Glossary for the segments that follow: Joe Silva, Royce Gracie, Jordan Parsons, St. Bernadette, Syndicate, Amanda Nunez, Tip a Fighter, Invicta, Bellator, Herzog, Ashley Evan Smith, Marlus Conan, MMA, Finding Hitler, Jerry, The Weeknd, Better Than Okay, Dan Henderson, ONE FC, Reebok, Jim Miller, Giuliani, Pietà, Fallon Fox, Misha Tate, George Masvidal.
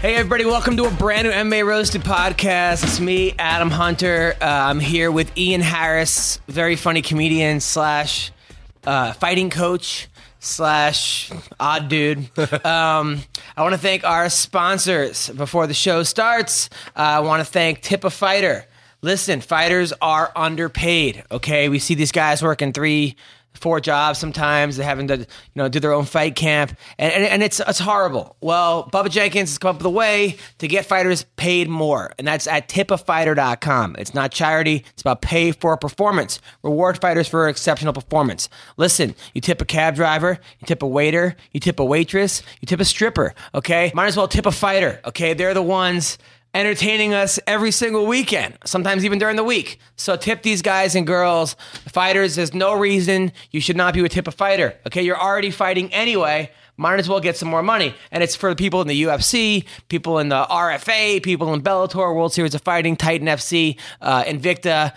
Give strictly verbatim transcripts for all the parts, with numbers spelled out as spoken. Hey everybody, welcome to a brand new M M A Roasted podcast. It's me, Adam Hunter. Uh, I'm here with Ian Harris, very funny comedian slash uh, fighting coach slash odd dude. um, I want to thank our sponsors before the show starts. Uh, I want to thank Tip a Fighter. Listen, fighters are underpaid, okay? We see these guys working three, four jobs sometimes. They're having to, you know, do their own fight camp, and, and, and it's it's horrible. Well, Bubba Jenkins has come up with a way to get fighters paid more, and that's at tip a fighter dot com. It's not charity. It's about pay for performance. Reward fighters for exceptional performance. Listen, you tip a cab driver, you tip a waiter, you tip a waitress, you tip a stripper, okay? Might as well tip a fighter, okay? They're the ones entertaining us every single weekend, sometimes even during the week. So tip these guys and girls, fighters. There's no reason you should not be with Tip a Fighter. Okay, you're already fighting anyway. Might as well get some more money. And it's for the people in the U F C, people in the R F A, people in Bellator, World Series of Fighting, Titan F C, uh, Invicta,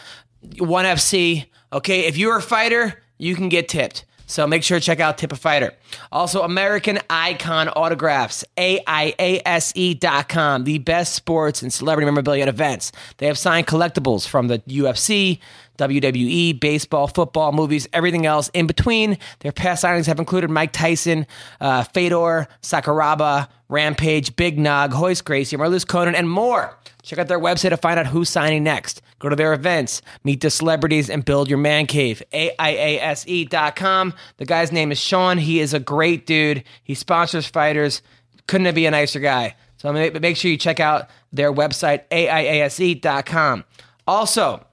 ONE F C. Okay, if you're a fighter, you can get tipped. So make sure to check out Tip a Fighter. Also, American Icon Autographs, A I A S E dot com, the best sports and celebrity memorabilia at events. They have signed collectibles from the U F C, W W E, baseball, football, movies, everything else in between. Their past signings have included Mike Tyson, uh, Fedor, Sakuraba, Rampage, Big Nog, Royce Gracie, Marlus Conan, and more. Check out their website to find out who's signing next. Go to their events, meet the celebrities, and build your man cave. A I A S E dot com. The guy's name is Sean. He is a great dude. He sponsors fighters. Couldn't be a nicer guy. So make sure you check out their website, A I A S E dot com. Also,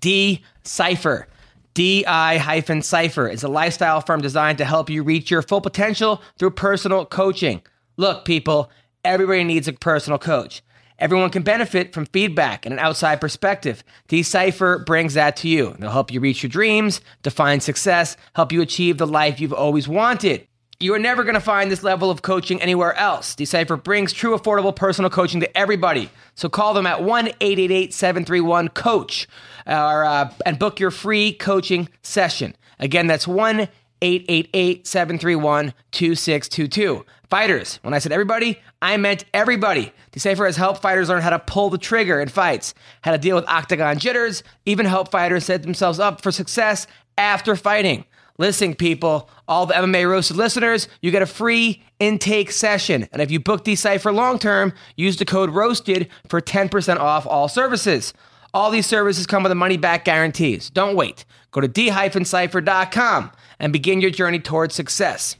D-Cypher. D I hyphen Cypher is a lifestyle firm designed to help you reach your full potential through personal coaching. Look, people, everybody needs a personal coach. Everyone can benefit from feedback and an outside perspective. D-Cypher brings that to you. They'll help you reach your dreams, define success, help you achieve the life you've always wanted. You are never going to find this level of coaching anywhere else. D-Cypher brings true, affordable personal coaching to everybody. So call them at one eight eight eight, seven three one, coach or, uh, and book your free coaching session. Again, that's one eight eight eight, seven three one, two six two two. Fighters, when I said everybody, I meant everybody. D-Cypher has helped fighters learn how to pull the trigger in fights, how to deal with octagon jitters, even help fighters set themselves up for success after fighting. Listen, people, all the M M A Roasted listeners, you get a free intake session. And if you book D-Cypher long-term, use the code ROASTED for ten percent off all services. All these services come with a money-back guarantee. So don't wait. Go to D hyphen Cypher dot com and begin your journey towards success.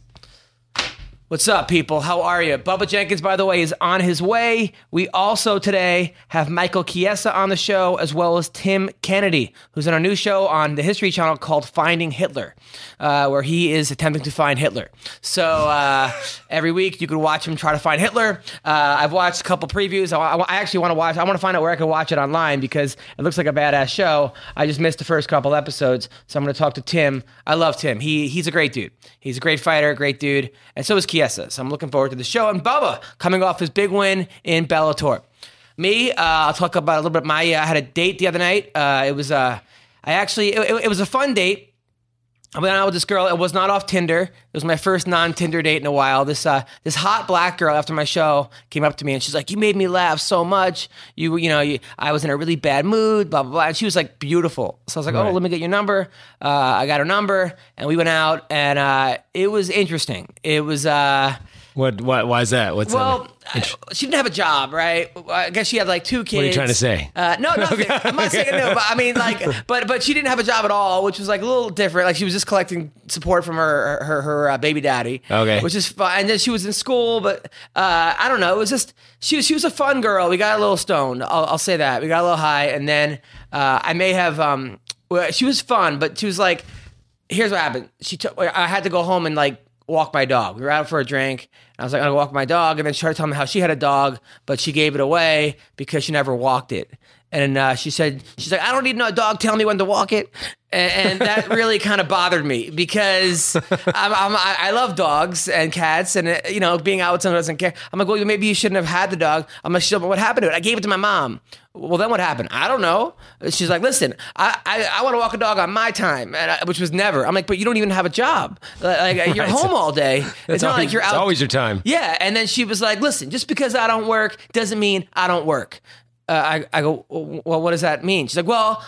What's up, people? How are you? Bubba Jenkins, by the way, is on his way. We also today have Michael Chiesa on the show, as well as Tim Kennedy, who's in our new show on the History Channel called Finding Hitler, uh, where he is attempting to find Hitler. So uh, every week you could watch him try to find Hitler. Uh, I've watched a couple previews. I, I actually want to watch. I want to find out where I can watch it online because it looks like a badass show. I just missed the first couple episodes, so I'm going to talk to Tim. I love Tim. He he's a great dude. He's a great fighter, great dude, and so is Chiesa. So I'm looking forward to the show. And Bubba, coming off his big win in Bellator. Me, uh, I'll talk about a little bit. My, uh, I had a date the other night. Uh, it was, uh, I actually, it, it, it was a fun date. I went out with this girl. It was not off Tinder. It was my first non-Tinder date in a while. This, uh, this hot black girl after my show came up to me and she's like, "You made me laugh so much. You, you know, you, I was in a really bad mood, blah blah blah." And she was like beautiful. So I was like, right. "Oh, let me get your number." Uh, I got her number and we went out and uh, it was interesting. It was, uh, What? Why, why is that? What's well, that? I, she didn't have a job, right? I guess she had like two kids. What are you trying to say? Uh, no, nothing. Okay. I'm not saying no, but I mean, like, but but she didn't have a job at all, which was like a little different. Like she was just collecting support from her her, her uh, baby daddy. Okay, which is fun. And then she was in school, but uh, I don't know. It was just she she was a fun girl. We got a little stoned. I'll, I'll say that we got a little high, and then uh, I may have. Um, well, she was fun, but she was like, here's what happened. She took. I had to go home and like. walk my dog. We were out for a drink. I was like, I'm gonna walk my dog. And then she started telling me how she had a dog, but she gave it away because she never walked it. And uh, she said, she's like, I don't need no dog telling me when to walk it. And, and that really kind of bothered me because I'm, I'm, I love dogs and cats. And, you know, being out with someone who doesn't care. I'm like, well, maybe you shouldn't have had the dog. I'm like, what happened to it? I gave it to my mom. Well, then what happened? I don't know. She's like, listen, I I, I want to walk a dog on my time, and I, which was never. I'm like, but you don't even have a job. Like, like you're right. home all day. It's always, not like you're out. It's always your time. Yeah. And then she was like, listen, just because I don't work doesn't mean I don't work. Uh, I, I go, well, what does that mean? She's like, well,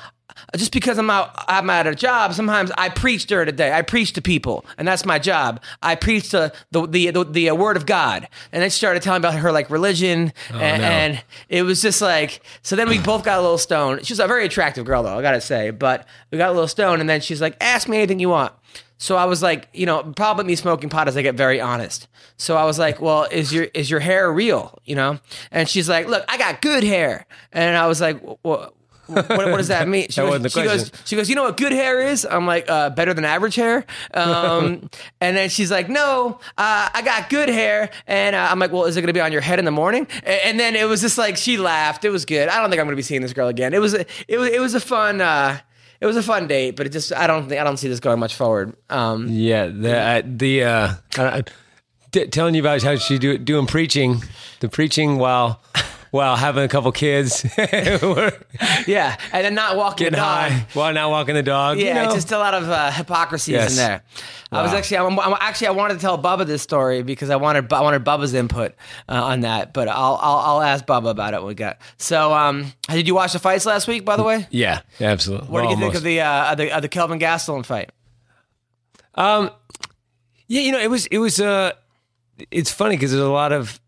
just because I'm out, I'm out of a job. Sometimes I preach during the day. I preach to people, and that's my job. I preach to the the the, the word of God. And then she started telling about her like religion, oh, and, no. and it was just like. So then we both got a little stoned. She was a very attractive girl, though, I gotta say. But we got a little stoned, and then she's like, "Ask me anything you want." So I was like, you know, probably me smoking pot is I get very honest. So I was like, well, is your is your hair real? You know? And she's like, look, I got good hair. And I was like, well, what, what does that mean? She, that goes, she goes, she goes, you know what good hair is? I'm like, uh, better than average hair. Um, and then she's like, no, uh, I got good hair. And uh, I'm like, well, is it going to be on your head in the morning? And, and then it was just like, she laughed. It was good. I don't think I'm going to be seeing this girl again. It was, a, it was, it was a fun, uh, It was a fun date, but it just—I don't think I don't see this going much forward. Um, yeah, the uh, the uh, uh, t- telling you about how she do doing preaching, the preaching while while having a couple kids. Yeah, and then not walking Getting the dog. High while not walking the dog. Yeah, you know? Just a lot of uh, hypocrisies yes. in there. Wow. I was actually, I'm, I'm, actually, I wanted to tell Bubba this story because I wanted, I wanted Bubba's input uh, on that. But I'll, I'll, I'll ask Bubba about it when we got. So, um, did you watch the fights last week? By the way, yeah, absolutely. What well, did you almost. think of the uh, of the, of the Kelvin Gastelum fight? Um, yeah, you know, it was, it was, uh, it's funny because there's a lot of,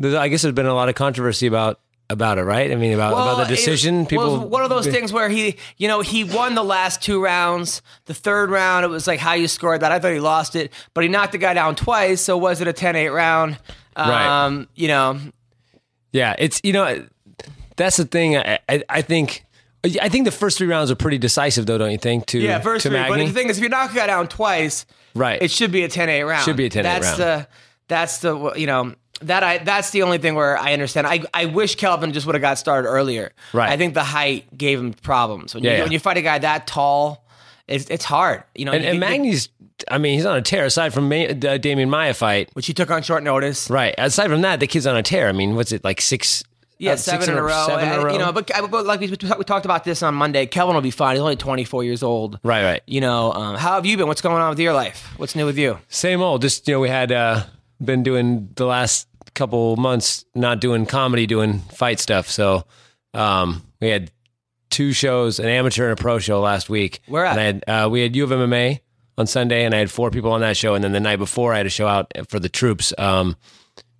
there's, I guess, there's been a lot of controversy about. About it, right? I mean, about, well, about the decision. It, People. Well, one of those things where he, you know, he won the last two rounds. The third round, it was like how you scored that. I thought he lost it, but he knocked the guy down twice. So was it a ten eight round? Um, right. You know. Yeah, it's you know, that's the thing. I, I, I think. I think the first three rounds are pretty decisive, though, don't you think? To yeah, first to three. Magny? But the thing is, if you knock a guy down twice, right, it should be a ten eight round. Should be a ten eight round. That's the. That's the you know. That I that's the only thing where I understand. I, I wish Kelvin just would have got started earlier. Right. I think the height gave him problems. When you, yeah, yeah. When you fight a guy that tall, it's it's hard. You know. And, you, and Magny's, I mean, he's on a tear. Aside from May, the Damian Maia fight, which he took on short notice. Right. Aside from that, the kid's on a tear. I mean, what's it like six? Yeah, uh, seven, in a row, seven and, in a row. You know, but, but like we, we talked about this on Monday. Kelvin will be fine. He's only twenty-four years old. Right. Right. You know. Um, how have you been? What's going on with your life? What's new with you? Same old. Just you know, we had uh, been doing the last. couple months not doing comedy, doing fight stuff. So um, we had two shows, an amateur and a pro show last week. Where at? And I had, uh, we had U of M M A on Sunday, and I had four people on that show. And then the night before, I had a show out for the troops. Um,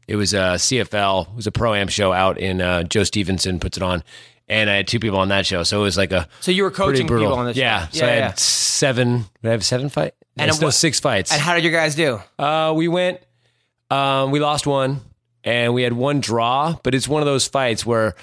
it was a C F L. It was a pro-am show out in uh, Joe Stevenson puts it on. And I had two people on that show. So it was like a... So you were coaching people on the show. Yeah. So yeah, I had yeah. seven... Did I have seven fights? And it was six fights. And how did you guys do? Uh, we went... Um, we lost one. And we had one draw, but it's one of those fights where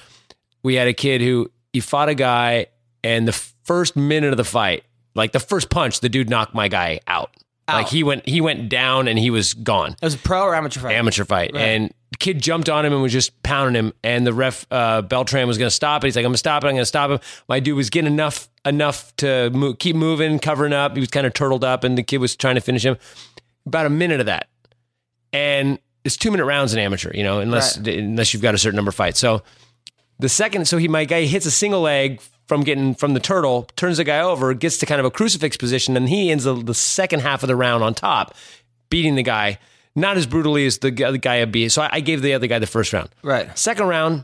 we had a kid who, he fought a guy, and the first minute of the fight, like the first punch, the dude knocked my guy out. out. Like he went he went down and he was gone. It was a pro or amateur fight? Amateur fight. Right. And the kid jumped on him and was just pounding him, and the ref, uh, Beltran, was going to stop it. He's like, I'm going to stop it, I'm going to stop him. My dude was getting enough, enough to move, keep moving, covering up. He was kind of turtled up, and the kid was trying to finish him. About a minute of that. And... It's two minute rounds in amateur, you know, unless right. unless you've got a certain number of fights. So the second, so he my guy hits a single leg from getting from the turtle, turns the guy over, gets to kind of a crucifix position, and he ends the, the second half of the round on top, beating the guy not as brutally as the, the guy would be. So I, I gave the other guy the first round. Right. Second round,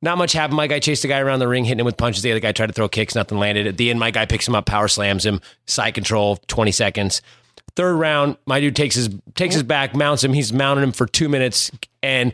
not much happened. My guy chased the guy around the ring, hitting him with punches. The other guy tried to throw kicks, nothing landed. At the end, my guy picks him up, power slams him, side control, twenty seconds. Third round, my dude takes his takes his back, mounts him. He's mounting him for two minutes, and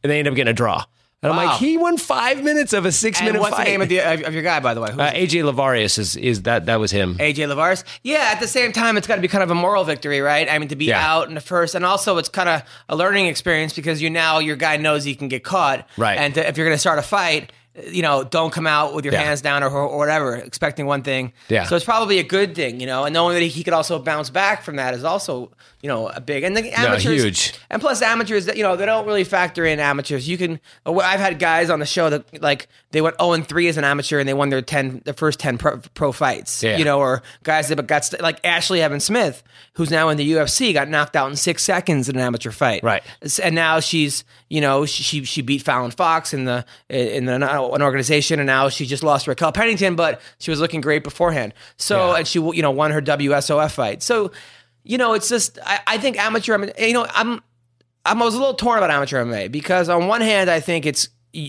they end up getting a draw. And wow. I'm like, he won five minutes of a six-minute fight. What's the name of, the, of your guy, by the way? Uh, A J Lavarius is is that that was him. A J Lavarius? Yeah, at the same time, it's got to be kind of a moral victory, right? I mean, to be yeah. out in the first. And also, it's kind of a learning experience because you now, your guy knows he can get caught. Right. And to, if you're going to start a fight, you know, don't come out with your yeah. hands down or, or whatever, expecting one thing. Yeah. So it's probably a good thing, you know, and knowing that he, he could also bounce back from that is also, you know, a big, and the amateurs, no, huge. And plus amateurs, you know, they don't really factor in amateurs. You can, I've had guys on the show that like they went oh and three as an amateur and they won their ten, their first ten pro, pro fights, yeah. you know, or guys that got st- like Ashley Evan Smith, who's now in the U F C, got knocked out in six seconds in an amateur fight. Right. And now she's, you know, she, she beat Fallon Fox in the, in the, an organization, and now she just lost Raquel Pennington, but she was looking great beforehand. So, yeah. and she, you know, won her W S O F fight. So, you know, it's just, I, I think amateur, you know, I'm, I'm, I was a little torn about amateur M M A because on one hand, I think it's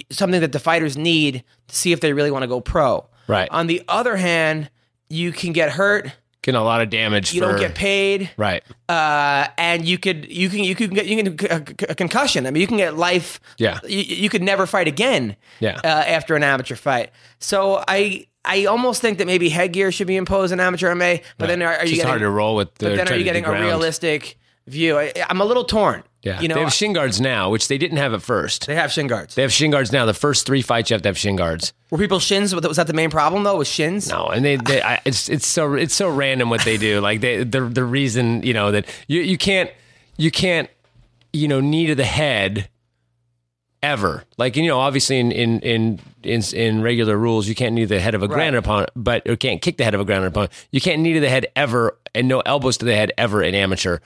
something that the fighters need to see if they really want to go pro. Right. On the other hand, you can get hurt. Getting a lot of damage. You for, don't get paid. Right. Uh, and you could, you can, you can get, you can get a concussion. I mean, you can get life. Yeah. You, you could never fight again. Yeah. Uh, after an amateur fight. So I, I almost think that maybe headgear should be imposed in amateur M M A, but right. then are, are you getting hard to roll with the, but then are you getting the a realistic view? I, I'm a little torn. Yeah. You know, they have shin guards now, which they didn't have at first. They have shin guards. They have shin guards now. The first three fights, you have to have shin guards. Were people's shins? Was that the main problem though? Was shins? No, and they, they I, it's it's so it's so random what they do. Like they, the the reason you know that you you can't you can't you know knee to the head ever. Like you know, obviously in in in in, in regular rules, you can't knee to the head of a right. grounded opponent, but you can't kick the head of a grounded opponent. You can't knee to the head ever, and no elbows to the head ever in amateur.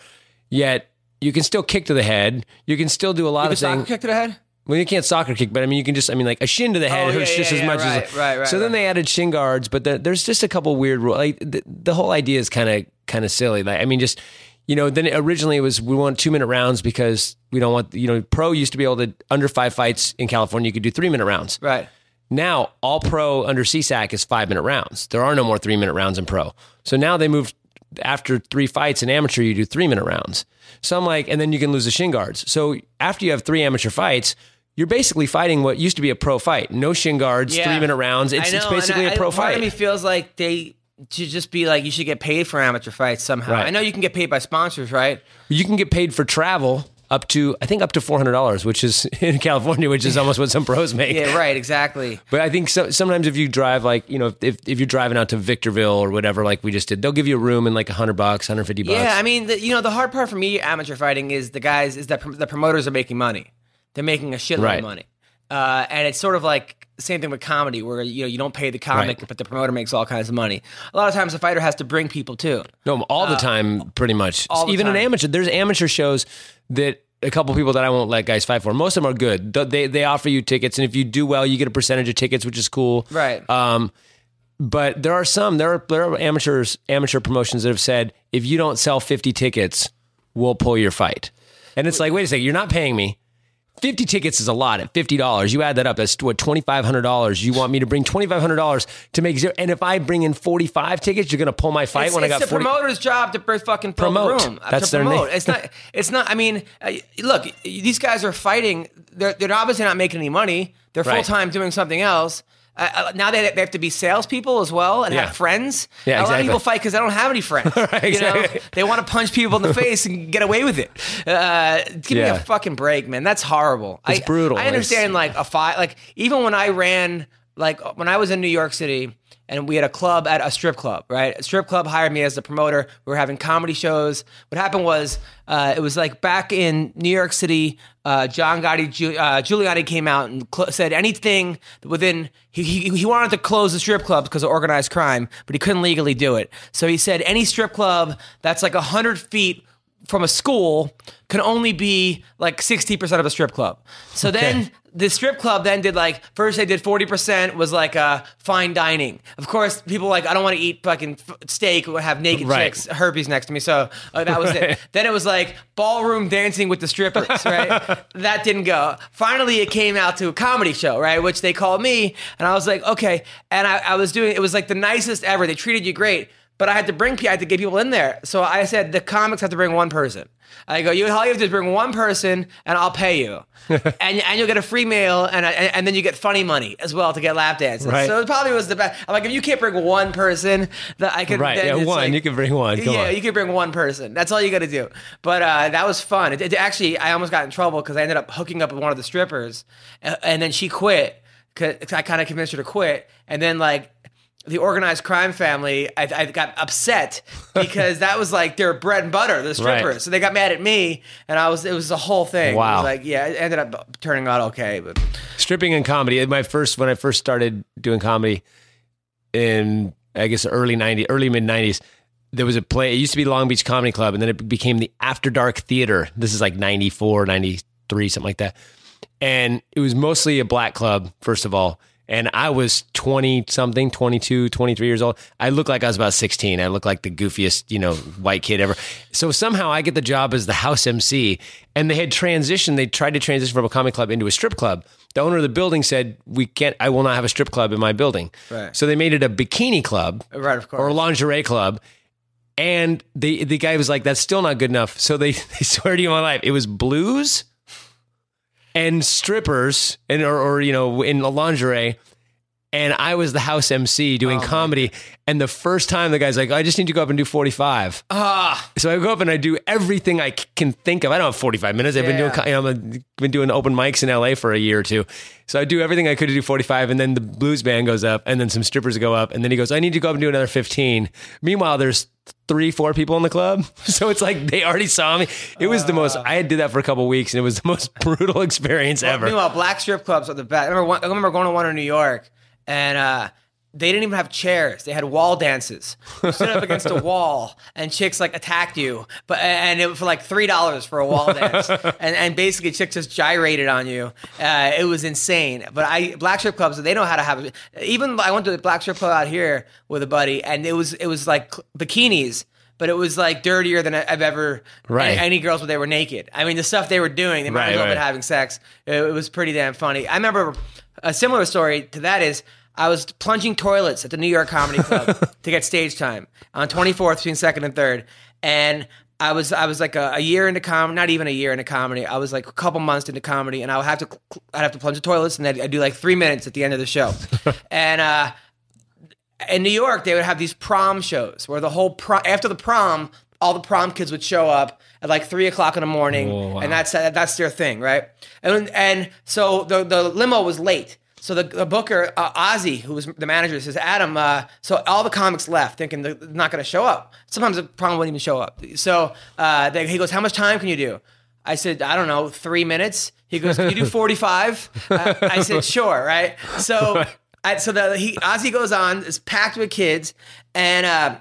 Yet. You can still kick to the head. You can still do a lot you of things. You can soccer kick to the head? Well, you can't soccer kick, but I mean, you can just, I mean, like a shin to the head oh, hurts yeah, just yeah, as yeah, much right, as. Right, right, so right. then they added shin guards, but the, there's just a couple weird rules. Like the, the whole idea is kind of kind of silly. Like I mean, just, you know, then originally it was we want two minute rounds because we don't want, you know, pro used to be able to, under five fights in California, you could do three minute rounds. Right. Now, all pro under C SAC is five minute rounds. There are no more three minute rounds in pro. So now they moved. After three fights in amateur, you do three minute rounds. So I'm like, and then you can lose the shin guards. So after you have three amateur fights, you're basically fighting what used to be a pro fight. No shin guards, yeah. three minute rounds. It's, it's basically I, a pro I, fight. Part of me feels like they should just be like, you should get paid for amateur fights somehow. Right. I know you can get paid by sponsors, right? You can get paid for travel up to, I think up to four hundred dollars, which is in California, which is almost what some pros make. Yeah, right, exactly. But I think so, sometimes if you drive like, you know, if if you're driving out to Victorville or whatever, like we just did, they'll give you a room in like one hundred bucks, one hundred fifty bucks. Yeah, I mean, the, you know, the hard part for me, amateur fighting is the guys, is that prom- the promoters are making money. They're making a shitload right. of money. Uh, and it's sort of like same thing with comedy where, you know, you don't pay the comic, right. but the promoter makes all kinds of money. A lot of times the fighter has to bring people too. No, all the uh, time, pretty much. Even in amateur, there's amateur shows that a couple people that I won't let guys fight for. Most of them are good. They they offer you tickets, and if you do well, you get a percentage of tickets, which is cool. Right. Um, but there are some, there are, there are amateurs, amateur promotions that have said, if you don't sell fifty tickets, we'll pull your fight. And it's like, wait a second, you're not paying me. fifty tickets is a lot at fifty dollars. You add that up, that's what, twenty-five hundred dollars. You want me to bring twenty-five hundred dollars to make zero. And if I bring in forty-five tickets, you're going to pull my fight it's, when it's I got forty. It's the promoter's job to fucking fill promote. The room. That's to their promote. Name. It's not, it's not, I mean, look, these guys are fighting. They're, they're obviously not making any money. They're right. full-time doing something else. Uh, now they, they have to be salespeople as well and yeah. have friends. Yeah, a exactly. lot of people fight because they don't have any friends. Right, exactly. You know, they want to punch people in the face and get away with it. Uh, give yeah. me a fucking break, man. That's horrible. It's I, brutal. I understand, it's, like a fight. Like even when I ran, like when I was in New York City. And we had a club at a strip club, right? A strip club hired me as the promoter. We were having comedy shows. What happened was, uh, it was like back in New York City, uh, John Gotti, Giul- uh, Giuliani came out and cl- said anything within, he, he he wanted to close the strip clubs because of organized crime, but he couldn't legally do it. So he said any strip club that's like one hundred feet from a school can only be like sixty percent of a strip club. So okay. then... The strip club then did like, first they did forty percent was like uh, fine dining. Of course, people were like, I don't want to eat fucking steak or have naked right. chicks, herpes next to me. So uh, that was right. it. Then it was like ballroom dancing with the strippers, right? That didn't go. Finally, it came out to a comedy show, right? Which they called me and I was like, okay. And I, I was doing, it was like the nicest ever. They treated you great. But I had to bring, I had to get people in there. So I said, the comics have to bring one person. I go, you all you have to bring one person, and I'll pay you, and and you'll get a free meal, and and then you get funny money as well to get lap dances. Right. So it probably was the best. I'm like, if you can't bring one person, that I could. Right. Yeah, one. Like, you can bring one. Come yeah, on. You can bring one person. That's all you got to do. But uh, that was fun. It, it, actually, I almost got in trouble because I ended up hooking up with one of the strippers, and, and then she quit. Cause I kind of convinced her to quit, and then like. The organized crime family, I, I got upset because that was like their bread and butter, the strippers. Right. So they got mad at me, and I was it was the whole thing. Wow. It was like, yeah, it ended up turning out okay. But stripping and comedy. My first when I first started doing comedy in I guess early nineties, early mid nineties. There was a play. It used to be Long Beach Comedy Club, and then it became the After Dark Theater. This is like ninety-four, ninety-three, something like that. And it was mostly a black club, first of all. And I was twenty something, twenty-two, twenty-three years old. I looked like I was about sixteen. I looked like the goofiest, you know, white kid ever. So somehow I get the job as the house M C, and they had transitioned. They tried to transition from a comedy club into a strip club. The owner of the building said, "We can't, I will not have a strip club in my building." Right. So they made it a bikini club, right, of course, or a lingerie club. And the, the guy was like, that's still not good enough. So they, they swear to you, my life, it was blues. And strippers, and or, or you know, in lingerie, and I was the house M C doing oh, comedy. And the first time, the guy's like, "I just need to go up and do forty-five." Ah, so I go up and I do everything I can think of. I don't have forty-five minutes. I've yeah. been doing, you know, been doing open mics in L A for a year or two, so I do everything I could to do forty-five. And then the blues band goes up, and then some strippers go up, and then he goes, "I need to go up and do another fifteen." Meanwhile, there's three, four people in the club. So it's like they already saw me. It was uh, the most, I did that for a couple of weeks, and it was the most brutal experience well, ever. Meanwhile, black strip clubs are the best. I remember, one, I remember going to one in New York, and uh, they didn't even have chairs. They had wall dances. You stood up against a wall, and chicks like attacked you. But and it was for like three dollars for a wall dance. and, and basically chicks just gyrated on you. Uh, it was insane. But I black strip clubs, they know how to have it. Even I went to the black strip club out here with a buddy, and it was it was like bikinis. But it was like dirtier than I've ever right. any girls, but they were naked. I mean, the stuff they were doing, they might have been having sex. It was pretty damn funny. I remember a similar story to that is I was plunging toilets at the New York Comedy Club to get stage time on twenty-fourth between second and third. And I was I was like a, a year into comedy, not even a year into comedy. I was like a couple months into comedy, and I would have to I'd have to plunge the toilets, and I'd, I'd do like three minutes at the end of the show. and uh in New York, they would have these prom shows where the whole prom, after the prom, all the prom kids would show up at like three o'clock in the morning, oh, wow. and that's that's their thing, right? And and so the the limo was late, so the, the booker uh, Ozzy, who was the manager, says, "Adam, uh, so all the comics left, thinking they're not going to show up. Sometimes the prom wouldn't even show up. So uh, they, he goes, how much time can you do?" I said, "I don't know, three minutes." He goes, "Can you do forty-five?" uh, I said, "Sure," right? So. I, so the, he Ozzy goes on, it's packed with kids, and uh,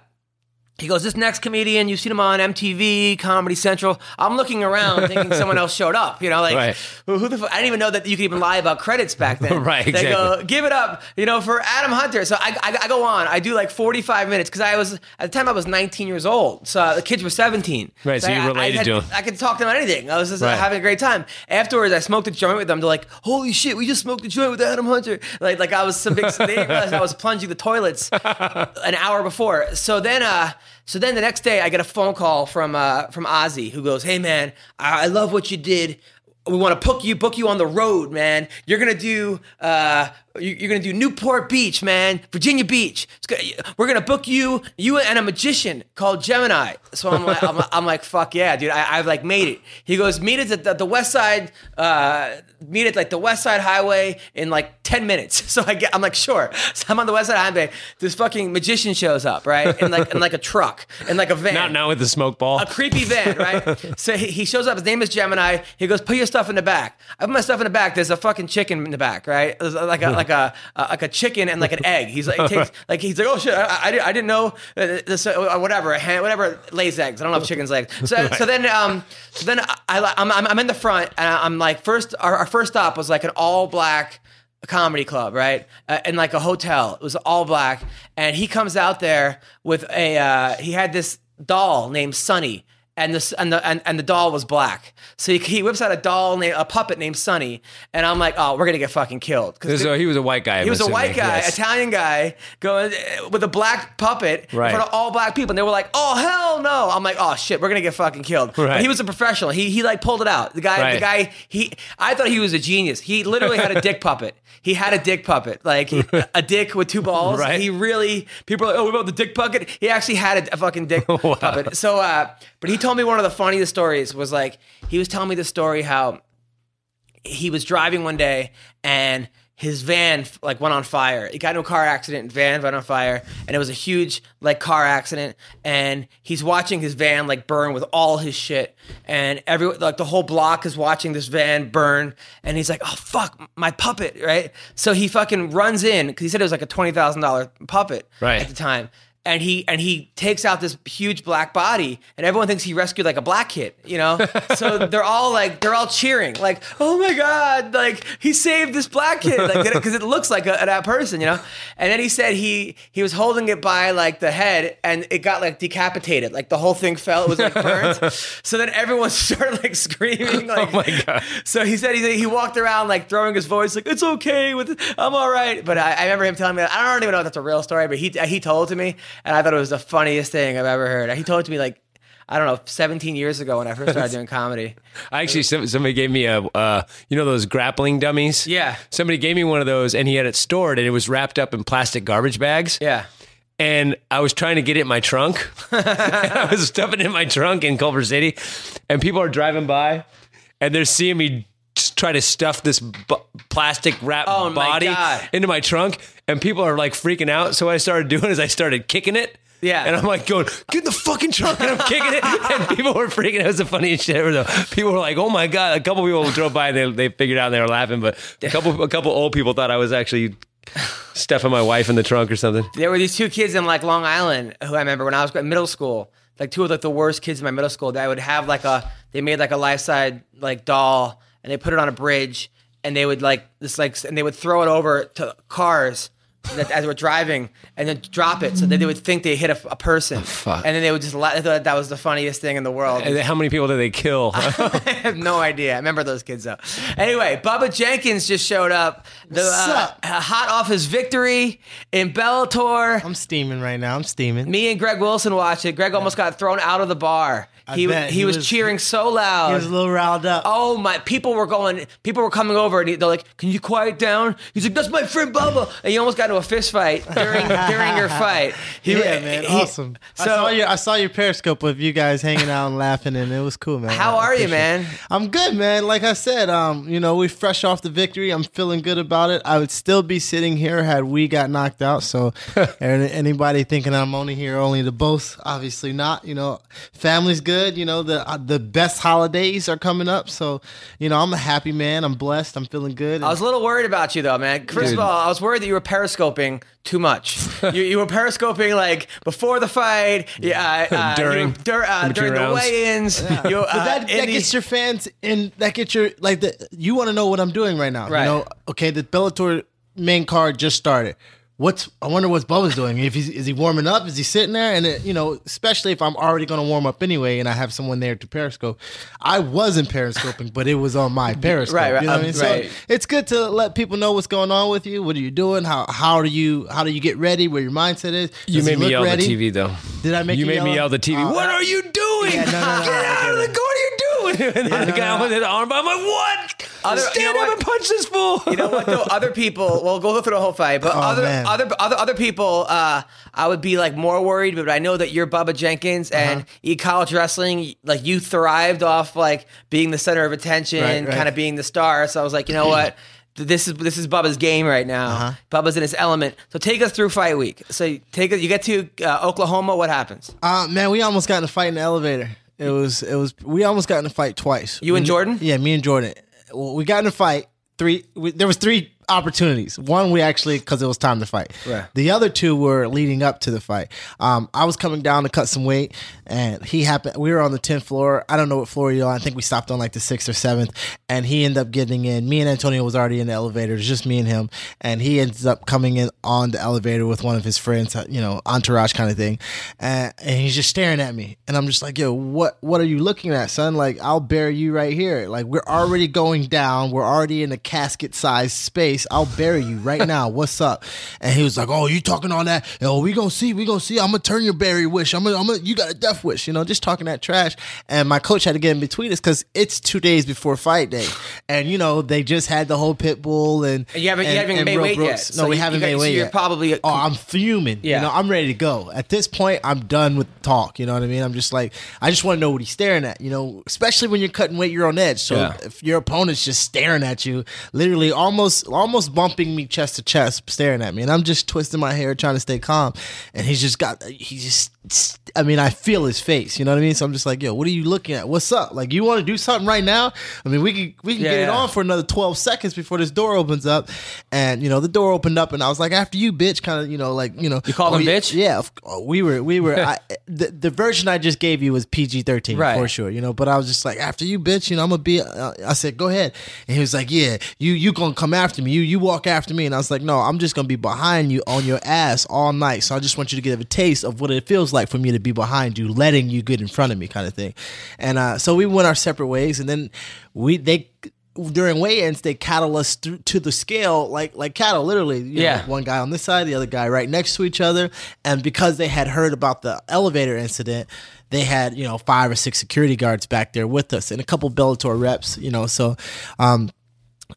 he goes, "This next comedian, you've seen him on M T V, Comedy Central." I'm looking around thinking someone else showed up, you know, like, right. who, who the fuck? I didn't even know that you could even lie about credits back then. right, they exactly. go, "Give it up, you know, for Adam Hunter." So I, I, I go on, I do like forty-five minutes, because I was, at the time I was nineteen years old, so the kids were seventeen. Right, so, so you I, related I had, to them. I could talk to them about anything. I was just right. having a great time. Afterwards, I smoked a joint with them. They're like, "Holy shit, we just smoked a joint with Adam Hunter." Like, like I was some big, they didn't realize I was plunging the toilets an hour before. So then, uh, So then the next day, I get a phone call from uh, from Ozzy, who goes, "Hey man, I, I love what you did. We want to book you book you on the road, man. You're gonna do uh, you, you're gonna do Newport Beach, man, Virginia Beach. It's gonna, we're gonna book you you and a magician called Gemini." So I'm like, I'm, I'm like, "Fuck yeah, dude! I, I've like made it." He goes, "Meet us at the, the West Side. Uh, meet at like the West Side Highway in like ten minutes." So I get, I'm like, "Sure." So I'm on the West Side Highway. This fucking magician shows up, right? In like in like a truck, in like a van. Not now with the smoke ball. A creepy van, right? So he, he shows up. His name is Gemini. He goes, "Put your stuff in the back." I put my stuff in the back. There's a fucking chicken in the back, right? There's like a like a uh, like a chicken and like an egg. He's like, he takes, like he's like, "Oh shit, I, I, I didn't know this, uh, whatever, whatever lays eggs. I don't know if chickens lay eggs." So right. so then um so then I, I I'm I'm in the front, and I'm like, first our, our first stop was like an all black comedy club, right? Uh, and like a hotel. It was all black, and he comes out there with a uh, he had this doll named Sunny. and this and the and, and the doll was black. So he, he whips out a doll, named, a puppet named Sonny, and I'm like, oh, we're gonna get fucking killed. Because he was a white guy. I'm he was assuming. a white guy, yes. Italian guy, going with a black puppet right. in front of all black people, and they were like, oh hell no. I'm like, oh shit, we're gonna get fucking killed. Right. But he was a professional. He he like pulled it out. The guy, right. the guy, he. I thought he was a genius. He literally had a dick puppet. He had a dick puppet, like a dick with two balls. Right. He really, people are like, oh, what about the dick puppet? He actually had a, a fucking dick wow. puppet. So, uh, but he told me one of the funniest stories was like, he was telling me the story how he was driving one day and his van like went on fire. He got into a car accident and van went on fire, and it was a huge like car accident, and he's watching his van like burn with all his shit, and every like the whole block is watching this van burn, and he's like, oh fuck, my puppet, right? So he fucking runs in, because he said it was like a twenty thousand dollars puppet right. at the time. And he and he takes out this huge black body, and everyone thinks he rescued like a black kid, you know? So they're all like, they're all cheering, like, oh my God, like he saved this black kid, like because it looks like a, that person, you know? And then he said he he was holding it by like the head, and it got like decapitated, like the whole thing fell, it was like burnt. So then everyone started like screaming, like, oh my God. So he said he he walked around like throwing his voice, like it's okay, with it. I'm all right. But I, I remember him telling me, I don't even know if that's a real story, but he he told to me. And I thought it was the funniest thing I've ever heard. He told it to me like, I don't know, seventeen years ago when I first started doing comedy. I actually, somebody gave me a, uh, you know those grappling dummies? Yeah. Somebody gave me one of those, and he had it stored, and it was wrapped up in plastic garbage bags. Yeah. And I was trying to get it in my trunk. I was stuffing it in my trunk in Culver City, and people are driving by, and they're seeing me try to stuff this b- plastic wrap oh body my into my trunk, and people are like freaking out. So what I started doing is I started kicking it. Yeah. And I'm like going, get in the fucking trunk, and I'm kicking it. And people were freaking out. It was the funniest shit ever though. People were like, oh my God. A couple people drove by, and they, they figured out, and they were laughing, but a couple, a couple old people thought I was actually stuffing my wife in the trunk or something. There were these two kids in like Long Island who I remember when I was in middle school, like two of like the worst kids in my middle school, that I would have like a, they made like a life-size like doll, and they put it on a bridge, and they would like this, like, and they would throw it over to cars that, as we're driving, and then drop it, so that they would think they hit a, a person. Oh, fuck. And then they would just laugh. I thought that was the funniest thing in the world. And how many people did they kill? I have no idea. I remember those kids though. Anyway, Bubba Jenkins just showed up. The, What's uh, up? Hot off his victory in Bellator. I'm steaming right now. I'm steaming. Me and Greg Wilson watched it. Greg yeah. almost got thrown out of the bar. He, he he was, was cheering so loud. He was a little riled up. Oh my! People were going. People were coming over, and he, they're like, "Can you quiet down?" He's like, "That's my friend Bubba," and he almost got into a fist fight during during your fight. He, yeah, man, he, awesome. So I saw, your, I saw your Periscope with you guys hanging out and laughing, and it was cool, man. How I, are I you, man? It. I'm good, man. Like I said, um, you know, we fresh off the victory. I'm feeling good about it. I would still be sitting here had we got knocked out. So, anybody thinking I'm only here only to boast, obviously not. You know, family's good. You know, the uh, the best holidays are coming up, so you know I'm a happy man. I'm blessed. I'm feeling good. I was a little worried about you though, man. First Dude. of all, I was worried that you were periscoping too much. you, you were periscoping like before the fight, yeah, uh, uh, during you were, dur- uh, during rounds. the weigh-ins. Yeah. You, uh, but that, that the- gets your fans, and that gets your like the, you want to know what I'm doing right now. Right. You know, okay, the Bellator main card just started. What's I wonder what's Bubba's doing? If he's is he warming up? Is he sitting there? And it, you know, especially if I'm already going to warm up anyway, and I have someone there to periscope. I wasn't periscoping, but it was on my Periscope. Right, right, you know what um, I mean? So right. It's good to let people know what's going on with you. What are you doing? How how do you how do you get ready? Where your mindset is? Does you made me yell at the T V though. Did I make you, you made yell me yell at the T V? Uh, what are you doing? Yeah, no, no, no, get out no, no, of the. Go- and then yeah, the guy no, no. with his arm, I'm like, what? Other, Stand you know up what? and punch this fool. You know what? Though? Other people, well, go through the whole fight, but oh, other, other, other, other people, uh, I would be like more worried. But I know that you're Bubba Jenkins, uh-huh. and in college wrestling, like you thrived off like being the center of attention, right, right. kind of being the star. So I was like, you know what? This is this is Bubba's game right now. Uh-huh. Bubba's in his element. So take us through fight week. So take you get to uh, Oklahoma. What happens? Uh, man, we almost got in a fight in the elevator. It was, it was, we almost got in a fight twice. You and Jordan? Yeah, me and Jordan. We got in a fight. Three, we, there was three opportunities. One, we actually, because it was time to fight. Right. The other two were leading up to the fight. Um, I was coming down to cut some weight, and he happened. We were on the tenth floor. I don't know what floor you're on. I think we stopped on like the sixth or seventh, and he ended up getting in. Me and Antonio was already in the elevator. It was just me and him, and he ends up coming in on the elevator with one of his friends, you know, entourage kind of thing, and, and he's just staring at me, and I'm just like, yo, what, what are you looking at, son? Like, I'll bury you right here. Like, we're already going down. We're already in a casket-sized space. I'll bury you right now. What's up? And he was like, oh, you talking on that? Oh, we gonna see. We gonna see. I'm gonna turn your bury wish. I'm gonna, I'm gonna, you got a death wish. You know, just talking that trash. And my coach had to get in between us because it's two days before fight day. And, you know, they just had the whole pit bull. And, and you haven't, and, you haven't made weight Brooks. yet. No, so we you, haven't you made weight so you're yet. Probably a- oh, I'm fuming. Yeah. You know, I'm ready to go. At this point, I'm done with talk. You know what I mean? I'm just like, I just want to know what he's staring at, you know, especially when you're cutting weight, you're on edge. So yeah. if your opponent's just staring at you, literally almost almost bumping me chest to chest, staring at me, and I'm just twisting my hair trying to stay calm, and he's just got he just I mean, I feel his face, you know what I mean? So I'm just like, yo, what are you looking at? What's up? Like, you want to do something right now? I mean, we can we can yeah, get yeah. it on for another twelve seconds before this door opens up. And, you know, the door opened up, and I was like, after you, bitch, kind of, you know, like, you know. You called oh, him yeah, bitch? Yeah. Oh, we were, we were, I, the, the version I just gave you was P G thirteen, right, for sure, you know, but I was just like, after you, bitch, you know, I'm going to be, uh, I said, go ahead. And he was like, yeah, you you going to come after me. You you walk after me. And I was like, no, I'm just going to be behind you on your ass all night. So I just want you to give a taste of what it feels like for me to be behind you, letting you get in front of me, kind of thing. And uh, so we went our separate ways, and then we they during weigh-ins they cattle us through to the scale like like cattle, literally. You yeah. know, like one guy on this side, the other guy right next to each other. And because they had heard about the elevator incident, they had, you know, five or six security guards back there with us and a couple Bellator reps, you know. So, um.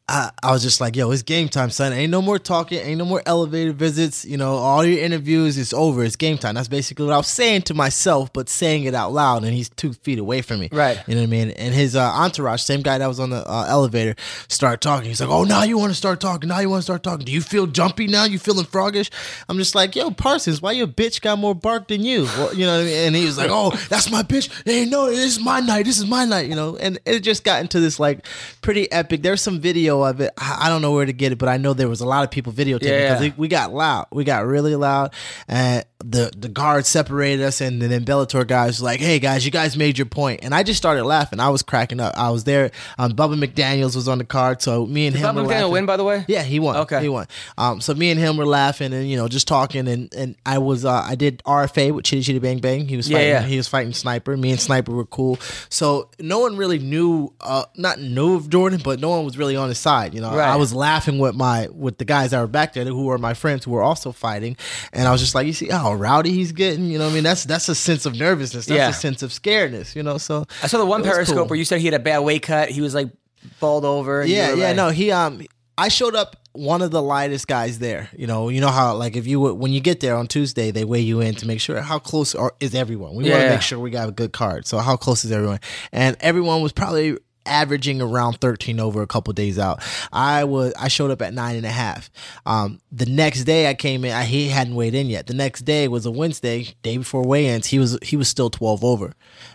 I, I was just like, yo, it's game time, son. Ain't no more talking. Ain't no more elevator visits. You know, all your interviews, it's over. It's game time. That's basically what I was saying to myself, but saying it out loud, and he's two feet away from me. Right. You know what I mean? And his uh, entourage, same guy that was on the uh, elevator, started talking. He's like, oh, now you want to start talking. Now you want to start talking. Do you feel jumpy now? You feeling froggish? I'm just like, yo, Parsons, why your bitch got more bark than you? Well, you know what I mean? And he was like, oh, that's my bitch. Hey, no, this is my night. This is my night, you know? And it just got into this, like, pretty epic. There's some video of it. I don't know where to get it, but I know there was a lot of people videotaping, yeah, because we got loud. We got really loud, and the the guards separated us, and then Bellator guys were like, hey guys, you guys made your point. And I just started laughing. I was cracking up. I was there. Um, Bubba McDaniels was on the card, so me and Did him Bubba were McDaniel laughing. win, by the way? Yeah, he won. Okay. He won. Um, so me and him were laughing and, you know, just talking, and, and I was uh, I did R F A with Chitty Chitty Bang Bang. He was fighting, yeah, yeah. he was fighting Sniper. Me and Sniper were cool. So no one really knew, uh, not knew of Jordan, but no one was really on his side, you know. Right. I was laughing with my with the guys that were back there who were my friends who were also fighting, and I was just like, you see how rowdy he's getting, you know what I mean? That's that's a sense of nervousness. That's yeah. a sense of scaredness, you know. So I saw the one Periscope cool. where you said he had a bad weight cut. He was like balled over. Yeah, yeah, like, no, he um, I showed up one of the lightest guys there. You know, you know how, like, if you when you get there on Tuesday, they weigh you in to make sure how close are, is everyone. We yeah. want to make sure we got a good card. So how close is everyone? And everyone was probably averaging around thirteen over a couple days out. I was I showed up at nine and a half. Um, the next day I came in, I, he hadn't weighed in yet. The next day was a Wednesday, day before weigh-ins. He was he was still twelve over,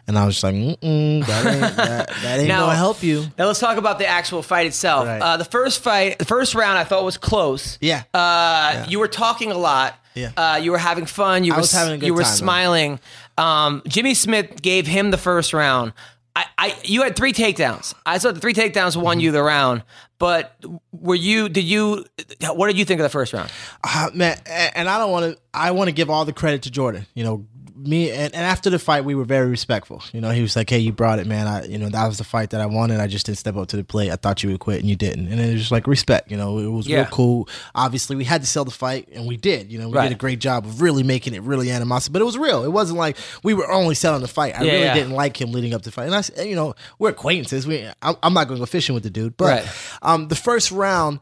and I was just like, mm-mm, that ain't that, that ain't now, gonna help you. Now let's talk about the actual fight itself. Right. Uh, the first fight, the first round, I thought was close. Yeah. Uh, yeah. You were talking a lot. Yeah. Uh, you were having fun. You I were was having a good you time, were smiling. Um, Jimmy Smith gave him the first round. I, I, you had three takedowns. I thought the three takedowns won you the round. But were you? Did you? What did you think of the first round? Uh, man, and I don't want to. I want to give all the credit to Jordan. You know, me and, and after the fight, we were very respectful. You know, he was like, "Hey, you brought it, man. I, you know, that was the fight that I wanted. I just didn't step up to the plate. I thought you would quit, and you didn't." And it was just like respect. You know, it was yeah. real cool. Obviously, we had to sell the fight, and we did. You know, we right. did a great job of really making it really animosity, but it was real. It wasn't like we were only selling the fight. I yeah, really yeah. didn't like him leading up to the fight, and I, you know, we're acquaintances. We, I'm, I'm not going to go fishing with the dude, but right. um, the first round,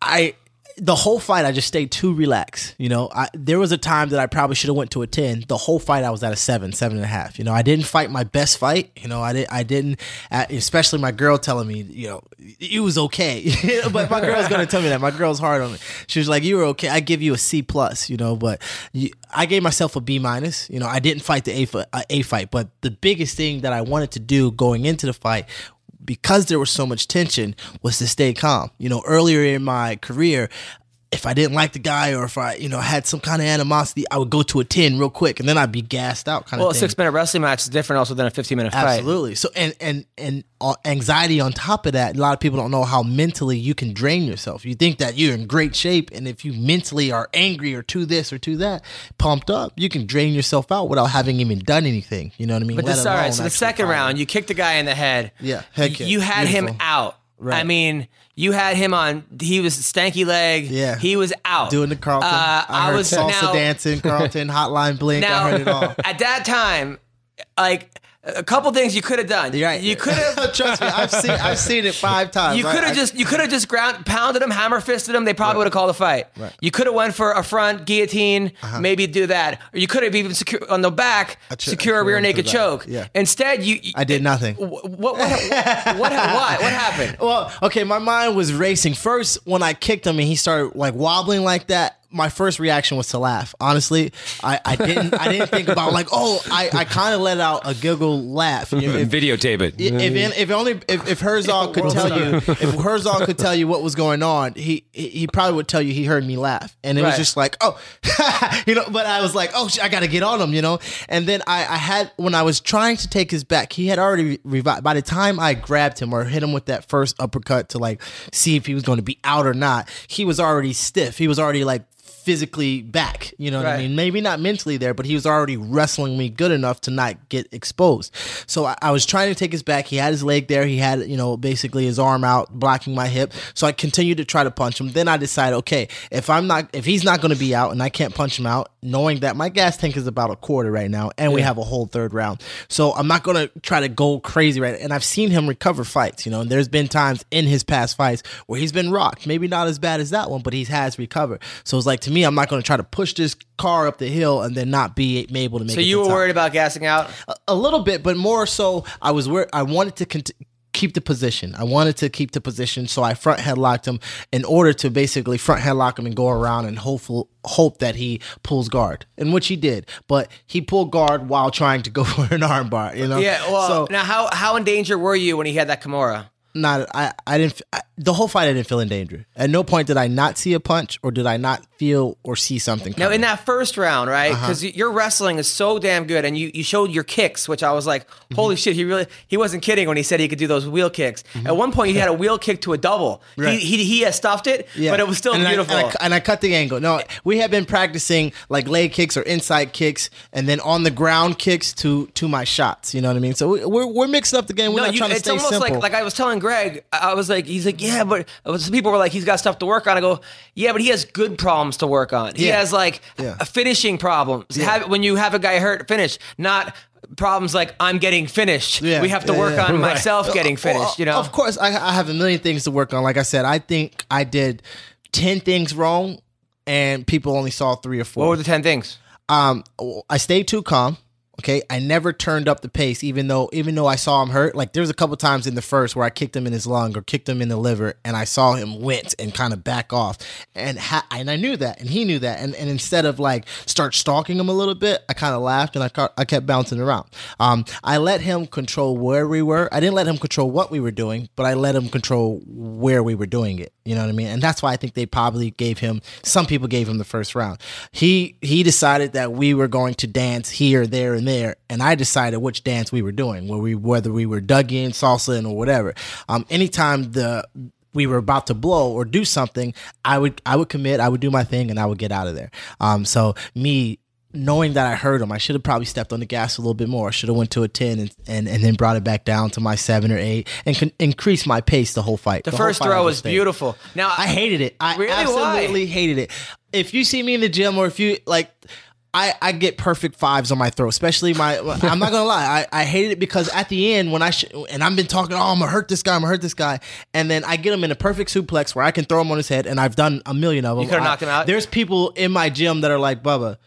I. The whole fight, I just stayed too relaxed. You know, I, there was a time that I probably should have went to a ten. The whole fight, I was at a seven, seven and a half. You know, I didn't fight my best fight. You know, I didn't. I didn't. Especially my girl telling me, you know, it was okay. But my girl's gonna tell me that. My girl's hard on me. She was like, "You were okay. I give you a C plus." You know, but you, I gave myself a B minus. You know, I didn't fight the A, a fight. But the biggest thing that I wanted to do going into the fight because there was so much tension, was to stay calm. You know, earlier in my career, if I didn't like the guy or if I, you know, had some kind of animosity, I would go to a ten real quick and then I'd be gassed out kind well, of thing. Well, a six minute wrestling match is different also than a fifteen minute fight. Absolutely. So, and, and, and anxiety on top of that, a lot of people don't know how mentally you can drain yourself. You think that you're in great shape, and if you mentally are angry or to this or to that, pumped up, you can drain yourself out without having even done anything. You know what I mean? But this, all right, so the second round, you kicked the guy in the head. Yeah. Head kick. You had Beautiful. him out. Right. I mean, you had him on. He was stanky leg. Yeah, he was out doing the Carlton. Uh, I, I heard was salsa now, dancing, Carlton, Hotline Bling. Now, I heard it all. At that time, like a couple things you could have done. You're right. You could have. Trust me, I've seen. I've seen it five times. You right? could have just. You could have just ground pounded him, hammer fisted him. They probably right. would have called a fight. Right. You could have went for a front guillotine. Uh-huh. Maybe do that, or you could have even secure on the back, tr- secure a rear naked choke. Yeah. Instead, you, you. I did nothing. What? What? What? what, what, what happened? Well, okay, my mind was racing. First, when I kicked him and he started like wobbling like that, my first reaction was to laugh. Honestly, I, I didn't I didn't think about like, oh, I, I kind of let out a giggle laugh. If, if, Videotape it. If if only if, if Herzog could tell you, if Herzog could tell you what was going on, he he probably would tell you he heard me laugh, and it right. was just like, oh, you know. But I was like, oh, I got to get on him, you know. And then I, I had when I was trying to take his back, he had already revived. By the time I grabbed him or hit him with that first uppercut to like see if he was going to be out or not, he was already stiff. He was already like. Physically back, you know what right. I mean? Maybe not mentally there, but he was already wrestling me good enough to not get exposed. So I, I was trying to take his back. He had his leg there. He had, you know, basically his arm out blocking my hip. So I continued to try to punch him. Then I decided, okay, if I'm not, if he's not going to be out and I can't punch him out, knowing that my gas tank is about a quarter right now and yeah. we have a whole third round. So I'm not going to try to go crazy right now. And I've seen him recover fights, you know, and there's been times in his past fights where he's been rocked. Maybe not as bad as that one, but he has recovered. So it's like, to me, I'm not going to try to push this car up the hill and then not be able to make it. So you were worried about gassing out? A, a little bit, but more so I was worried. I wanted to cont- keep the position. I wanted to keep the position, so I front headlocked him in order to basically front headlock him and go around and hopeful, hope that he pulls guard, and which he did. But he pulled guard while trying to go for an armbar. You know? Yeah. Well, so, now how how in danger were you when he had that Kimura? Not I. I didn't. I, the whole fight, I didn't feel in danger. At no point did I not see a punch, or did I not feel or see something coming. Now, in that first round, right? Because uh-huh. your wrestling is so damn good, and you, you showed your kicks, which I was like, holy mm-hmm. shit, he really he wasn't kidding when he said he could do those wheel kicks. Mm-hmm. At one point, he yeah. had a wheel kick to a double. Right. He he he has stuffed it, yeah. but it was still and beautiful. I, and, I, and I cut the angle. No, we had been practicing like leg kicks or inside kicks, and then on the ground kicks to to my shots. You know what I mean? So we, we're we're mixing up the game. We're no, not you, trying to stay simple. It's almost like like I was telling Greg, I was like, he's like, yeah, but some people were like, he's got stuff to work on. I go, yeah, but he has good problems to work on. He yeah. has like yeah. finishing problems. Yeah. Have, when you have a guy hurt, finish, not problems like I'm getting finished. Yeah. We have to yeah, work yeah. on right. myself getting finished. You know, of course, I, I have a million things to work on. Like I said, I think I did ten things wrong, and people only saw three or four. What were the ten things? Um, I stayed too calm. Okay, I never turned up the pace, even though even though I saw him hurt. Like, there was a couple times in the first where I kicked him in his lung or kicked him in the liver, and I saw him wince and kind of back off. And ha- and I knew that, and he knew that. And, and instead of, like, start stalking him a little bit, I kind of laughed, and I, ca- I kept bouncing around. Um, I let him control where we were. I didn't let him control what we were doing, but I let him control where we were doing it. You know what I mean? And that's why I think they probably gave him, some people gave him the first round. He, he decided that we were going to dance here, there, and there, and I decided which dance we were doing, where we whether we were dug in, salsa in, or whatever. Um, anytime the we were about to blow or do something, I would I would commit, I would do my thing, and I would get out of there. Um, so me knowing that I hurt him, I should have probably stepped on the gas a little bit more. I should have went to a ten and, and, and then brought it back down to my seven or eight and con- increased my pace the whole fight. The, the first fight throw was beautiful. Now I hated it. I really absolutely why? hated it. If you see me in the gym or if you like. I, I get perfect fives on my throat, especially my, I'm not going to lie. I, I hated it because at the end when I, sh- and I've been talking, oh, I'm going to hurt this guy, I'm going to hurt this guy. And then I get him in a perfect suplex where I can throw him on his head, and I've done a million of them. You could have knocked him out? There's people in my gym that are like, Bubba,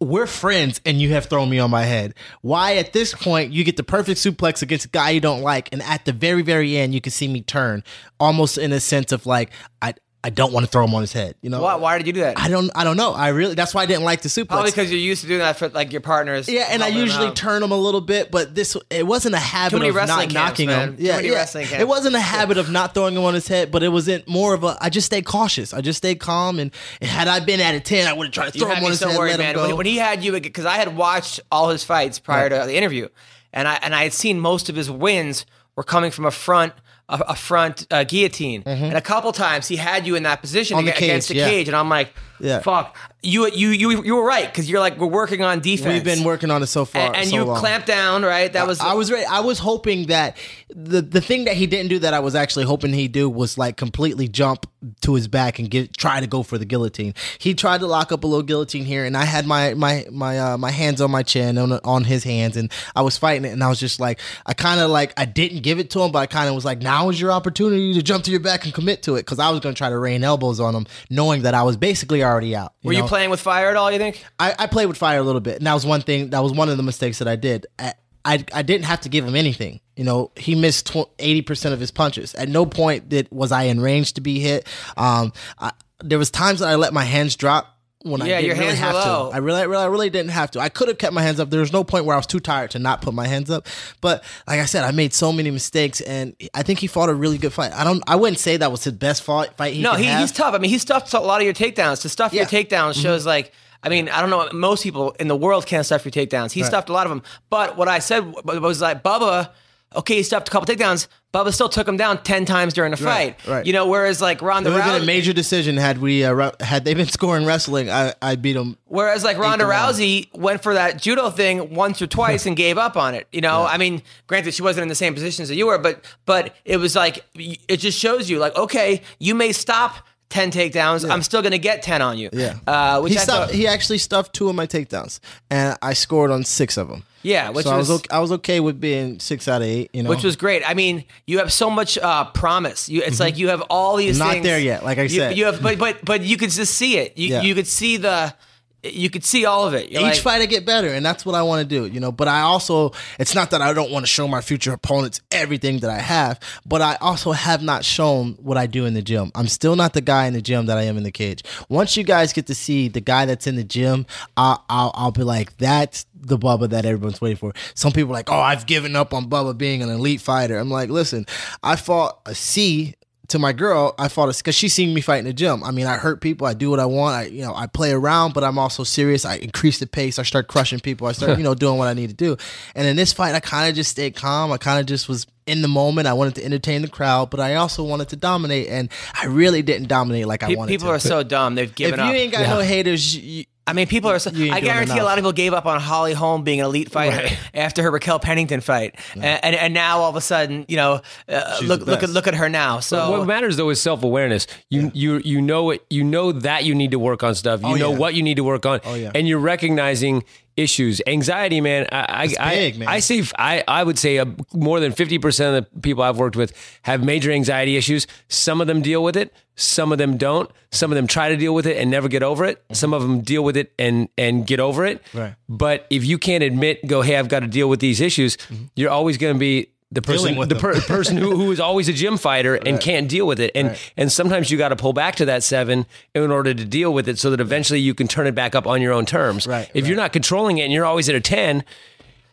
we're friends and you have thrown me on my head. Why at this point you get the perfect suplex against a guy you don't like, and at the very, very end you can see me turn almost in a sense of like, I, I don't want to throw him on his head. You know why? Why did you do that? I don't. I don't know. I really. That's why I didn't like the suplex. Probably because you're used to doing that for like your partners. Yeah, and I usually turn him a little bit, but this it wasn't a habit of not camps, knocking man. him. Yeah, yeah. It wasn't a habit yeah. of not throwing him on his head, but it wasn't more of a. I just stayed cautious. I just stayed calm, and, and had I been at a ten, I would have tried to throw you him on his so head. Worried, let man. Him go. When, when he had you, because I had watched all his fights prior yeah. to the interview, and I and I had seen most of his wins were coming from a front. A, a front uh, guillotine, mm-hmm. and a couple times he had you in that position the against cage, the yeah. cage, and I'm like, yeah. "Fuck, you, you, you, you were right because you're like we're working on defense. We've been working on it so far, and, and so you long. clamped down, right? That I, was I was ready. I was hoping that the the thing that he didn't do that I was actually hoping he'd do was like completely jump to his back and get try to go for the guillotine. He tried to lock up a little guillotine here, and I had my my my uh, my hands on my chin on on his hands, and I was fighting it, and I was just like, I kind of like I didn't give it to him, but I kind of was like, nah. Now is your opportunity to jump to your back and commit to it because I was going to try to rain elbows on him knowing that I was basically already out. You Were know? you playing with fire at all, you think? I, I played with fire a little bit, and that was one thing. That was one of the mistakes that I did. I, I, I didn't have to give him anything. You know, he missed eighty percent of his punches. At no point did was I in range to be hit. Um, I, There was times that I let my hands drop. When yeah, I didn't your hands really have low. to. I really, really, I really didn't have to. I could have kept my hands up. There was no point where I was too tired to not put my hands up. But like I said, I made so many mistakes, and I think he fought a really good fight. I don't. I wouldn't say that was his best fight. fight he no, he, he's tough. I mean, he stuffed a lot of your takedowns. To stuff yeah. your takedowns shows mm-hmm. like. I mean, I don't know. Most people in the world can't stuff your takedowns. He right. stuffed a lot of them. But what I said was like Bubba. Okay, he stuffed a couple takedowns. Bubba still took him down ten times during the fight. Right, right. You know, whereas like Ronda Rousey... It would have been a major decision had we uh, had they been scoring wrestling, I, I beat him. Whereas like Ronda Rousey went for that judo thing once or twice and gave up on it. You know, yeah. I mean, granted, she wasn't in the same positions that you were, but but it was like, it just shows you like, okay, you may stop ten takedowns, yeah. I'm still going to get ten on you. Yeah. Uh, which he, I stuffed, thought, he actually stuffed two of my takedowns, and I scored on six of them. Yeah, which so was, I, was okay, I was okay with being six out of eight, you know, which was great. I mean, you have so much uh, promise. You, it's mm-hmm. like you have all these. Not things. There yet, like I said. You, you have, but but but you could just see it. You yeah. you could see the, you could see all of it. You're Each like, fight I get better, and that's what I want to do, you know. But I also, it's not that I don't want to show my future opponents everything that I have, but I also have not shown what I do in the gym. I'm still not the guy in the gym that I am in the cage. Once you guys get to see the guy that's in the gym, I'll I'll, I'll be like that's. the Bubba that everyone's waiting for. Some people are like, oh, I've given up on Bubba being an elite fighter. I'm like, listen, I fought a C to my girl. I fought a C because she's seen me fight in the gym. I mean, I hurt people. I do what I want. I, you know, I play around, but I'm also serious. I increase the pace. I start crushing people. I start, you know, doing what I need to do. And in this fight, I kind of just stayed calm. I kind of just was in the moment. I wanted to entertain the crowd, but I also wanted to dominate. And I really didn't dominate like I people wanted to. People are so dumb. They've given up. If you up. ain't got yeah. no haters, you, I mean, people are. So, I guarantee enough. a lot of people gave up on Holly Holm being an elite fighter right. after her Raquel Pennington fight, yeah. and and now all of a sudden, you know, uh, look look at look at her now. So but what matters though is self awareness. You yeah. you you know it. You know that you need to work on stuff. You oh, know yeah. what you need to work on, oh, yeah. and you're recognizing issues. Anxiety, man. I I, big, I, man. I see. I I would say a, more than fifty percent of the people I've worked with have major anxiety issues. Some of them deal with it. Some of them don't. Some of them try to deal with it and never get over it. Some of them deal with it and and get over it. Right. But if you can't admit, go, hey, I've got to deal with these issues, mm-hmm. you're always going to be the person the per- person who, who is always a gym fighter and right. can't deal with it. And right. and sometimes you got to pull back to that seven in order to deal with it so that eventually you can turn it back up on your own terms. Right. If right. you're not controlling it and you're always at a ten...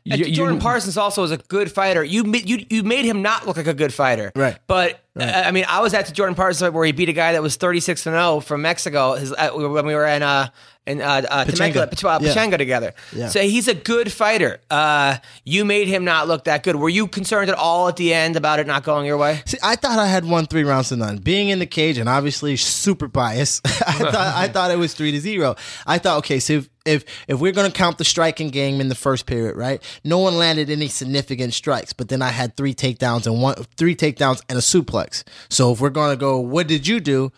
And you, Jordan you, Parsons also is a good fighter. You you you made him not look like a good fighter, right? But right. I mean, I was at the Jordan Parsons where he beat a guy that was thirty-six and oh from Mexico his, uh, when we were in uh in uh, uh Temecula, Pachanga yeah. together. Yeah. So he's a good fighter. Uh, you made him not look that good. Were you concerned at all at the end about it not going your way? See, I thought I had won three rounds to none. Being in the cage and obviously super biased, I thought I thought it was three to zero. I thought, okay, so. If, If if we're going to count the striking game in the first period, right? No one landed any significant strikes, but then I had three takedowns and one three takedowns and a suplex. So if we're going to go, what did you do?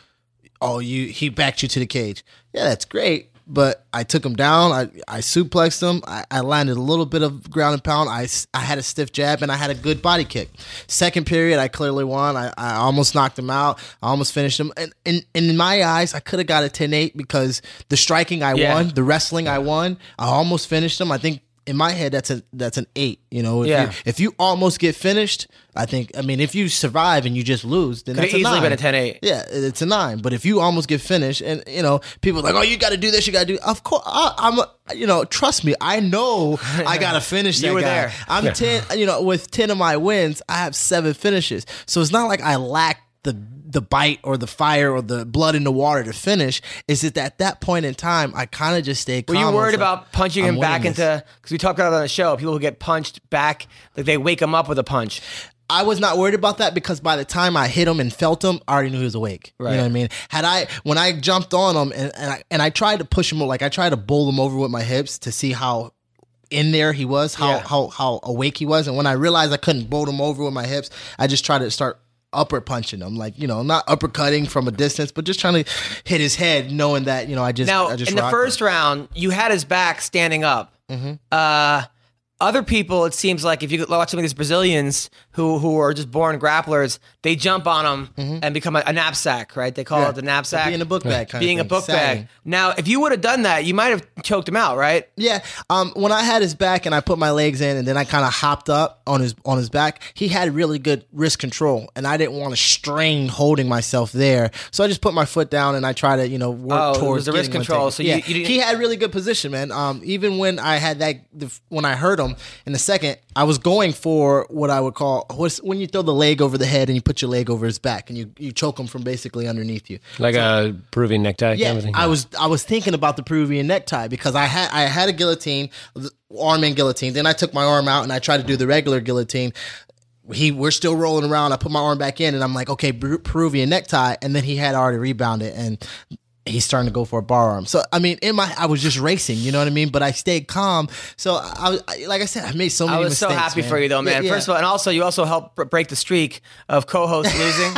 Oh, you he backed you to the cage. Yeah, that's great. But I took him down. I, I suplexed him. I, I landed a little bit of ground and pound. I, I had a stiff jab, and I had a good body kick. Second period, I clearly won. I, I almost knocked him out. I almost finished him. And, and, and in my eyes, I could have got a ten eight because the striking I yeah. won, the wrestling I won. I almost finished him. I think in my head, that's a that's an eight. You know, if, yeah. you, if you almost get finished, I think. I mean, if you survive and you just lose, then could that's a nine. Could have easily been a ten eight. Yeah, it's a nine. But if you almost get finished, and you know, people are like, oh, you got to do this, you got to do. Of course, I, I'm. A, you know, trust me, I know I got to finish. That you were guy. There. I'm yeah. ten. You know, with ten of my wins, I have seven finishes. So it's not like I lack the the bite or the fire or the blood in the water to finish. Is it that at that point in time, I kind of just stayed calm. Were you worried about punching him back into, because we talked about it on the show, people who get punched back, like they wake him up with a punch. I was not worried about that because by the time I hit him and felt him, I already knew he was awake. Right. You know what I mean? Had I, when I jumped on him and, and, I, and I tried to push him, like I tried to bowl him over with my hips to see how in there he was, how, yeah. how, how awake he was. And when I realized I couldn't bowl him over with my hips, I just tried to start upper punching him, like, you know, not uppercutting from a distance, but just trying to hit his head, knowing that, you know, I just now I just in the first him. round, you had his back standing up. Mm-hmm. Uh, other people, it seems like if you watch some of these Brazilians who who are just born grapplers, they jump on him mm-hmm. and become a, a knapsack, right? They call yeah. it the knapsack, so being a book bag, kind being of a book Sad. bag. Now, if you would have done that, you might have choked him out, right? Yeah. Um, when I had his back and I put my legs in, and then I kind of hopped up on his on his back, he had really good wrist control, and I didn't want to strain holding myself there, so I just put my foot down and I tried to you know work oh, towards it was the wrist control. So yeah, you, you didn't... he had really good position, man. Um, even when I had that, when I hurt him. Him. In the second, I was going for what I would call what's, when you throw the leg over the head and you put your leg over his back and you, you choke him from basically underneath you, like so, a Peruvian necktie. Yeah, kind of I was I was thinking about the Peruvian necktie because I had I had a guillotine, arm in guillotine. Then I took my arm out and I tried to do the regular guillotine. He we're still rolling around. I put my arm back in and I'm like, okay, Peruvian necktie. And then he had already rebounded and he's starting to go for a bar arm. So, I mean, in my, I was just racing, you know what I mean? But I stayed calm. So, I, I like I said, I made so many mistakes. I was mistakes, so happy man. for you, though, man. Yeah, yeah. First of all, and also, you also helped break the streak of co-hosts losing.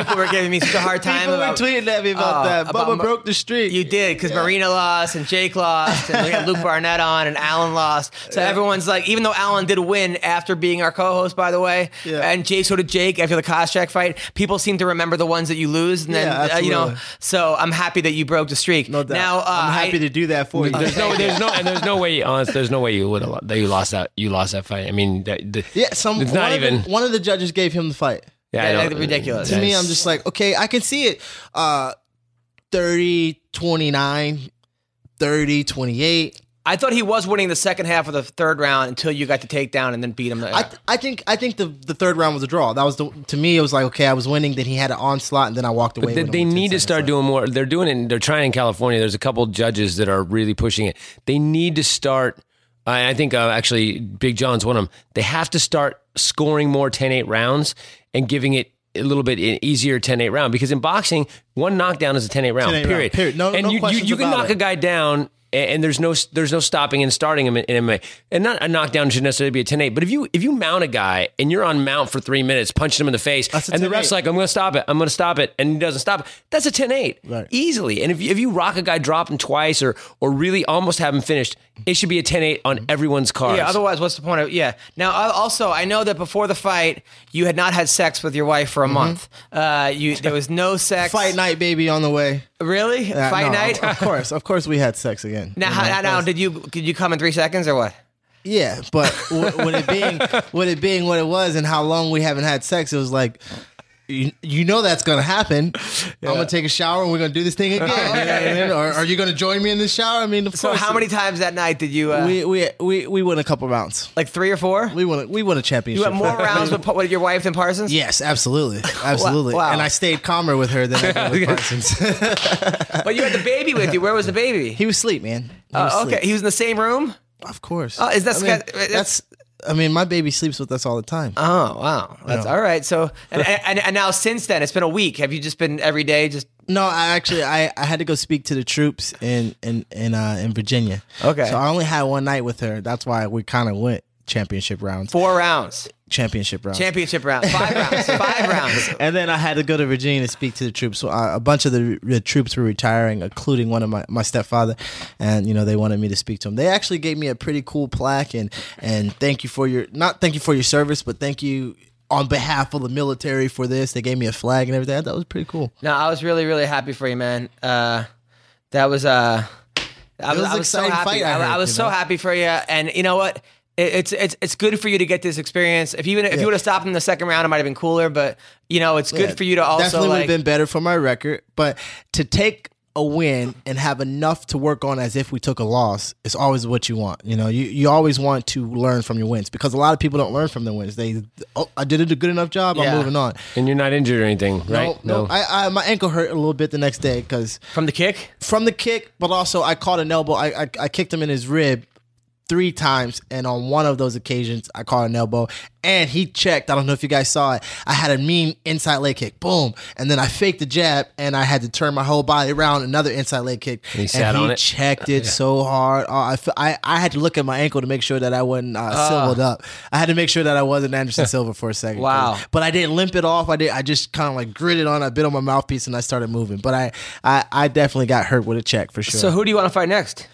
People were giving me such a hard time. People about, were tweeting at me about uh, that. Bubba about, broke the streak. You did, because yeah. Marina lost, and Jake lost, and we had Luke Barnett on, and Alan lost. So, yeah. everyone's like, even though Alan did win after being our co-host, by the way, yeah. and Jake, so did Jake after the Koscheck fight, people seem to remember the ones that you lose. And then, yeah, uh, you know, so I'm happy that you broke the streak. No doubt. Now, uh, I'm happy I, to do that for you. There's no, there's no, and there's no way, honest. There's no way you would have that you lost that you lost that fight. I mean, that, the, yeah, some it's not even. The, one of the judges gave him the fight. Yeah, yeah I know. Ridiculous. To yeah, me, I'm just like, okay, I can see it. Uh, thirty twenty-nine, thirty twenty-eight. I thought he was winning the second half of the third round until you got the takedown and then beat him. I, th- I think I think the, the third round was a draw. That was the, to me, it was like, okay, I was winning, then he had an onslaught, and then I walked away. But they, with they need to start doing more. They're doing it. They're trying in California. There's a couple judges that are really pushing it. They need to start. I, I think uh, actually Big John's one of them. They have to start scoring more ten eight rounds and giving it a little bit easier ten eight round, because in boxing, one knockdown is a ten eight round, ten eight period. Round, period. No, and no you, questions you, you can knock it. a guy down. And there's no there's no stopping and starting him in, in M M A. And not a knockdown should necessarily be a ten eight. But if you if you mount a guy and you're on mount for three minutes, punching him in the face, and the ref's like, I'm going to stop it, I'm going to stop it, and he doesn't stop it, that's a ten eight. Right. Easily. And if you, if you rock a guy, drop him twice, or or really almost have him finished, it should be a ten eight on everyone's cards. Yeah, otherwise, what's the point of Yeah. Now, also, I know that before the fight, you had not had sex with your wife for a mm-hmm. month. Uh, you There was no sex. Fight night, baby, on the way. Really? Uh, Fight no, night? Of course. Of course we had sex again. Now, how, now, now did you did you come in three seconds or what? Yeah, but w- with, it being, with it being what it was and how long we haven't had sex, it was like... You, you know that's going to happen. Yeah. I'm going to take a shower and we're going to do this thing again. Oh, okay. You know what I mean? Or are you going to join me in this shower? I mean, of so course. So how many times that night did you... Uh, we, we we we won a couple rounds. Like three or four? We won a, we won a championship. You won more rounds with, with your wife than Parsons? Yes, absolutely. Absolutely. Wow. And I stayed calmer with her than I did with Parsons. But you had the baby with you. Where was the baby? He was asleep, man. He was uh, okay. Asleep. He was in the same room? Of course. Oh, is that... I mean, that's... that's I mean, my baby sleeps with us all the time. Oh, wow. That's all right. So, and, and, and now since then, it's been a week. Have you just been every day just... No, I actually, I, I had to go speak to the troops in, in, in, uh, in Virginia. Okay. So I only had one night with her. That's why we kind of went championship rounds. Four rounds. Championship rounds. Championship rounds. Five rounds. Five rounds. And then I had to go to Virginia to speak to the troops. So I, a bunch of the, the troops were retiring, including one of my, my stepfather. And, you know, they wanted me to speak to him. They actually gave me a pretty cool plaque and, and thank you for your, not thank you for your service, but thank you on behalf of the military for this. They gave me a flag and everything. That was pretty cool. No, I was really, really happy for you, man. Uh, that was, uh, I was, was, I was so happy. Fight, I, heard, I was so know? happy for you. And you know what? It's it's it's good for you to get this experience. If you if yeah. you would have stopped in the second round, it might have been cooler. But you know, it's good yeah, for you to also definitely would have like, been better for my record. But to take a win and have enough to work on as if we took a loss is always what you want. You know, you you always want to learn from your wins because a lot of people don't learn from their wins. They, oh, I did a good enough job. Yeah. I'm moving on. And you're not injured or anything, right? No, no. no. I, I my ankle hurt a little bit the next day because from the kick, from the kick, but also I caught an elbow. I I, I kicked him in his rib three times, and on one of those occasions, I caught an elbow, and he checked. I don't know if you guys saw it. I had a mean inside leg kick, boom, and then I faked the jab, and I had to turn my whole body around, another inside leg kick, and he, sat and he on it. checked it yeah. so hard. Oh, I, I, I had to look at my ankle to make sure that I wasn't uh, uh. silvered up. I had to make sure that I wasn't Anderson Silva for a second. Wow! But I didn't limp it off. I did. I just kind of like gritted on. I bit on my mouthpiece, and I started moving. But I, I, I definitely got hurt with a check for sure. So who do you want to fight next?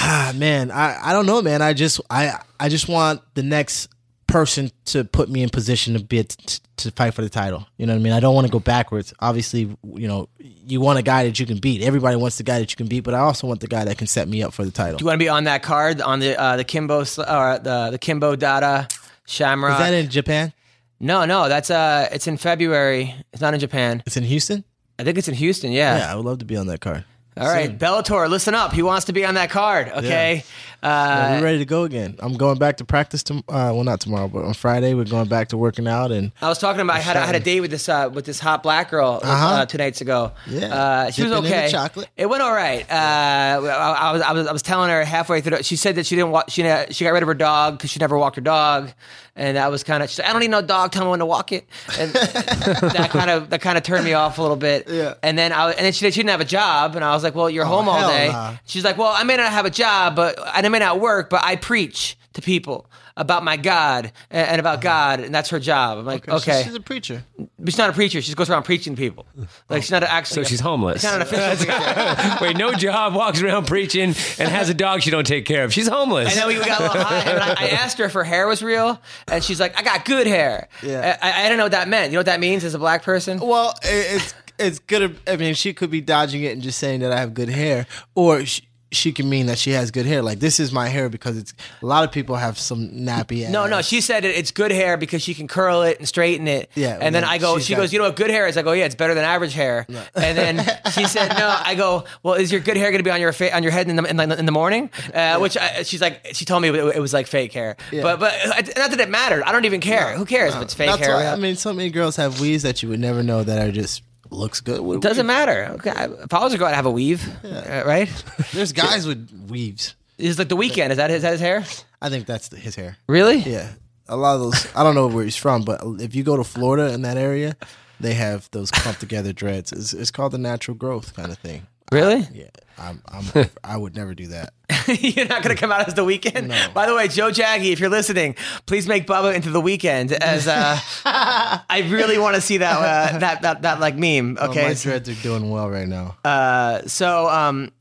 Ah, man, I, I don't know, man. I just I I just want the next person to put me in position to be a, to, to fight for the title. You know what I mean? I don't want to go backwards. Obviously, you know, you want a guy that you can beat. Everybody wants the guy that you can beat, but I also want the guy that can set me up for the title. Do you want to be on that card on the uh, the Kimbo or the the Kimbo Dada Shamrock? Is that in Japan? No, no, that's uh, it's in February. It's not in Japan. It's in Houston? I think it's in Houston. Yeah. Yeah, I would love to be on that card. All right, soon. Bellator, listen up. He wants to be on that card, okay? Yeah. Uh, yeah, we're ready to go again. I'm going back to practice tomorrow. Uh, well, not tomorrow, but on Friday, we're going back to working out. And I was talking about, I had, I had a date with this uh, with this hot black girl uh-huh. uh, two nights ago. Yeah. Uh, she was okay. Chocolate. It went all right. Uh, I, I, was, I, was, I was telling her halfway through, she said that she didn't walk, she, she got rid of her dog because she never walked her dog. And I was kind of, she's like, I don't need no dog. Tell me when to walk it. And that kind of that kind of turned me off a little bit. Yeah. And then I and then she, she didn't have a job, and I was like, well, you're oh, home all day. Nah. She's like, well, I may not have a job, but I may not work, but I preach to people about my God and, and about uh-huh. God, and that's her job. I'm like, okay. okay. She's a preacher. But she's not a preacher. She goes around preaching to people. Like, she's not an actual. So she's homeless. She's not an official preacher. Wait, no job, walks around preaching, and has a dog she don't take care of. She's homeless. And then we got a little hot, and I, I asked her if her hair was real, and she's like, I got good hair. Yeah. I, I didn't know what that meant. You know what that means as a black person? Well, it's, it's good. I mean, she could be dodging it and just saying that I have good hair, or she, she can mean that she has good hair. Like, this is my hair because it's a lot of people have some nappy ass. No, no, she said it, it's good hair because she can curl it and straighten it. Yeah. And then I go, she goes, you know what good hair is? I go, yeah, it's better than average hair. No. And then she said, no. I go, well, is your good hair going to be on your fa- on your head in the in, in the morning? Uh, yeah. Which I, she's like, she told me it, it was like fake hair. Yeah. But but not that it mattered. I don't even care. No. Who cares no. if it's fake That's hair? Why, I mean, so many girls have weaves that you would never know that are just. Looks good. What, Doesn't what, matter. Okay, if I was a girl, I'd have a weave, yeah. uh, right? There's guys with weaves. It's like The Weeknd. Is that his, is that his hair? I think that's the, his hair. Really? Yeah. A lot of those. I don't know where he's from, but if you go to Florida in that area, they have those clumped together dreads. It's, it's called the natural growth kind of thing. Really? I, yeah. I'm, I'm, I would never do that. You're not going to come out as The Weeknd? No. By the way, Joe Jaggi, if you're listening, please make Bubba into The Weeknd. As uh, I really want to see that uh, that that that like meme. Okay, oh, my dreads are doing well right now. Uh, so um,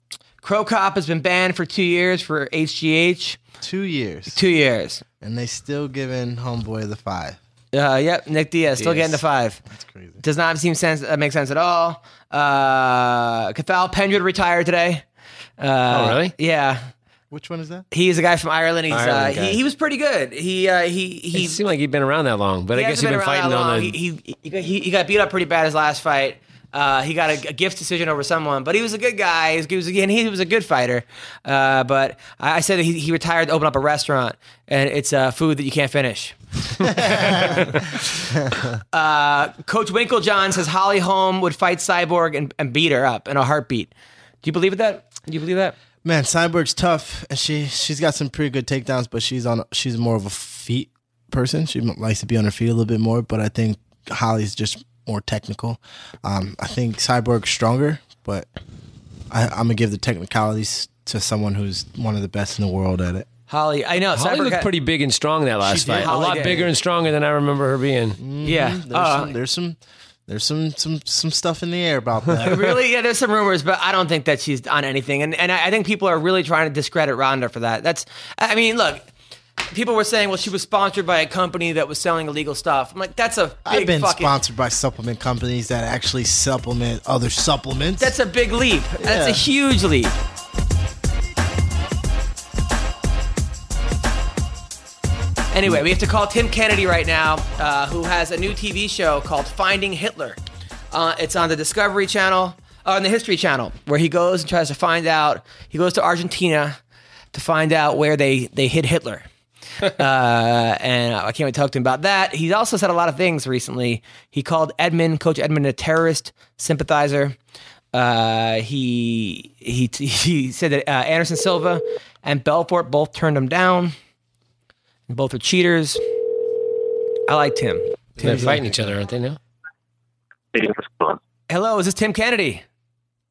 Crow Cop has been banned for two years for H G H. Two years. Two years. And they still giving homeboy the five. Uh, yep, Nick Diaz, Diaz still getting the five. That's crazy. Does not seem sense. Uh, make sense at all. Uh, Cathal Pendred retired today. Uh, oh really? Yeah. Which one is that? He's a guy from Ireland. He's Ireland uh, he, he was pretty good. He uh, he he it seemed like he'd been around that long, but I guess he's been, been fighting on the. He he, he he got beat up pretty bad his last fight. Uh, he got a, a gift decision over someone, but he was a good guy. He was, he was, and he was a good fighter. Uh, but I, I said that he, he retired to open up a restaurant, and it's uh, food that you can't finish. uh, Coach Winklejohn says Holly Holm would fight Cyborg and, and beat her up in a heartbeat. Do you believe that? Do you believe that? Man, Cyborg's tough, and she she's got some pretty good takedowns, but she's on she's more of a feet person. She likes to be on her feet a little bit more, but I think Holly's just more technical. Um, I think Cyborg's stronger, but I, I'm gonna give the technicalities to someone who's one of the best in the world at it. Holly, I know. Holly Cyborg looked got, pretty big and strong that last fight. Holly a lot did. bigger and stronger than I remember her being. Mm-hmm. Yeah, there's, uh, some, there's some, there's some, some, some stuff in the air about that. Really, yeah. There's some rumors, but I don't think that she's on anything. And and I think people are really trying to discredit Ronda for that. That's, I mean, look. People were saying, well, she was sponsored by a company that was selling illegal stuff. I'm like, that's a big fucking... I've been fucking... sponsored by supplement companies that actually supplement other supplements. That's a big leap. Yeah. That's a huge leap. Anyway, we have to call Tim Kennedy right now, uh, who has a new T V show called Finding Hitler. Uh, it's on the Discovery Channel, uh, on the History Channel, where he goes and tries to find out. He goes to Argentina to find out where they, they hid Hitler. uh, and I can't wait to talk to him about that. He's also said a lot of things recently. He called Edmund, Coach Edmund, a terrorist sympathizer. Uh, he, he, he said that uh, Anderson Silva and Belfort both turned him down. Both are cheaters. I like Tim. Tim They're fighting each other, aren't they now? Hey, what's going on? Hello, is this Tim Kennedy?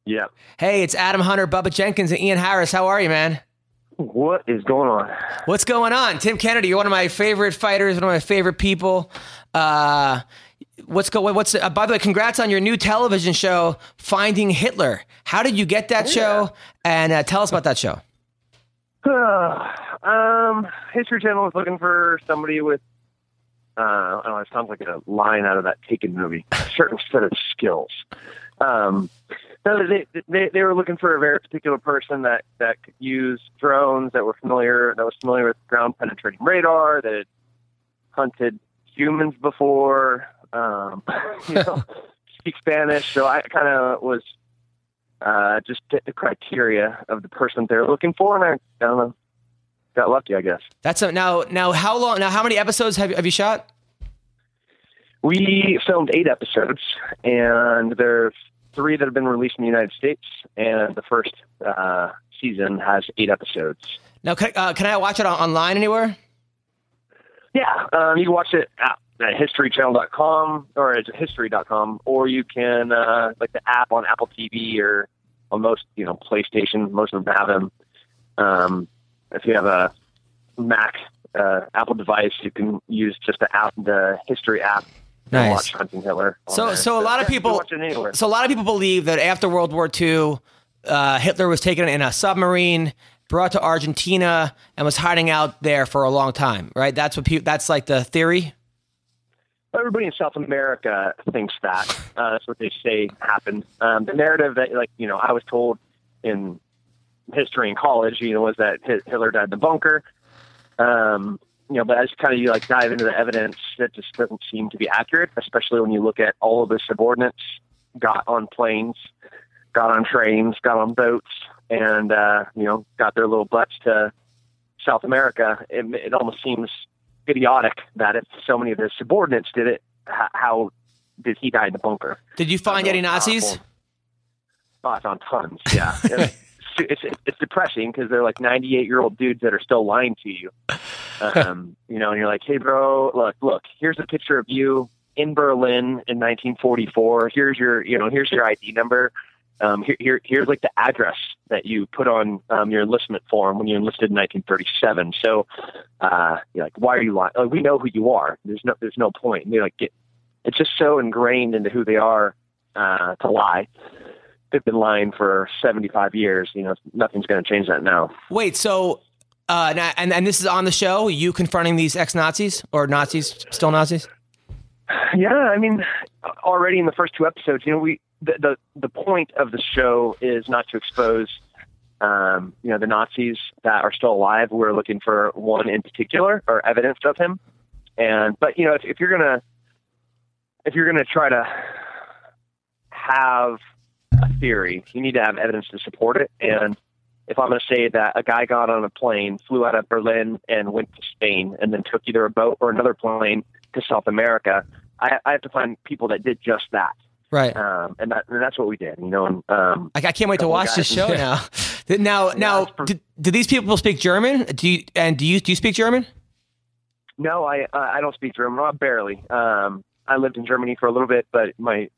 Yeah. Hey, it's Adam Hunter, Bubba Jenkins, and Ian Harris. How are you, man? What is going on? What's going on? Tim Kennedy, you're one of my favorite fighters, one of my favorite people. Uh, what's go? What's uh, by the way, congrats on your new television show, Finding Hitler. How did you get that oh, show? Yeah. And uh, tell us about that show. Uh, um, History Channel was looking for somebody with, uh, I don't know, it sounds like a line out of that Taken movie, a certain set of skills. Um, no, they, they, they were looking for a very particular person that, that could use drones that were familiar, that was familiar with ground penetrating radar, that had hunted humans before, um, you know, speak Spanish. So I kind of was, Uh, just the criteria of the person they're looking for, and I, I don't know, got lucky, I guess. That's a, now. Now, how long? Now, how many episodes have have you shot? We filmed eight episodes, and there's three that have been released in the United States, and the first uh, season has eight episodes. Now, can, uh, can I watch it online anywhere? Yeah, um, you can watch it at history channel dot com or at history dot com, or you can uh, like the app on Apple T V or on most, you know, PlayStation. Most of them have them. Um, if you have a Mac, uh, Apple device, you can use just the app, the History app. Nice. Watch Hunting Hitler. So, so, so a lot of people. So a lot of people believe that after World War Two, uh, Hitler was taken in a submarine, brought to Argentina, and was hiding out there for a long time. Right? That's what people. That's like the theory. Everybody in South America thinks that. Uh, that's what they say happened. Um, the narrative that, like, you know, I was told in history in college, you know, was that Hitler died in the bunker. Um, you know, but as kind of you like dive into the evidence, that just doesn't seem to be accurate, especially when you look at all of the subordinates got on planes, got on trains, got on boats, and, uh, you know, got their little butts to South America. It, it almost seems idiotic that if so many of his subordinates did it, how, how did he die in the bunker? Did you find any Nazis? Oh, I found tons, yeah. it's, it's, it's depressing because they're like ninety-eight-year-old dudes that are still lying to you. Um, you know, and you're like, hey, bro, look, look, here's a picture of you in Berlin in nineteen forty-four. Here's your, you know, here's your I D number. Um, here, here, here's like the address that you put on um, your enlistment form when you enlisted in nineteen thirty-seven. So, uh, you're like, why are you lying? Like, we know who you are. There's no, there's no point. And they're like, it, it's just so ingrained into who they are uh, to lie. They've been lying for seventy-five years. You know, nothing's going to change that now. Wait, so, uh, now, and and this is on the show. You confronting these ex-Nazis or Nazis, still Nazis? Yeah, I mean, already in the first two episodes, you know, we. The, the the point of the show is not to expose, um, you know, the Nazis that are still alive. We're looking for one in particular or evidence of him. And but you know, if, if you're gonna if you're gonna try to have a theory, you need to have evidence to support it. And if I'm gonna say that a guy got on a plane, flew out of Berlin, and went to Spain, and then took either a boat or another plane to South America, I, I have to find people that did just that. Right, um, and, that, and that's what we did, you know. And, um, I, I can't wait to watch this show now. Now, now, do, do these people speak German? Do you, and do you do you speak German? No, I uh, I don't speak German. Well, barely. Um, I lived in Germany for a little bit, but my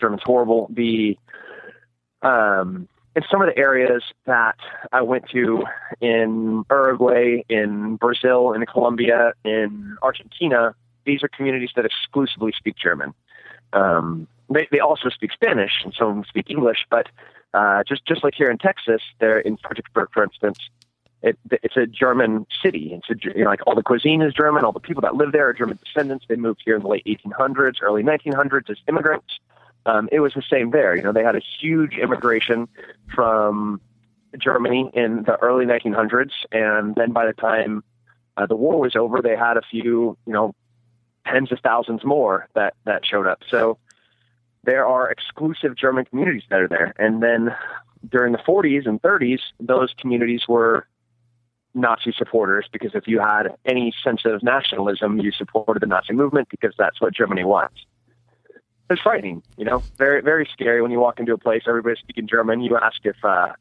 German's horrible. The um, in some of the areas that I went to in Uruguay, in Brazil, in Colombia, in Argentina, these are communities that exclusively speak German. Um, They, they also speak Spanish, and some speak English, but uh, just just like here in Texas, they're in Fredericksburg, for instance, it, it's a German city. It's a, you know, like all the cuisine is German. All the people that live there are German descendants. They moved here in the late eighteen hundreds, early nineteen hundreds as immigrants. Um, it was the same there. You know, they had a huge immigration from Germany in the early nineteen hundreds, and then by the time uh, the war was over, they had a few, you know, tens of thousands more that, that showed up. So there are exclusive German communities that are there. And then during the forties and thirties, those communities were Nazi supporters, because if you had any sense of nationalism, you supported the Nazi movement, because that's what Germany wants. It's frightening, you know, very, very scary when you walk into a place, everybody's speaking German. You ask if, uh,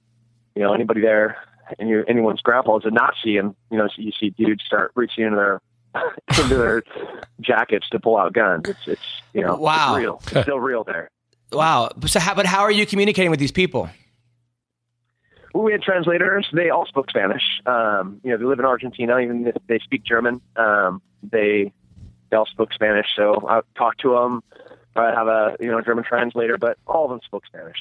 you know, anybody there, and you, anyone's grandpa is a Nazi, and, you know, so you see dudes start reaching into their into their jackets to pull out guns. It's, it's you know, wow. It's real. It's still real there. Wow. So how, but how are you communicating with these people? Well, we had translators. They all spoke Spanish. Um, you know, they live in Argentina, even if they speak German. Um, they, they all spoke Spanish. So I talked to them. I have a, you know, German translator, but all of them spoke Spanish.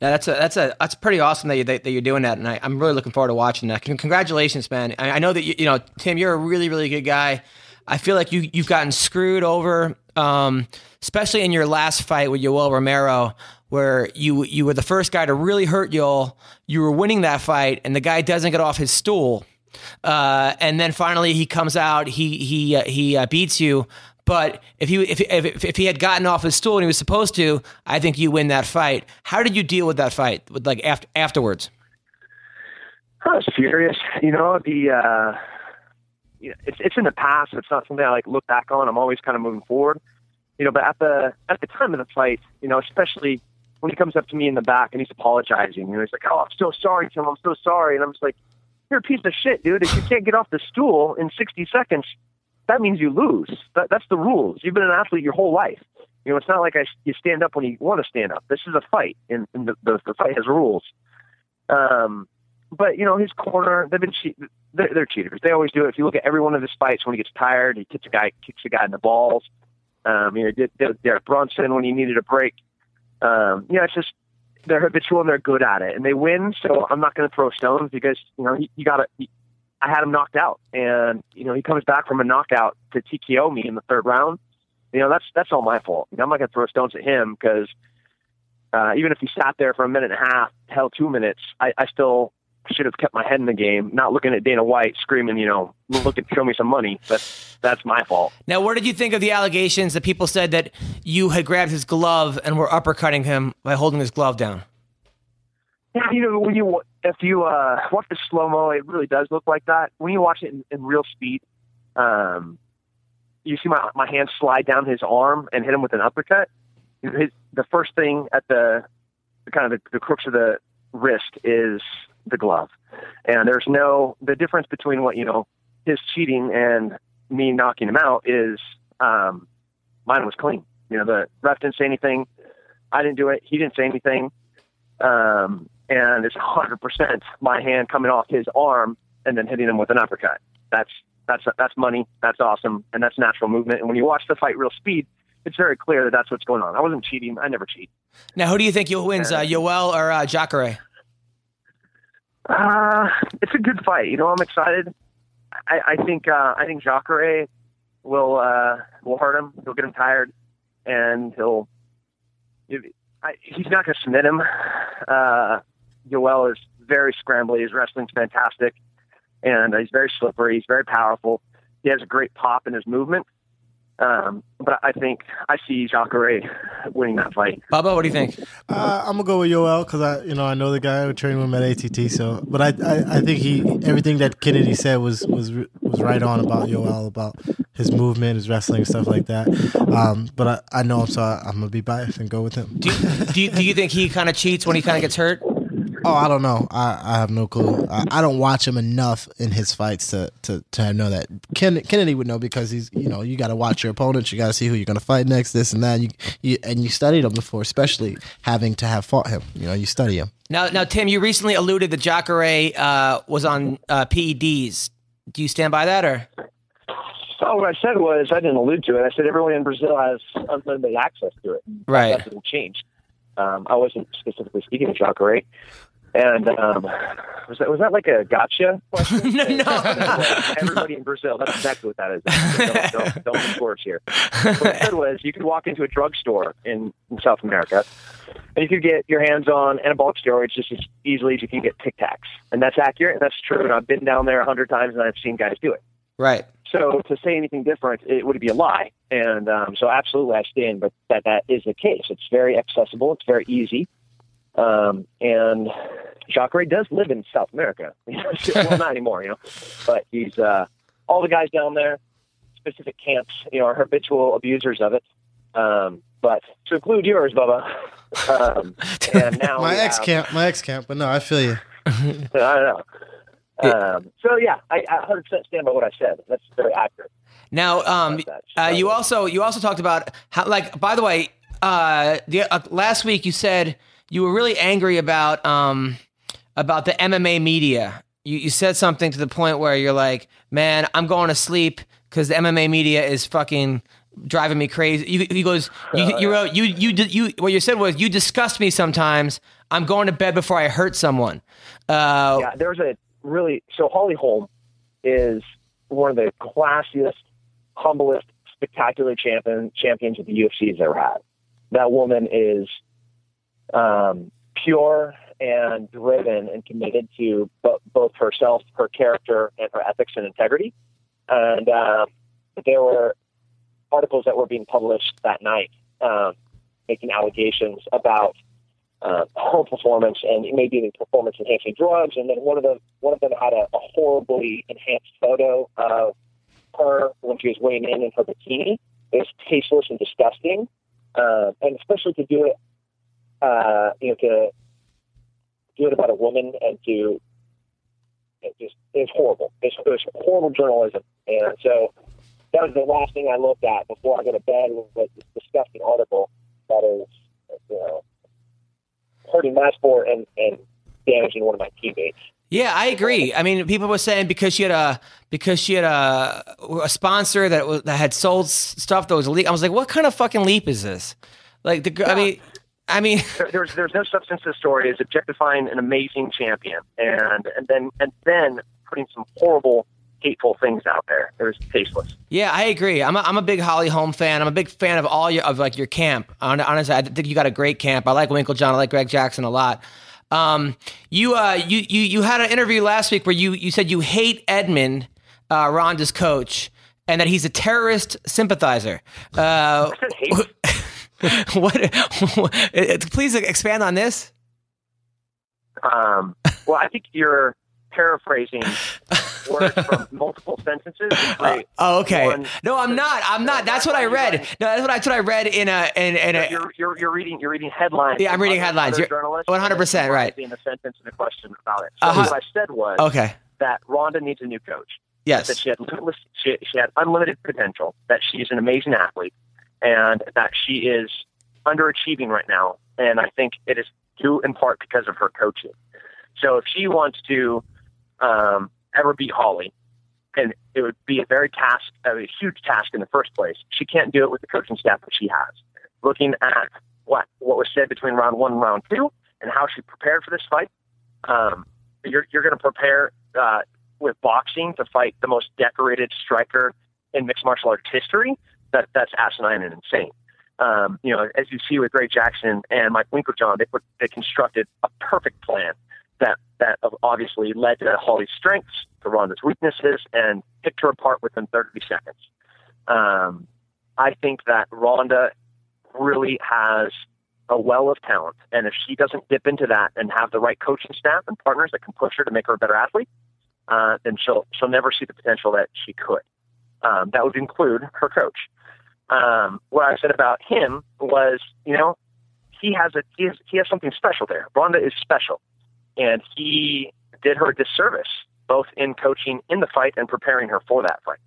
Now that's a, that's a, that's pretty awesome that you, that, that you're doing that. And I, I'm really looking forward to watching that. Congratulations, man. I, I know that you, you know, Tim, you're a really, really good guy. I feel like you, you've gotten screwed over, um, especially in your last fight with Yoel Romero, where you, you were the first guy to really hurt Yoel. You were winning that fight and the guy doesn't get off his stool. Uh, and then finally he comes out, he, he, uh, he uh, beats you. But if he if, if if he had gotten off his stool and he was supposed to, I think you win that fight. How did you deal with that fight? With like after, afterwards, I was furious. You know, the uh, you know, it's it's in the past. It's not something I like look back on. I'm always kind of moving forward. You know, but at the at the time of the fight, you know, especially when he comes up to me in the back and he's apologizing. You know, he's like, "Oh, I'm so sorry, Tim. I'm so sorry." And I'm just like, "You're a piece of shit, dude. If you can't get off the stool in sixty seconds." That means you lose. That, that's the rules. You've been an athlete your whole life. You know, it's not like I, you stand up when you want to stand up. This is a fight, and, and the, the, the fight has rules. Um, but, you know, his corner, they've been che- they're, they're cheaters. They always do it. If you look at every one of his fights, when he gets tired, he kicks a guy, kicks a guy in the balls. Um, you know, did, did Derek Brunson when he needed a break. Um, you know, it's just they're habitual and they're good at it, and they win. So I'm not going to throw stones because, you know, you, you got to. I had him knocked out, and, you know, he comes back from a knockout to T K O me in the third round. You know, that's, that's all my fault. You know, I'm not going to throw stones at him because uh, even if he sat there for a minute and a half, hell, two minutes, I, I still should have kept my head in the game, not looking at Dana White screaming, you know, look at, show me some money, but that's my fault. Now, what did you think of the allegations that people said that you had grabbed his glove and were uppercutting him by holding his glove down? Yeah, you know, when you if you uh, watch the slow-mo, it really does look like that. When you watch it in, in real speed, um, you see my my hand slide down his arm and hit him with an uppercut. You know, his, the first thing at the, the kind of the, the crooks of the wrist is the glove. And there's no, the difference between what, you know, his cheating and me knocking him out is um, mine was clean. You know, the ref didn't say anything. I didn't do it. He didn't say anything. Um, and it's one hundred percent my hand coming off his arm and then hitting him with an uppercut. That's that's that's money. That's awesome, and that's natural movement. And when you watch the fight real speed, it's very clear that that's what's going on. I wasn't cheating. I never cheat. Now, who do you think you wins, uh, Yoel or uh, Jacare? Uh, it's a good fight. You know, I'm excited. I, I think uh, I think Jacare will uh, will hurt him. He'll get him tired, and he'll. It, I, he's not going to submit him. Uh, Yoel is very scrambly. His wrestling's fantastic, and he's very slippery. He's very powerful. He has a great pop in his movement. Um, but I think I see Jacare winning that fight. Bubba, what do you think? Uh, I'm gonna go with Yoel because I, you know, I know the guy who trained with him at A T T. So, but I, I, I think he everything that Kennedy said was was was right on about Yoel, about his movement, his wrestling, stuff like that. Um, but I, I know him, so I, I'm gonna be biased and go with him. Do you, do you, do you think he kind of cheats when he kind of gets hurt? Oh, I don't know. I, I have no clue. I, I don't watch him enough in his fights to to, to know that. Ken, Kennedy would know because he's, you know, you got to watch your opponents. You got to see who you're going to fight next, this and that. You, you and you studied him before, especially having to have fought him. You know, you study him. Now, now, Tim, you recently alluded that Jacare uh, was on uh, P E Ds. Do you stand by that or? Oh, what I said was I didn't allude to it. I said everyone in Brazil has unlimited access to it. Right. That doesn't change. Um, I wasn't specifically speaking to Jacare. And um, was that was that like a gotcha question? no, no. Everybody in Brazil, that's exactly what that is. So don't, don't, don't swerve here. What I said was you could walk into a drugstore in, in South America, and you could get your hands on anabolic steroids just as easily as you can get Tic Tacs. And that's accurate. That's true. And I've been down there a hundred times, and I've seen guys do it. Right. So to say anything different, it would be a lie. And um, so absolutely I stand by that that is the case. It's very accessible. It's very easy. Um, and Jacare does live in South America. Well, not anymore, you know. But he's uh, all the guys down there, specific camps, you know, are habitual abusers of it. Um, but to include yours, Bubba. Um, and now my ex camp, my ex camp. But no, I feel you. I don't know. Um, so yeah, I, I one hundred percent stand by what I said. That's very accurate. Now, um, uh, you also you also talked about how, like, by the way, uh, the uh, last week you said you were really angry about um about the M M A media. You you said something to the point where you're like, man, I'm going to sleep because the M M A media is fucking driving me crazy. You, he goes, you, you wrote, you you did you, you. What you said was, you disgust me sometimes. I'm going to bed before I hurt someone. Uh, yeah, there's a. Really, so Holly Holm is one of the classiest, humblest, spectacular champion, champions that the U F C has ever had. That woman is um, pure and driven and committed to bo- both herself, her character, and her ethics and integrity. And uh, there were articles that were being published that night uh, making allegations about Uh, her performance and maybe even performance enhancing drugs, and then one of them one of them had a, a horribly enhanced photo of her when she was weighing in in her bikini. It was tasteless and disgusting, uh, and especially to do it, uh, you know, to do it about a woman and to it just it was horrible. It was, it was horrible journalism, and so that was the last thing I looked at before I go to bed was this disgusting article that is, you know, hurting my sport and, and damaging one of my teammates. Yeah, I agree. I mean, people were saying because she had a because she had a, a sponsor that was, that had sold stuff that was leaked. I was like, what kind of fucking leap is this? Like, the yeah. I mean, I mean, there, there's there's no substance to the story. It's objectifying an amazing champion, and and then and then putting some horrible, hateful things out there. It was tasteless. Yeah, I agree. I'm a, I'm a big Holly Holm fan. I'm a big fan of all your of like your camp. Honestly, I think you got a great camp. I like Winklejohn. I like Greg Jackson a lot. Um, you uh, you you you had an interview last week where you you said you hate Edmund, uh, Ronda's coach, and that he's a terrorist sympathizer. Uh, what? Please expand on this. Um. Well, I think you're paraphrasing words from multiple sentences. Like, oh, okay. One, no, I'm not. I'm not. That's what I read. No, that's what I, that's what I read in a in, in a. You're, you're you're reading you're reading headlines. Yeah, I'm reading headlines. one hundred percent right. In a sentence and a question about it. So uh-huh. What I said was okay. That Ronda needs a new coach. Yes. That she had limitless, she, she had unlimited potential. That she's an amazing athlete, and that she is underachieving right now. And I think it is due in part because of her coaching. So if she wants to um, ever beat Holly, and it would be a very task, a huge task in the first place. She can't do it with the coaching staff that she has. Looking at what what was said between round one and round two, and how she prepared for this fight, um, you're you're going to prepare uh, with boxing to fight the most decorated striker in mixed martial arts history. That that's asinine and insane. Um, you know, as you see with Greg Jackson and Mike Winklejohn, they put, they constructed a perfect plan. That that obviously led to Holly's strengths, to Ronda's weaknesses, and picked her apart within thirty seconds. Um, I think that Ronda really has a well of talent, and if she doesn't dip into that and have the right coaching staff and partners that can push her to make her a better athlete, uh, then she'll she'll never see the potential that she could. Um, that would include her coach. Um, what I said about him was, you know, he has a he has, he has something special there. Ronda is special. And he did her a disservice, both in coaching in the fight and preparing her for that fight.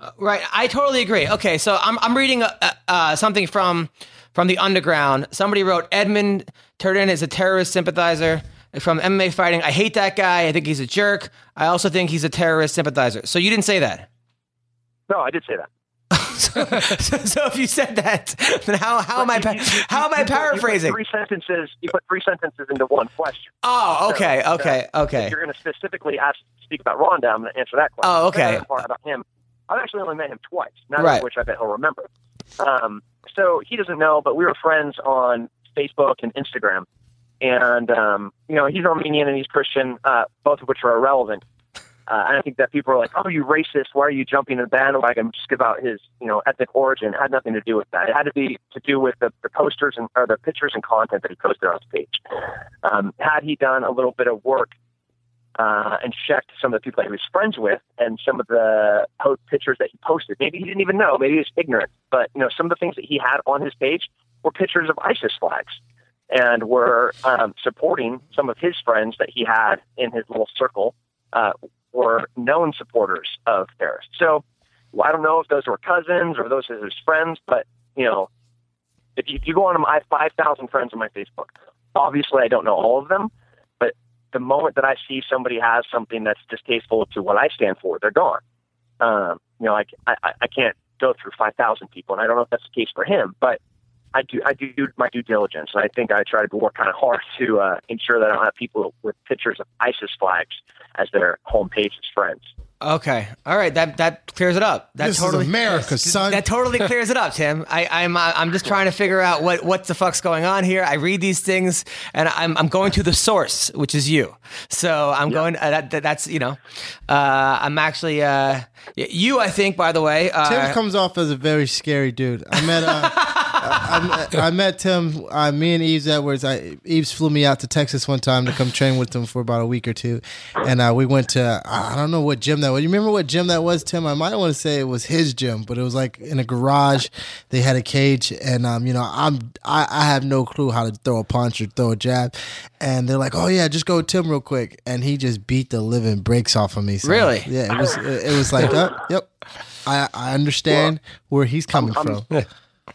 Uh, right, I totally agree. Okay, so I'm I'm reading uh, uh, something from from the underground. Somebody wrote, Edmund Turton is a terrorist sympathizer from M M A fighting. I hate that guy. I think he's a jerk. I also think he's a terrorist sympathizer. So you didn't say that? No, I did say that. So, so, so if you said that, then how how am I how am I paraphrasing? You put three sentences. You put three sentences into one question. Oh, okay, so, okay, so okay. If you're going to specifically ask speak about Ronda, I'm going to answer that question. Oh, okay. Part about him. I've actually only met him twice, not right. Which I bet he'll remember. Um, so he doesn't know, but we were friends on Facebook and Instagram, and um, you know, he's Armenian and he's Christian, uh, both of which are irrelevant. Uh, and I think that people are like, oh, you racist. Why are you jumping in the bandwagon just about his, you know, ethnic origin? It had nothing to do with that. It had to be to do with the, the posters and or the pictures and content that he posted on his page. Um, had he done a little bit of work uh, and checked some of the people that he was friends with and some of the post pictures that he posted, maybe he didn't even know. Maybe he was ignorant. But, you know, some of the things that he had on his page were pictures of ISIS flags and were um, supporting some of his friends that he had in his little circle. Uh, were known supporters of terrorists. So well, I don't know if those were cousins or those were his friends, but, you know, if you, if you go on them, I have five thousand friends on my Facebook. Obviously, I don't know all of them, but the moment that I see somebody has something that's distasteful to what I stand for, they're gone. Um, you know, I, I, I can't go through five thousand people, and I don't know if that's the case for him, but I do I do my due diligence, and I think I try to work kind of hard to uh, ensure that I don't have people with pictures of ISIS flags as their homepage as friends. Okay, all right, that that clears it up. That this totally, is America, son. That totally clears it up, Tim. I, I'm I'm just trying to figure out what, what the fuck's going on here. I read these things, and I'm I'm going to the source, which is you. So I'm yep. going. Uh, that, that that's you know, uh, I'm actually uh, you. I think, by the way, uh, Tim comes off as a very scary dude. I met. Uh, I, I met Tim, uh, me and Eves Edwards. I, Eves flew me out to Texas one time to come train with him for about a week or two. And uh, we went to, I don't know what gym that was. You remember what gym that was, Tim? I might want to say it was his gym, but it was like in a garage. They had a cage. And, um, you know, I'm, I, I have no clue how to throw a punch or throw a jab. And they're like, oh, yeah, just go Tim real quick. And he just beat the living brakes off of me. So, really? Yeah, it was, it, it was like, oh, yep, I, I understand well, where he's coming I'm, from. I'm,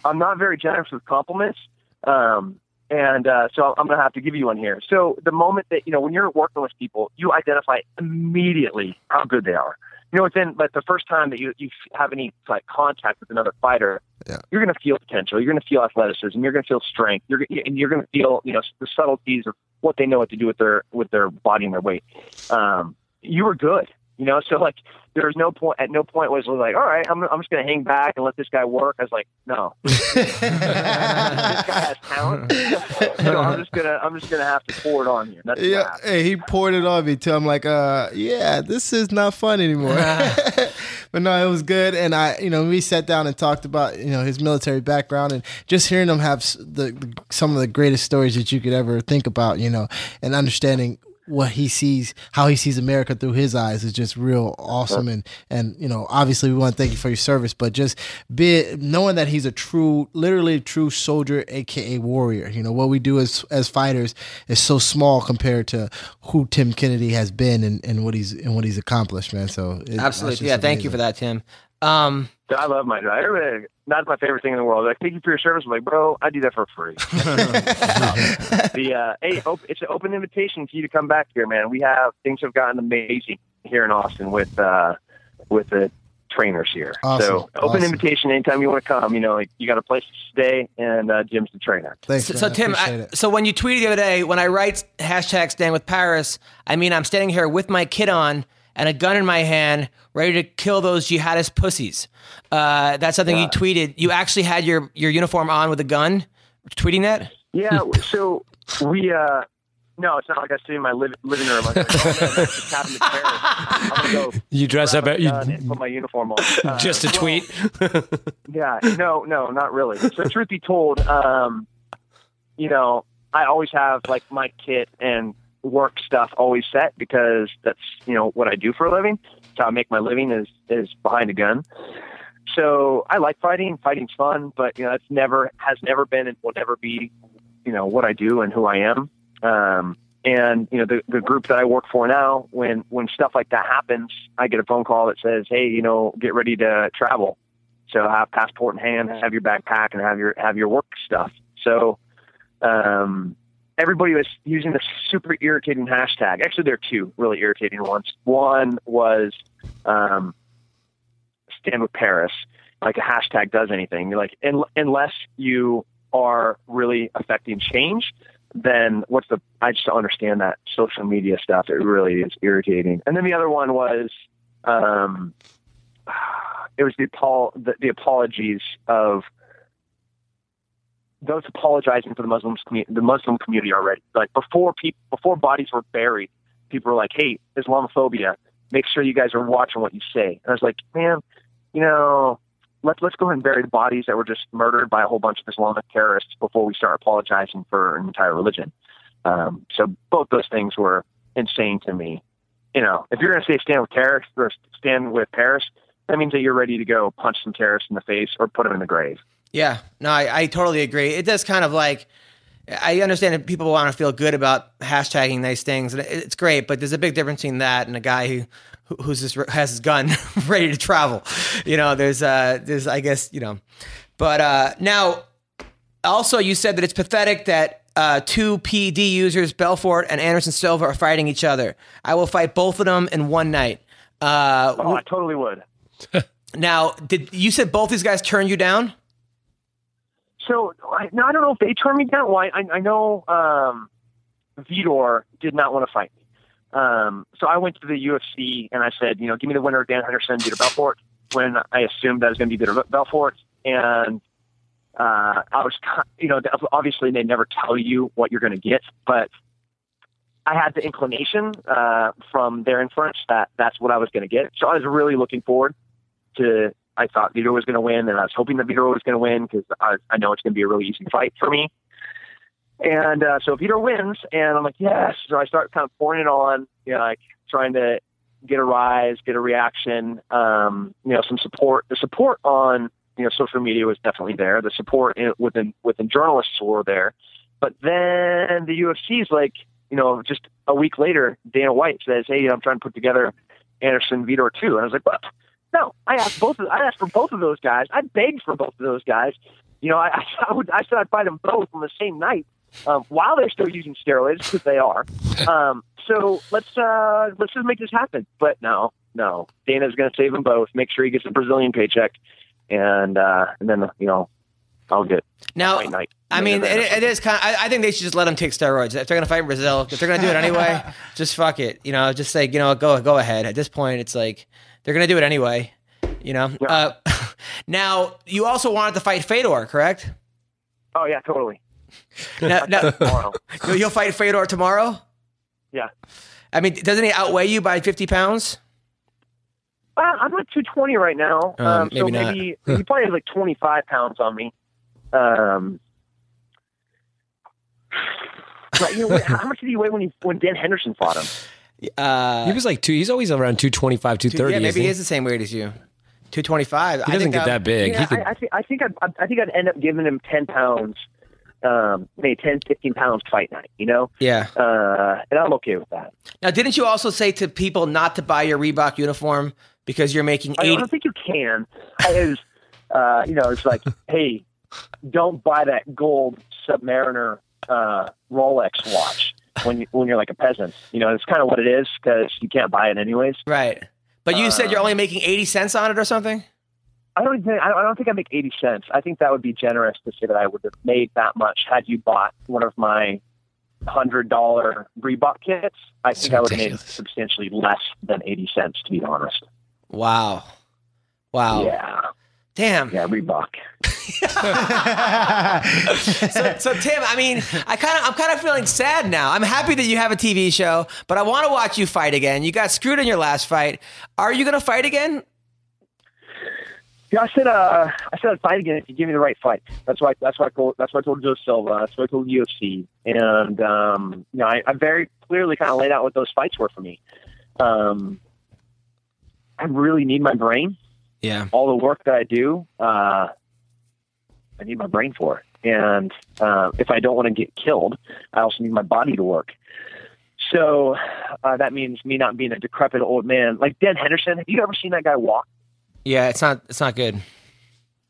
I'm not very generous with compliments, um, and uh, so I'm going to have to give you one here. So the moment that, you know, when you're working with people, you identify immediately how good they are. You know, within like the first time that you, you have any like contact with another fighter, yeah. you're going to feel potential. You're going to feel athleticism. You're going to feel strength. You're and you're going to feel, you know, the subtleties of what they know what to do with their with their body and their weight. Um, you were good. You know, so like there's no point at no point was like, all right, I'm I'm just gonna hang back and let this guy work. I was like, no, this guy has talent, so I'm just gonna I'm just gonna have to pour it on you. That's yeah, hey, he poured it on me too. I'm like, uh, yeah, this is not fun anymore. But no, it was good, and I, you know, we sat down and talked about, you know, his military background, and just hearing him have the, the some of the greatest stories that you could ever think about, you know, and understanding what he sees, how he sees America through his eyes is just real awesome. And, and, you know, obviously we want to thank you for your service, but just be knowing that he's a true, literally a true soldier, A K A warrior. You know, what we do as, as fighters is so small compared to who Tim Kennedy has been and, and what he's, and what he's accomplished, man. So it, absolutely. Yeah. Amazing. Thank you for that, Tim. Um, I love my driver. Not my favorite thing in the world. Like, thank you for your service. I'm like, bro, I do that for free. um, the uh, hey, op- it's an open invitation for you to come back here, man. We have things have gotten amazing here in Austin with uh, with the trainers here. Awesome. So, open awesome. invitation anytime you want to come. You know, like, you got a place to stay, and uh, Jim's the trainer. Thanks, so, so Tim, I, so when you tweeted the other day, when I write hashtag Stand with Paris, I mean I'm standing here with my kid on and a gun in my hand, ready to kill those jihadist pussies. Uh, that's something yeah. you tweeted. You actually had your, your uniform on with a gun, tweeting that? Yeah, so we, uh, no, it's not like I sit in my li- living room. I'm like, oh, go you dress up, at, you put my uniform on. Uh, just a tweet? Well, yeah, no, no, not really. So truth be told, um, you know, I always have like my kit and work stuff always set because that's, you know, what I do for a living. It's how I make my living is, is behind a gun. So I like fighting. Fighting's fun, but, you know, it's never, has never been and will never be, you know, what I do and who I am. Um, and, you know, the, the group that I work for now, when, when stuff like that happens, I get a phone call that says, hey, you know, get ready to travel. So I have passport in hand, have your backpack and have your, have your work stuff. So, um, everybody was using a super irritating hashtag. Actually, there are two really irritating ones. One was um, Stand with Paris. Like a hashtag does anything. You're like, un- unless you are really affecting change, then what's the, I just don't understand that social media stuff. It really is irritating. And then the other one was, um, it was the, apol- the, the apologies of, those apologizing for the Muslims, the Muslim community already. Like before people, before bodies were buried, people were like, "Hey, Islamophobia, make sure you guys are watching what you say. And I was like, man, you know, let's let's go ahead and bury the bodies that were just murdered by a whole bunch of Islamic terrorists before we start apologizing for an entire religion. Um, so both those things were insane to me. You know, if you're going to say stand with terrorists or stand with Paris, that means that you're ready to go punch some terrorists in the face or put them in the grave. Yeah, no, I, I totally agree. It does kind of like, I understand that people want to feel good about hashtagging nice things, and it's great, but there's a big difference between that and a guy who who's just has his gun ready to travel. You know, there's, uh, there's, I guess, you know. But uh, now, also, you said that it's pathetic that uh, two P D users, Belfort and Anderson Silva, are fighting each other. I will fight both of them in one night. Uh, oh, I totally would. Now, did you said both these guys turned you down? So, I, no, I don't know if they turned me down. Why? I, I know um, Vitor did not want to fight me. Um, so I went to the U F C and I said, you know, give me the winner of Dan Henderson, Vitor Belfort, when I assumed that was going to be Vitor Belfort. And uh, I was, you know, obviously they never tell you what you're going to get, but I had the inclination uh, from their inference that that's what I was going to get. So I was really looking forward to. I thought Vitor was going to win, and I was hoping that Vitor was going to win because I, I know it's going to be a really easy fight for me. And uh, so Vitor wins, and I'm like, yes. So I start kind of pouring it on, you know, like trying to get a rise, get a reaction, um, you know, some support. The support on, you know, social media was definitely there. The support in, within within journalists were there. But then the U F C is like, you know, just a week later, Dana White says, hey, I'm trying to put together Anderson Vitor too. And I was like, what? No, I asked both. Of, I asked for both of those guys. I begged for both of those guys. You know, I, I would. I said I'd fight them both on the same night, um, while they're still using steroids because they are. Um, so let's uh, let's just make this happen. But no, no, Dana's going to save them both. Make sure he gets a Brazilian paycheck, and uh, and then you know, I'll get now. Night, night. I mean, it, it is kind of, I, I think they should just let them take steroids. If they're going to fight in Brazil, if they're going to do it anyway, just fuck it. You know, just say, you know, go go ahead. At this point, it's like. They're going to do it anyway, you know? Yeah. Uh, now, you also wanted to fight Fedor, correct? Oh, yeah, totally. Now, now, tomorrow. You'll fight Fedor tomorrow? Yeah. I mean, doesn't he outweigh you by fifty pounds? Uh, I'm like two twenty right now. Um, um, maybe so not. Maybe, he probably has like twenty-five pounds on me. Um, but, you know, how much did he weigh when, he, when Dan Henderson fought him? Uh, he was like two. He's always around two twenty five, two thirty. Yeah, maybe he is the same weight as you. Two twenty five. He doesn't get that big. Yeah, he could, I, I think I think I'd, I think I'd end up giving him ten pounds, um, maybe ten, fifteen pounds fight night. You know. Yeah. Uh, and I'm okay with that. Now, didn't you also say to people not to buy your Reebok uniform because you're making? eighty- I don't think you can. I was, uh, you know, it's like, hey, don't buy that gold Submariner uh, Rolex watch. When, you, when you're like a peasant, you know, it's kind of what it is because you can't buy it anyways. Right. But you uh, said you're only making eighty cents on it or something? I don't think, I don't think I make eighty cents. I think that would be generous to say that I would have made that much had you bought one of my one hundred dollars Reebok kits. I think I would have made substantially less than eighty cents, to be honest. Wow. Wow. Yeah. Damn. Yeah, Reebok. so, so Tim, I mean, I kind of, I'm kind of feeling sad now. I'm happy that you have a T V show, but I want to watch you fight again. You got screwed in your last fight. Are you going to fight again? Yeah, I said, uh, I said I'd fight again if you give me the right fight. That's why. That's why. I told, that's why I told Joe Silva. That's why I told U F C. And um, you know, I, I very clearly kind of laid out what those fights were for me. Um, I really need my brain. Yeah. All the work that I do. Uh, I need my brain for it. And uh, if I don't want to get killed, I also need my body to work. So uh, that means me not being a decrepit old man. Like Dan Henderson, have you ever seen that guy walk? Yeah, it's not it's not good.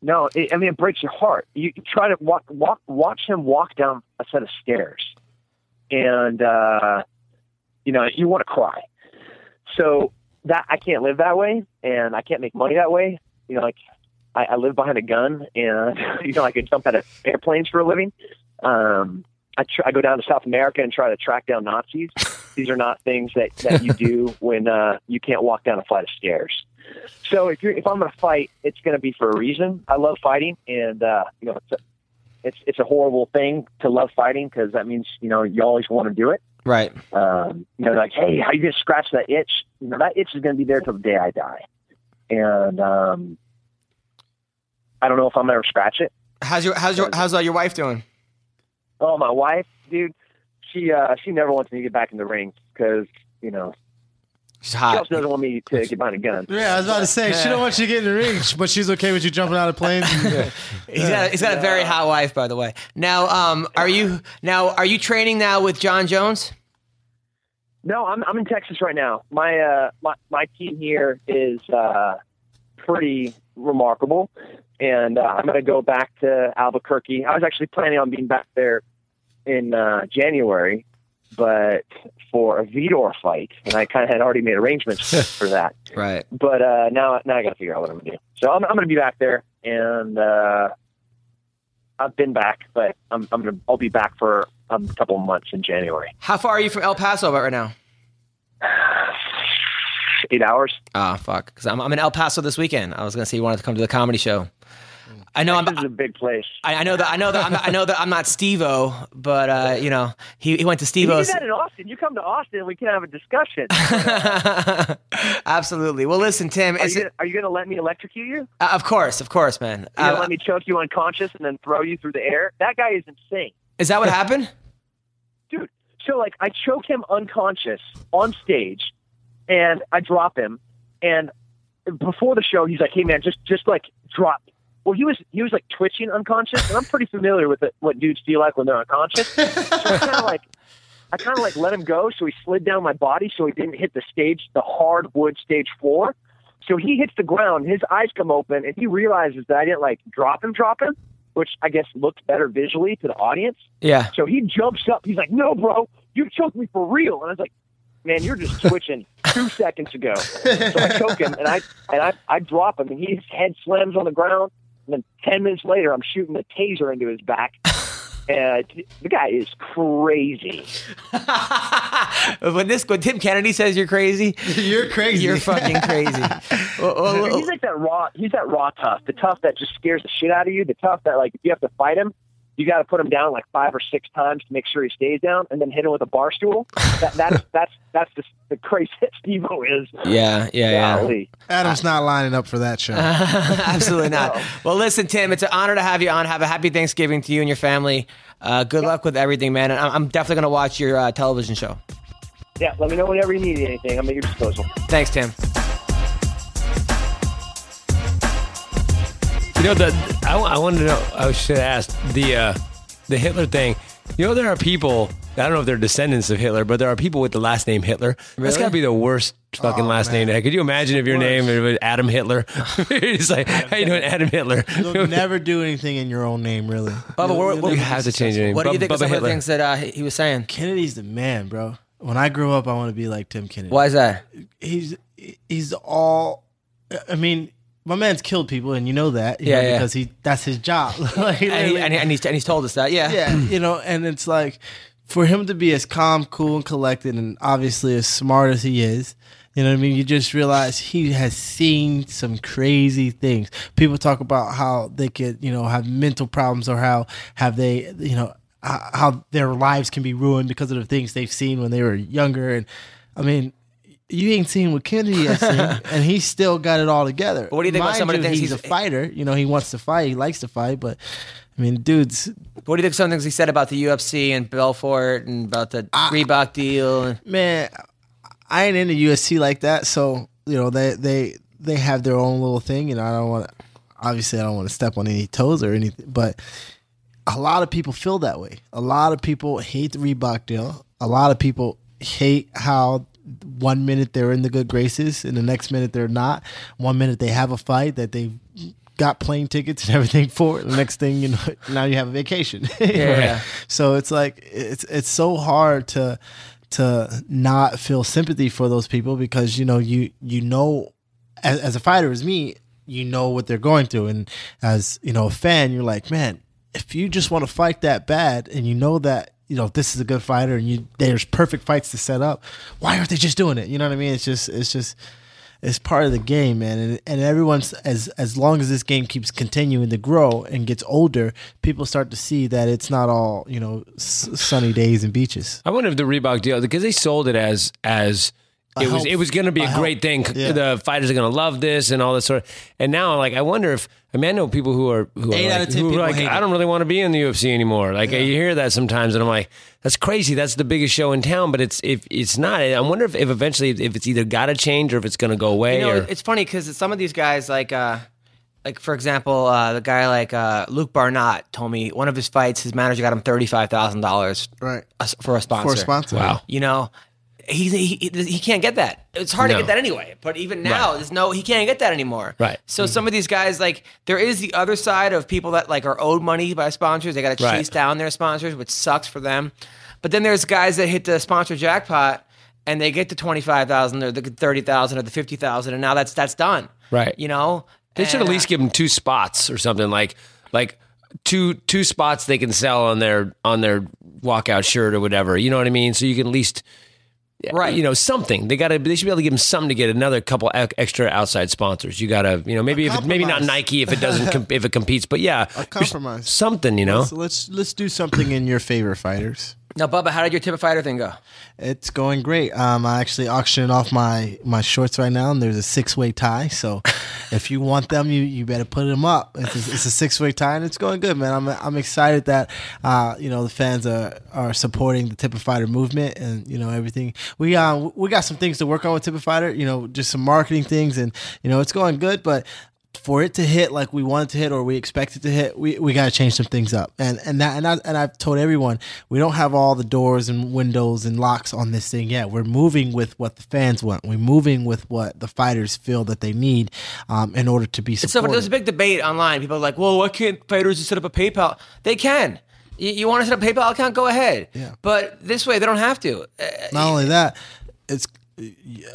No, it, I mean, it breaks your heart. You try to walk, walk, watch him walk down a set of stairs. And, uh, you know, you want to cry. So that I can't live that way, and I can't make money that way. You know, like... I, I live behind a gun, and you know I could jump out of airplanes for a living. Um, I, tr- I go down to South America and try to track down Nazis. These are not things that, that you do when uh, you can't walk down a flight of stairs. So if you're, if I'm going to fight, it's going to be for a reason. I love fighting, and uh, you know it's a, it's it's a horrible thing to love fighting because that means you know you always want to do it. Right. Um, you know, like, hey, how you going to scratch that itch? You know, that itch is going to be there till the day I die. And um, I don't know if I'm going to ever scratch it. How's your how's your how's uh, your wife doing? Oh, my wife, dude. She uh, she never wants me to get back in the ring because, you know, she's hot. She also doesn't want me to get behind a gun. Yeah, I was about to say, yeah. She don't want you to get in the ring, but she's okay with you jumping out of planes. Yeah. he's got a, he's got yeah. a very hot wife, by the way. Now, um, are you now are you training now with John Jones? No, I'm I'm in Texas right now. My uh my, my team here is uh, pretty remarkable, and uh, I'm going to go back to Albuquerque. I was actually planning on being back there in uh, January. But for a Vitor fight, and I kind of had already made arrangements for that. Right. But uh, now, now I got to figure out what I'm going to do. So I'm, I'm going to be back there, and uh, I've been back, but I'm, I'm going to I'll be back for a couple of months in January. How far are you from El Paso right now? Eight hours. Ah, oh, fuck. Because I'm I'm in El Paso this weekend. I was going to say you wanted to come to the comedy show. I know Texas I'm. This is a big place. I, I know that. I know that. I'm not, I know that I'm not Steve-O, but uh, you know, he, he went to Steve-O's. You do that in Austin. You come to Austin, we can have a discussion. Absolutely. Well, listen, Tim. Are you going to let me electrocute you? Uh, of course, of course, man. You're uh, gonna let me choke you unconscious and then throw you through the air. That guy is insane. Is that what happened, dude? So like, I choke him unconscious on stage, and I drop him. And before the show, he's like, "Hey, man, just just like drop." Well, he was he was like twitching unconscious, and I'm pretty familiar with it, what dudes feel like when they're unconscious. So I kind of like, I kind of like let him go, so he slid down my body, so he didn't hit the stage, the hardwood stage floor. So he hits the ground, his eyes come open, and he realizes that I didn't like drop him, drop him, which I guess looked better visually to the audience. Yeah. So he jumps up, he's like, "No, bro, you choked me for real," and I was like, "Man, you're just twitching two seconds ago." So I choke him, and I and I I drop him, and his head slams on the ground. And then ten minutes later, I'm shooting a taser into his back. And uh, the guy is crazy. when this, when Tim Kennedy says you're crazy, you're crazy. You're fucking crazy. oh, oh, oh. He's like that raw, he's that raw tough, the tough that just scares the shit out of you, the tough that, like, if you have to fight him, you got to put him down like five or six times to make sure he stays down, and then hit him with a bar stool. That, that's that's that's the, the crazy that Steve-O is. Yeah, yeah, Golly. yeah. Adam's not lining up for that show. Absolutely not. No. Well, listen, Tim, it's an honor to have you on. Have a happy Thanksgiving to you and your family. Uh, good yeah. luck with everything, man. And I'm, I'm definitely going to watch your uh, television show. Yeah, let me know whenever you need anything. I'm at your disposal. Thanks, Tim. You know, the, I, I wanted to know, I should have asked, the, uh, the Hitler thing. You know, there are people, I don't know if they're descendants of Hitler, but there are people with the last name Hitler. Really? That's got to be the worst fucking oh, last man. name to have. Could you imagine if your name was Adam Hitler? It's like, how you doing, Adam Hitler? You'll never do anything in your own name, really. Bubba, you'll, what, you'll what, you have to change your name. What do you think Bubba of some of the things that uh, he was saying? Kennedy's the man, bro. When I grow up, I want to be like Tim Kennedy. Why is that? He's He's all, I mean... My man's killed people, and you know that, you yeah, know, yeah, because he—that's his job. like, he and, he, and, he, and he's and he's told us that, yeah, yeah, you know. And it's like for him to be as calm, cool, and collected, and obviously as smart as he is, you know what I mean. You just realize he has seen some crazy things. People talk about how they could, you know, have mental problems, or how have they, you know, how their lives can be ruined because of the things they've seen when they were younger. And I mean. You ain't seen what Kennedy has seen, and he's still got it all together. But what do you think Mind about somebody you, thinks he's, he's a fighter? You know, he wants to fight, he likes to fight, but I mean, dudes. What do you think some things he said about the U F C and Belfort and about the I, Reebok deal? And- man, I ain't into U F C like that, so you know they they they have their own little thing. You know, I don't want to. Obviously, I don't want to step on any toes or anything, but a lot of people feel that way. A lot of people hate the Reebok deal. A lot of people hate how. One minute they're in the good graces, and the next minute they're not. One minute they have a fight that they got plane tickets and everything for it. The next thing you know, now you have a vacation. Yeah. Right? So it's like it's it's so hard to to not feel sympathy for those people because you know you you know as, as a fighter as me you know what they're going through, and as you know a fan you're like, man, if you just want to fight that bad and you know that. You know, if this is a good fighter and you, there's perfect fights to set up, why aren't they just doing it? You know what I mean? It's just, it's just, it's part of the game, man. And and everyone's, as as long as this game keeps continuing to grow and gets older, people start to see that it's not all, you know, s- sunny days and beaches. I wonder if the Reebok deal, because they sold it as as it a was help. it was going to be a, a great help. thing. Yeah. The fighters are going to love this and all this sort of. And now, like, I wonder if I mean, I know people who are who Eight are like, who are like I don't really want to be in the U F C anymore. Like, yeah. I hear that sometimes, and I'm like, that's crazy. That's the biggest show in town, but it's if it's not. I wonder if, if eventually if it's either got to change or if it's going to go away. You know, or... It's funny because some of these guys, like uh, like for example, uh, the guy like uh, Luke Barnott told me one of his fights, his manager got him thirty five thousand dollars right for a sponsor. For a sponsor, wow, you know. He, he he can't get that. It's hard no. to get that anyway. But even now, right. there's no he can't get that anymore. Right. So mm-hmm. some of these guys, like, there is the other side of people that like are owed money by sponsors. They got to right. chase down their sponsors, which sucks for them. But then there's guys that hit the sponsor jackpot and they get the twenty five thousand or the thirty thousand or the fifty thousand, and now that's that's done. Right. You know, they and, should at least give them two spots or something like like. Two two spots they can sell on their on their walkout shirt or whatever. You know what I mean? So you can at least. Right, you know, something they got to. They should be able to give them something to get another couple extra outside sponsors. You got to, you know, maybe if it, maybe not Nike if it doesn't com- if it competes, but yeah, a compromise, something. You know, let's, let's let's do something in your favor, fighters. Now, Bubba, how did your Tip a Fighter thing go? It's going great. Um, I actually auctioned off my my shorts right now, and there's a six way tie. So if you want them, you, you better put them up. It's a, it's a six way tie, and it's going good, man. I'm I'm excited that uh, you know the fans are, are supporting the Tip a Fighter movement, and you know everything. We uh we got some things to work on with Tip a Fighter. You know, just some marketing things, and you know it's going good, but. For it to hit like we want it to hit or we expect it to hit, we, we got to change some things up. And and that, and, I, and I've told everyone, we don't have all the doors and windows and locks on this thing yet. We're moving with what the fans want. We're moving with what the fighters feel that they need um, in order to be supported. So there's a big debate online. People are like, well, why can't fighters just set up a PayPal? They can. You, you want to set up a PayPal account? Go ahead. Yeah. But this way, they don't have to. Not only that, it's...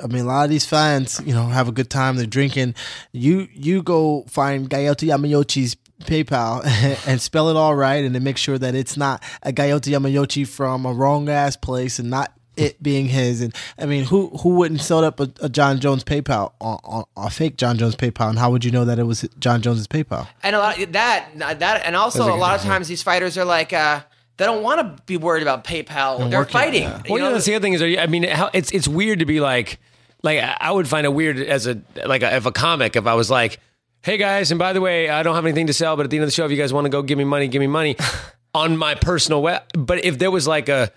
I mean, a lot of these fans, you know, have a good time. They're drinking. You you go find Gayoto Yamayochi's PayPal and spell it all right, and then make sure that it's not a Gayoto Yamayochi from a wrong ass place, and not it being his. And I mean, who who wouldn't set up a, a John Jones PayPal, on, on, a fake John Jones PayPal? And how would you know that it was John Jones's PayPal? And a lot of that that, and also a lot of times these fighters are like. Uh, They don't want to be worried about PayPal. They're, They're fighting. It, yeah. you well, know? You know, the other thing is, I mean, it's it's weird to be like, like I would find it weird as a like a, if a comic if I was like, hey guys, and by the way, I don't have anything to sell, but at the end of the show, if you guys want to go give me money, give me money on my personal web. But if there was like a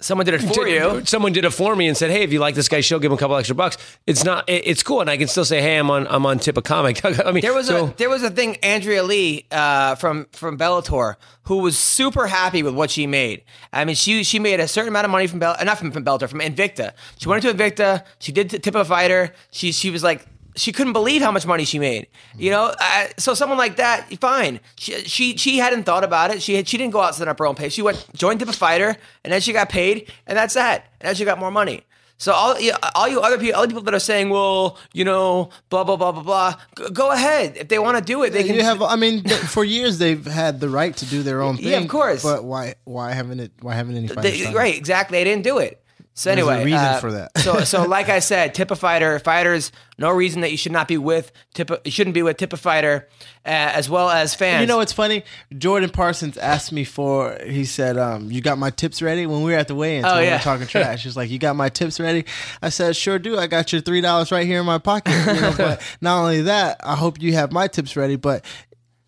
someone did it for did, you, someone did it for me and said, hey, if you like this guy's show, give him a couple extra bucks. It's not, it, it's cool, and I can still say, hey, I'm on, I'm on Tip a Comic. I mean, there was so, a there was a thing Andrea Lee uh, from from Bellator. Who was super happy with what she made. I mean, she she made a certain amount of money from Bell, not from, from Bellator, from Invicta. She went into Invicta. She did t- Tip a Fighter. She she was like, she couldn't believe how much money she made. You know, I, so someone like that, fine. She she she hadn't thought about it. She had, she didn't go out and set up her own pay. She went joined Tip a Fighter, and then she got paid, and that's that. And then she got more money. So all you, all you other people, other people that are saying, well, you know, blah blah blah blah blah, go ahead if they want to do it. They yeah, can. You have, I mean, for years they've had the right to do their own thing. Yeah, of course. But why, why haven't it? Why haven't any fighters done it? Right, exactly. They didn't do it. So anyway, there's a reason uh, for that. so, so like I said, Tip a Fighter, fighters, no reason that you should not be with Tip. A, you shouldn't be with Tip a Fighter, uh, as well as fans. And you know, it's funny. Jordan Parsons asked me for. He said, um, "You got my tips ready?" When we were at the weigh-in, oh, so yeah. we were talking trash. He's like, "You got my tips ready?" I said, "Sure do. I got your three dollars right here in my pocket." You know, but not only that, I hope you have my tips ready, but.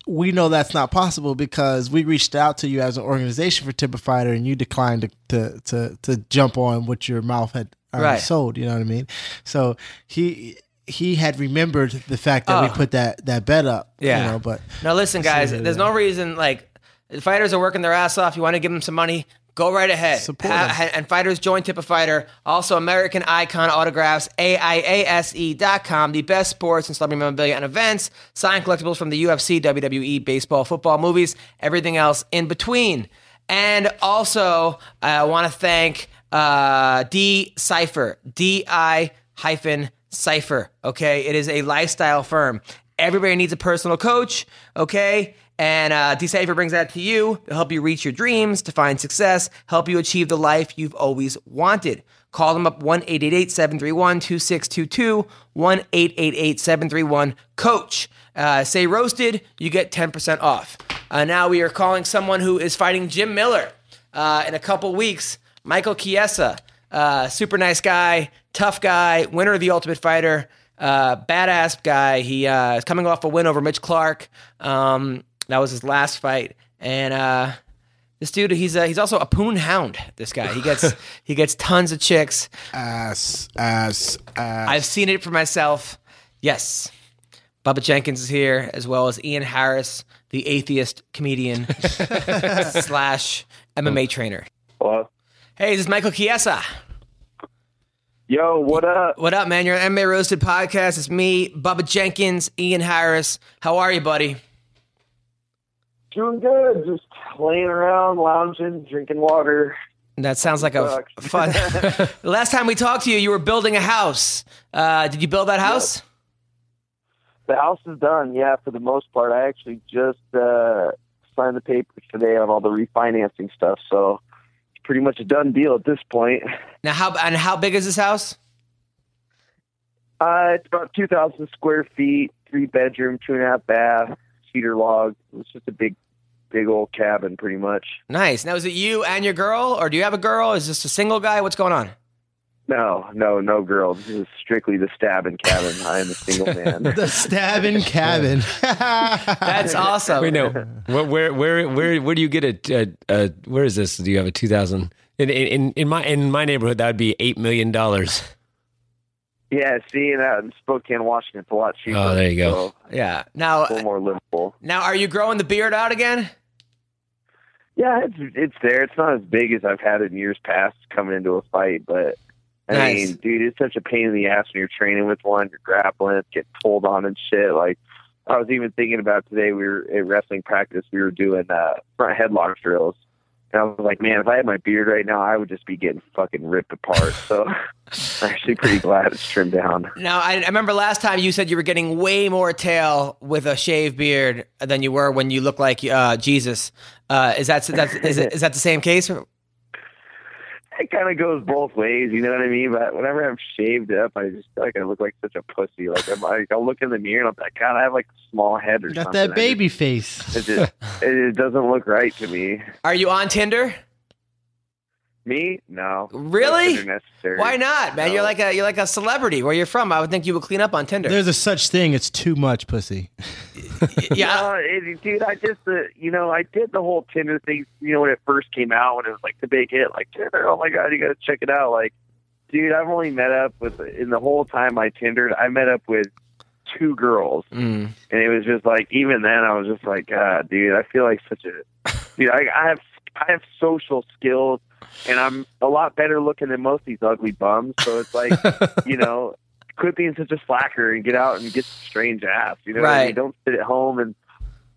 We know that's not possible because we reached out to you as an organization for Tip a Fighter and you declined to, to, to, to jump on what your mouth had already right. sold. You know what I mean? So he he had remembered the fact that oh. we put that, that bet up. Yeah. You know, but now listen, guys, there's no reason, like, the fighters are working their ass off. You want to give them some money? Go right ahead. Support ha- and fighters join Tip a Fighter. Also, American Icon Autographs, A I A S E dot com, the best sports and celebrity memorabilia and events, signed collectibles from the U F C, W W E, baseball, football, movies, everything else in between. And also, I want to thank uh, D-Cypher, D I hyphen Cypher, okay? It is a lifestyle firm. Everybody needs a personal coach, okay? And uh, D-Cypher brings that to you to help you reach your dreams, to find success, help you achieve the life you've always wanted. Call them up, one eight eight eight, seven three one, two six two two, one eight eight eight, seven three one, coach. Uh, say roasted, you get ten percent off. Uh, now we are calling someone who is fighting Jim Miller uh, in a couple weeks. Michael Chiesa, uh, super nice guy, tough guy, winner of The Ultimate Fighter, uh, badass guy. He uh, is coming off a win over Mitch Clark. Um, that was his last fight. And... Uh, This dude, he's a, he's also a poon hound. This guy, he gets he gets tons of chicks. Ass, ass, ass. I've seen it for myself. Yes, Bubba Jenkins is here, as well as Ian Harris, the atheist comedian slash M M A trainer. Hello. Hey, this is Michael Chiesa. Yo, what up? What up, man? You're on M M A Roasted Podcast. It's me, Bubba Jenkins, Ian Harris. How are you, buddy? Doing good. Just laying around, lounging, drinking water. That sounds like a f- fun. Last time we talked to you, you were building a house. Uh, did you build that house? Yes. The house is done, yeah, for the most part. I actually just uh, signed the papers today on all the refinancing stuff, so it's pretty much a done deal at this point. Now, how and how big is this house? Uh, it's about two thousand square feet, three bedroom, two and a half bath, cedar log. It's just a big big old cabin, pretty much. Nice. Now, is it you and your girl, or do you have a girl? Is this a single guy? What's going on? No, no, no girl. This is strictly the stabbing cabin. I am a single man. The stabbing cabin. That's awesome. Wait, no. Where, where, where, where, where do you get a, a, a? Where is this? Do you have a two thousand? In, in in my in my neighborhood, that would be eight million dollars. Yeah, see, that in Spokane, Washington, it's a lot cheaper. Oh, there you go. So yeah, now a little more livable. Now, are you growing the beard out again? Yeah, it's it's there. It's not as big as I've had it in years past coming into a fight, but I nice. mean, dude, it's such a pain in the ass when you're training with one, you're grappling, it's getting pulled on and shit. Like, I was even thinking about today, we were at wrestling practice, we were doing uh, front headlock drills. And I was like, man, if I had my beard right now, I would just be getting fucking ripped apart. So I'm actually pretty glad it's trimmed down. Now, I, I remember last time you said you were getting way more tail with a shaved beard than you were when you looked like uh, Jesus. Uh, is that that's, is, it, is that the same case? It kind of goes both ways, you know what I mean? But whenever I'm shaved up, I just feel like I look like such a pussy. Like, I'm, like I'll look in the mirror and I'm like, God, I have like a small head or you got something. Got that baby just, face. It just it, it doesn't look right to me. Are you on Tinder? Me? No. Really? No, why not, man? No. You're like a you're like a celebrity. Where you're from, I would think you would clean up on Tinder. There's a such thing. It's too much pussy. Yeah, no, it, dude. I just uh, you know I did the whole Tinder thing. You know when it first came out, when it was like the big hit, like Tinder. Oh my God, you gotta check it out. Like, dude, I've only met up with in the whole time I Tindered, I met up with two girls, mm. and it was just like even then I was just like, God, dude, I feel like such a dude. I, I have I have social skills. And I'm a lot better looking than most of these ugly bums. So it's like, you know, quit being such a slacker and get out and get some strange ass. You know, right. what I mean? Don't sit at home and,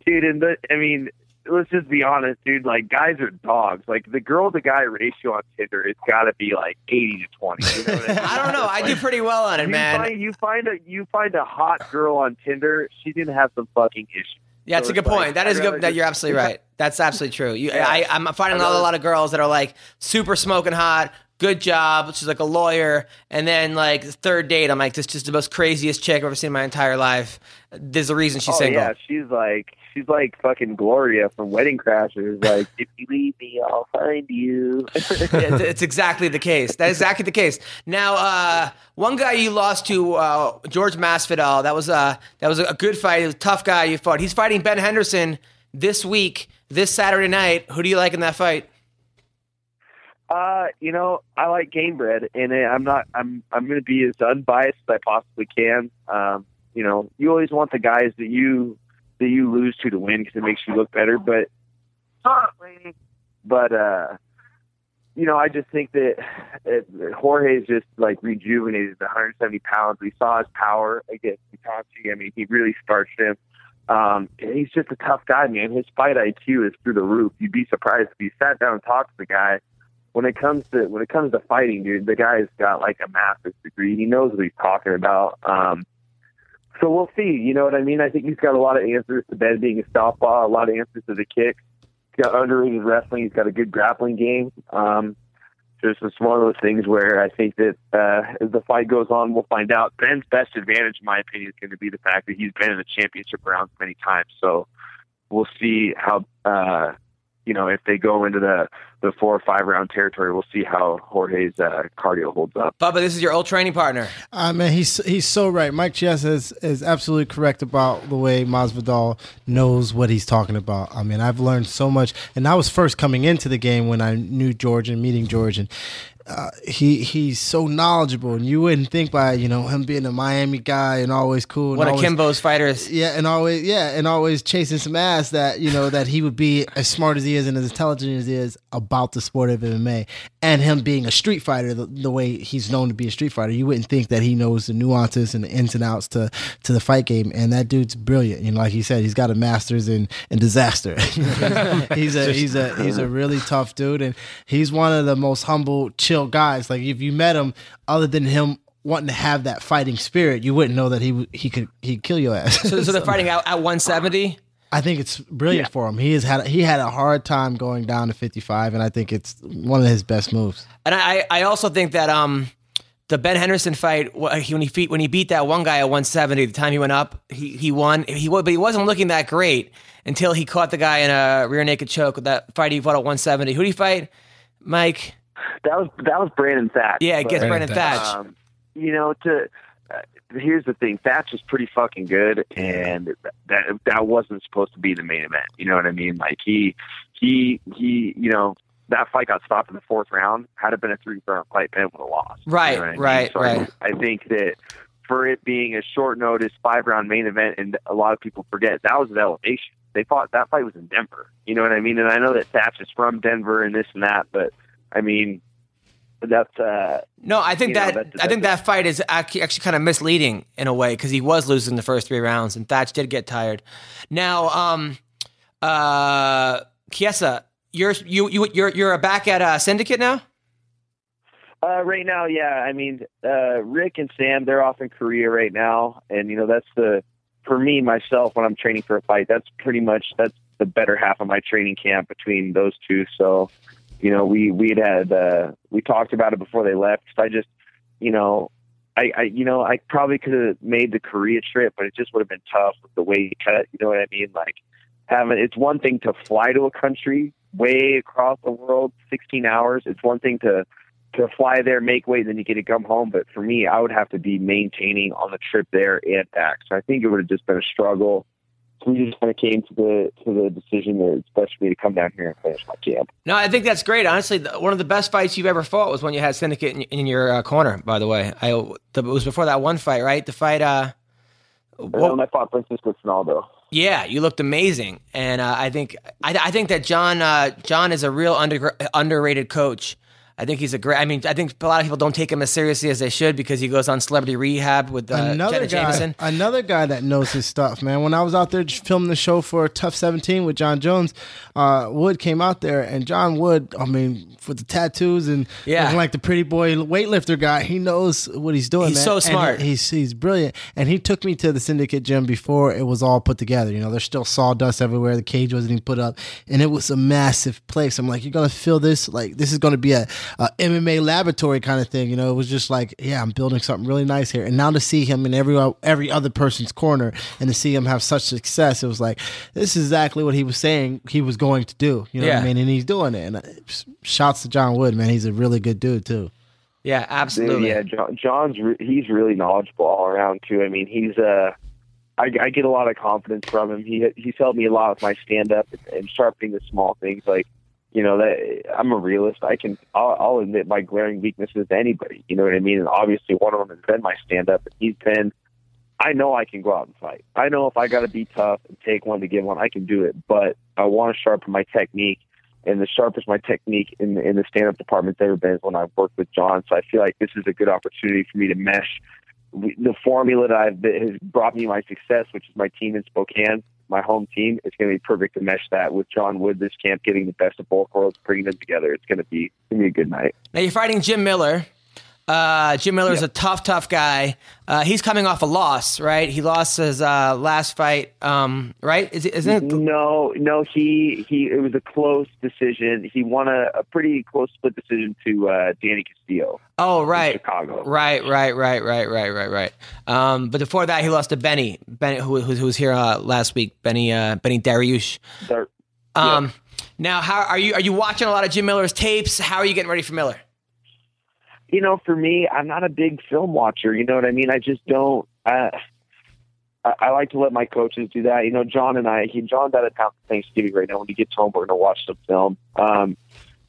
dude, and the, I mean, let's just be honest, dude. Like, guys are dogs. Like, the girl to guy ratio on Tinder, it's got to be like eighty to twenty. You know what I mean? I don't know. Like, I do pretty well on it, you man. Find, you, find a, you find a hot girl on Tinder, she's going to have some fucking issues. Yeah, that's so a good point. Like, that is good. Just, that you're absolutely right. That's absolutely true. You, yeah. I, I'm finding I a lot of girls that are like super smoking hot, good job, which is like a lawyer, and then like the third date, I'm like, this is just the most craziest chick I've ever seen in my entire life. There's a reason she's oh, single. Yeah, she's like, she's like fucking Gloria from Wedding Crashers. Like, if you leave me, I'll find you. Yeah, it's exactly the case. That's exactly the case. Now, uh, one guy you lost to, uh, George Masvidal. That was uh, that was a good fight. It was a tough guy you fought. He's fighting Ben Henderson this week, this Saturday night. Who do you like in that fight? Uh, you know, I like Gamebred, and I'm not. I'm I'm going to be as unbiased as I possibly can. Um, you know, you always want the guys that you. that you lose to to win because it makes you look better. But, but uh, you know, I just think that it, Jorge's just, like, rejuvenated the one hundred seventy pounds. We saw his power against Itachi. I mean, he really starched him. Um, and he's just a tough guy, man. His fight I Q is through the roof. You'd be surprised if you sat down and talked to the guy. When it comes to when it comes to fighting, dude, the guy's got, like, a master's degree. He knows what he's talking about. Um, So we'll see. You know what I mean? I think he's got a lot of answers to Ben being a southpaw, a lot of answers to the kicks. He's got underrated wrestling. He's got a good grappling game. Um, This is one of those things where I think that uh, as the fight goes on, we'll find out. Ben's best advantage, in my opinion, is going to be the fact that he's been in the championship rounds many times. So we'll see how, uh, you know, if they go into the, the four or five round territory, we'll see how Jorge's uh, cardio holds up. Bubba, this is your old training partner. Uh, man, he's he's so right. Mike Chiesa is, is absolutely correct about the way Masvidal knows what he's talking about. I mean, I've learned so much. And I was first coming into the game when I knew George and meeting George. And uh, he he's so knowledgeable. And you wouldn't think by, you know, him being a Miami guy and always cool. And what always, a Kimbo's fighter is. Yeah, and always, yeah, and always chasing some ass that, you know, that he would be as smart as he is and as intelligent as he is about about the sport of M M A, and him being a street fighter the, the way he's known to be a street fighter. You wouldn't think that he knows the nuances and the ins and outs to to the fight game, and that dude's brilliant. And like he said, he's got a master's in, in disaster. he's a he's a he's a really tough dude, and he's one of the most humble, chill guys. Like if you met him, other than him wanting to have that fighting spirit, you wouldn't know that he he could he'd kill your ass. So, so they're fighting out at one seventy? I think it's brilliant yeah. for him. He has had he had a hard time going down to fifty-five, and I think it's one of his best moves. And I, I also think that um, the Ben Henderson fight when he beat, when he beat that one guy at one seventy, the time he went up, he he won. He but he wasn't looking that great until he caught the guy in a rear naked choke with that fight he fought at one seventy. Who did he fight, Mike? That was that was Brandon Thatch. Yeah, it gets Brandon, Brandon Thatch. Thatch. Um, you know to. Uh, here's the thing, Thatch is pretty fucking good, and that that wasn't supposed to be the main event. You know what I mean? Like he, he, he. You know, that fight got stopped in the fourth round. Had it been a three round fight, Ben would have lost. Right, you know right, I mean? so right. I, I think that for it being a short notice five round main event, and a lot of people forget that was an elevation. They fought that fight was in Denver. You know what I mean? And I know that Thatch is from Denver and this and that, but I mean. That's, uh, no, I think that know, that's, that's I think it. That fight is actually kind of misleading in a way because he was losing the first three rounds and Thatch did get tired. Now, um, uh, Chiesa, you're you you you're you're back at uh, Syndicate now. Uh, right now, yeah. I mean, uh, Rick and Sam, they're off in Korea right now, and you know that's the for me myself when I'm training for a fight, that's pretty much that's the better half of my training camp between those two. So. You know, we we'd had uh, we talked about it before they left. So I just, you know, I, I you know I probably could have made the Korea trip, but it just would have been tough with the way he cut. You know what I mean? Like having it's one thing to fly to a country way across the world, sixteen hours. It's one thing to to fly there, make weight, then you get to come home. But for me, I would have to be maintaining on the trip there and back. So I think it would have just been a struggle. We just kind of came to the to the decision that it's best for me to come down here and finish my camp. No, I think that's great. Honestly, the, one of the best fights you've ever fought was when you had Syndicate in, in your uh, corner. By the way, I the, it was before that one fight, right? The fight uh, what, when I fought Francisco Sinaldo. Yeah, you looked amazing, and uh, I think I, I think that John uh, John is a real under, underrated coach. I think he's a great. I mean, I think a lot of people don't take him as seriously as they should because he goes on Celebrity Rehab with uh, another Jenna guy, Jameson. Another guy that knows his stuff, man. When I was out there filming the show for Tough seventeen with John Jones, uh, Wood came out there, and John Wood, I mean, with the tattoos and yeah. looking like the pretty boy weightlifter guy, he knows what he's doing. He's man. so smart. He, he's he's brilliant, and he took me to the Syndicate gym before it was all put together. You know, there's still sawdust everywhere. The cage wasn't even put up, and it was a massive place. I'm like, you're gonna feel this. Like this is gonna be a Uh, M M A laboratory kind of thing, you know. It was just like, yeah, I'm building something really nice here. And now to see him in every every other person's corner and to see him have such success, it was like this is exactly what he was saying he was going to do. You know yeah. what I mean? And he's doing it. And shouts to John Wood, man. He's a really good dude too. Yeah, absolutely. Yeah, John, John's re- he's really knowledgeable all around too. I mean, he's uh, I, I get a lot of confidence from him. He he's helped me a lot with my stand up and sharpening the small things like. You know, that I'm a realist. I can, I'll, I'll admit my glaring weaknesses to anybody. You know what I mean? And obviously one of them has been my stand-up. And he's been, I know I can go out and fight. I know if I got to be tough and take one to give one, I can do it. But I want to sharpen my technique. And the sharpest my technique in the, in the stand-up department's ever been is when I've worked with John. So I feel like this is a good opportunity for me to mesh the formula that, I've, that has brought me my success, which is my team in Spokane. My home team, it's going to be perfect to mesh that with John Wood, this camp, getting the best of both worlds, bringing them together. It's going to be, it's going to be a good night. Now, you're fighting Jim Miller. Uh, Jim Miller is yep. a tough, tough guy. Uh, he's coming off a loss, right? He lost his uh, last fight, um, right? Is, isn't it? No, no. He he. It was a close decision. He won a, a pretty close split decision to uh, Danny Castillo. Oh, right, Chicago. Right, right, right, right, right, right, right. Um, but before that, he lost to Benny, Benny, who, who, who was here uh, last week. Benny, uh, Benny Dariush. Dar- um, yeah. Now, how are you? Are you watching a lot of Jim Miller's tapes? How are you getting ready for Miller? You know, for me, I'm not a big film watcher. You know what I mean? I just don't. Uh, I, I like to let my coaches do that. You know, John and I, he John's out of town for Thanksgiving right now. When he gets home, we're going to watch some film. Um,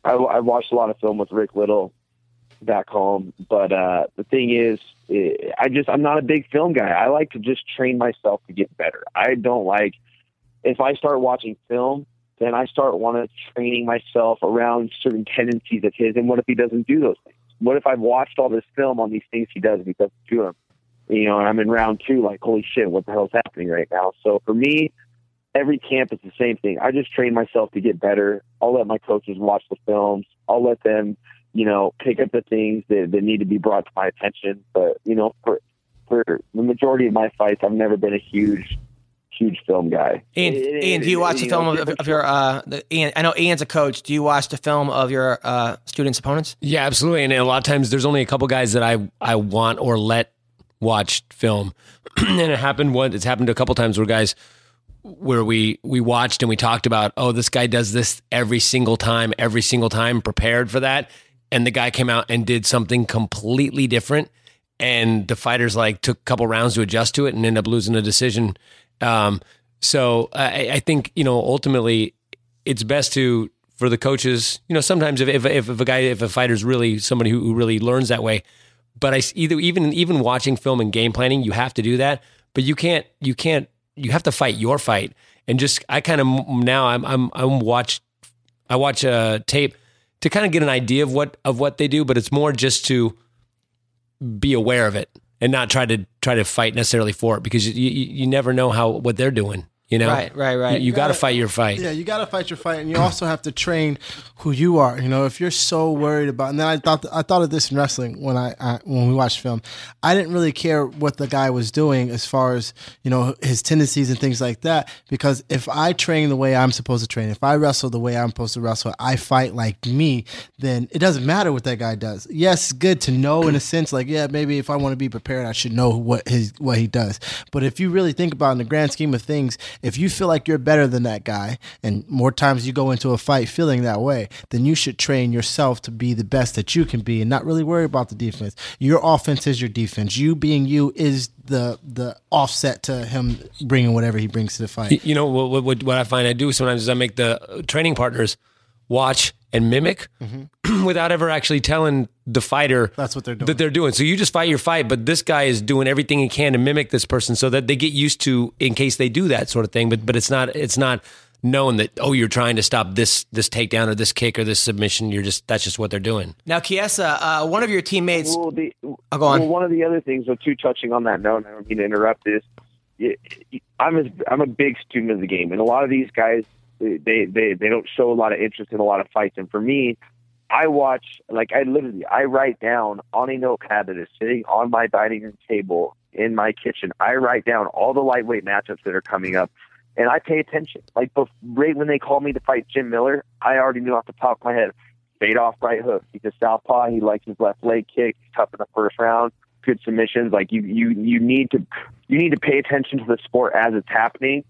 I, I watched a lot of film with Rick Little back home. But uh, the thing is, it, I just, I'm not a big film guy. I like to just train myself to get better. I don't like, if I start watching film, then I start wanting to training myself around certain tendencies of his. And what if he doesn't do those things? What if I've watched all this film on these things he does and he doesn't do them? You know, and I'm in round two, like, holy shit, what the hell's happening right now? So for me, every camp is the same thing. I just train myself to get better. I'll let my coaches watch the films. I'll let them, you know, pick up the things that, that need to be brought to my attention. But, you know, for for the majority of my fights, I've never been a huge, huge film guy. Ian, it, it, Ian do you watch it, the you film know, of, of your uh the, Ian, I know Ian's a coach. Do you watch the film of your uh students' opponents? Yeah, absolutely. And a lot of times there's only a couple guys that I I want or let watch film. And it happened one it's happened a couple times where guys where we we watched and we talked about, oh, this guy does this every single time, every single time, prepared for that. And the guy came out and did something completely different, and the fighters like took a couple rounds to adjust to it and end up losing a decision. Um, so I, I think, you know, ultimately it's best to, for the coaches, you know, sometimes if, if, if a guy, if a fighter's really somebody who, who really learns that way, but I either, even, even watching film and game planning, you have to do that, but you can't, you can't, you have to fight your fight. And just, I kind of now I'm, I'm, I'm watch, I watch a tape to kind of get an idea of what, of what they do, but it's more just to be aware of it. And not try to try to fight necessarily for it, because you, you, you never know how what they're doing, you know? Right, right, right. You, you got to fight your fight. Yeah, you got to fight your fight, and you also have to train who you are. You know, if you're so worried about. And then I thought I thought of this in wrestling when I, I when we watched film. I didn't really care what the guy was doing as far as, you know, his tendencies and things like that, because if I train the way I'm supposed to train, if I wrestle the way I'm supposed to wrestle, I fight like me, then it doesn't matter what that guy does. Yes, good to know in a sense, like, yeah, maybe if I want to be prepared, I should know what his what he does. But if you really think about it in the grand scheme of things, if you feel like you're better than that guy, and more times you go into a fight feeling that way, then you should train yourself to be the best that you can be and not really worry about the defense. Your offense is your defense. You being you is the the offset to him bringing whatever he brings to the fight. You know, what, what, what I find I do sometimes is I make the training partners watch and mimic mm-hmm. without ever actually telling the fighter that's what they're doing. That they're doing. So you just fight your fight, but this guy is doing everything he can to mimic this person so that they get used to in case they do that sort of thing. But but it's not it's not known that, oh, you're trying to stop this this takedown or this kick or this submission. You're just that's just what they're doing. Now, Chiesa, uh, one of your teammates. Well, the, I'll go on. Well, one of the other things, or two, touching on that note, and I don't mean to interrupt this. I'm a, I'm a big student of the game, and a lot of these guys. They, they they don't show a lot of interest in a lot of fights. And for me, I watch, like I literally, I write down on a notepad that is sitting on my dining room table in my kitchen. I write down all the lightweight matchups that are coming up, and I pay attention. Like before, right when they called me to fight Jim Miller, I already knew off the top of my head, fade off right hook. He's a southpaw. He likes his left leg kick. He's tough in the first round. Good submissions. Like you, you, you need to, you need to pay attention to the sport as it's happening,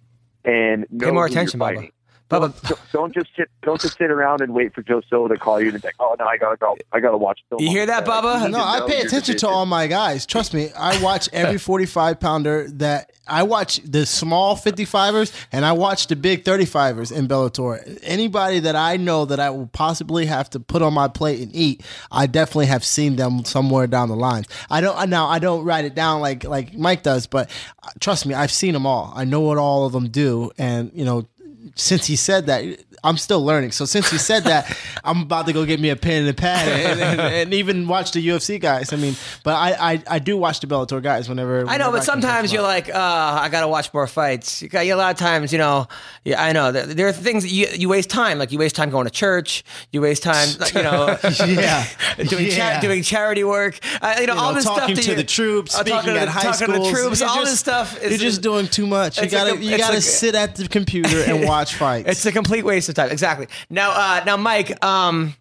and pay more attention, Bobby. Don't, don't just sit. Don't just sit around and wait for Joe Silva to call you and be like, "Oh no, I gotta go. I gotta watch." Film you hear that, Bubba? No, I pay attention to all my guys. Trust me, I watch every forty-five pounder that I watch. The small fifty-fivers and I watch the big thirty-fivers in Bellator. Anybody that I know that I will possibly have to put on my plate and eat, I definitely have seen them somewhere down the line. I don't now. I don't write it down like like Mike does, but trust me, I've seen them all. I know what all of them do, and you know. since he said that, I'm still learning. So since he said that, I'm about to go get me a pen and a pad and, and, and even watch the U F C guys. I mean, but I, I, I do watch the Bellator guys whenever. whenever I know, but I sometimes you're like, uh, I got to watch more fights. You got, you, a lot of times, you know, yeah, I know. There, there are things that you, you waste time. Like you waste time going to church. You waste time, you know, yeah. doing, yeah. Cha- doing charity work. Uh, you know, you all know, this talking stuff. To you, the troops, uh, talking to the troops, speaking at high schools. Troops, all just, this stuff. Is, you're just doing too much. You got to you got to sit at the computer and watch fights. It's a complete waste of time. Exactly. Now, uh, now, Mike, um,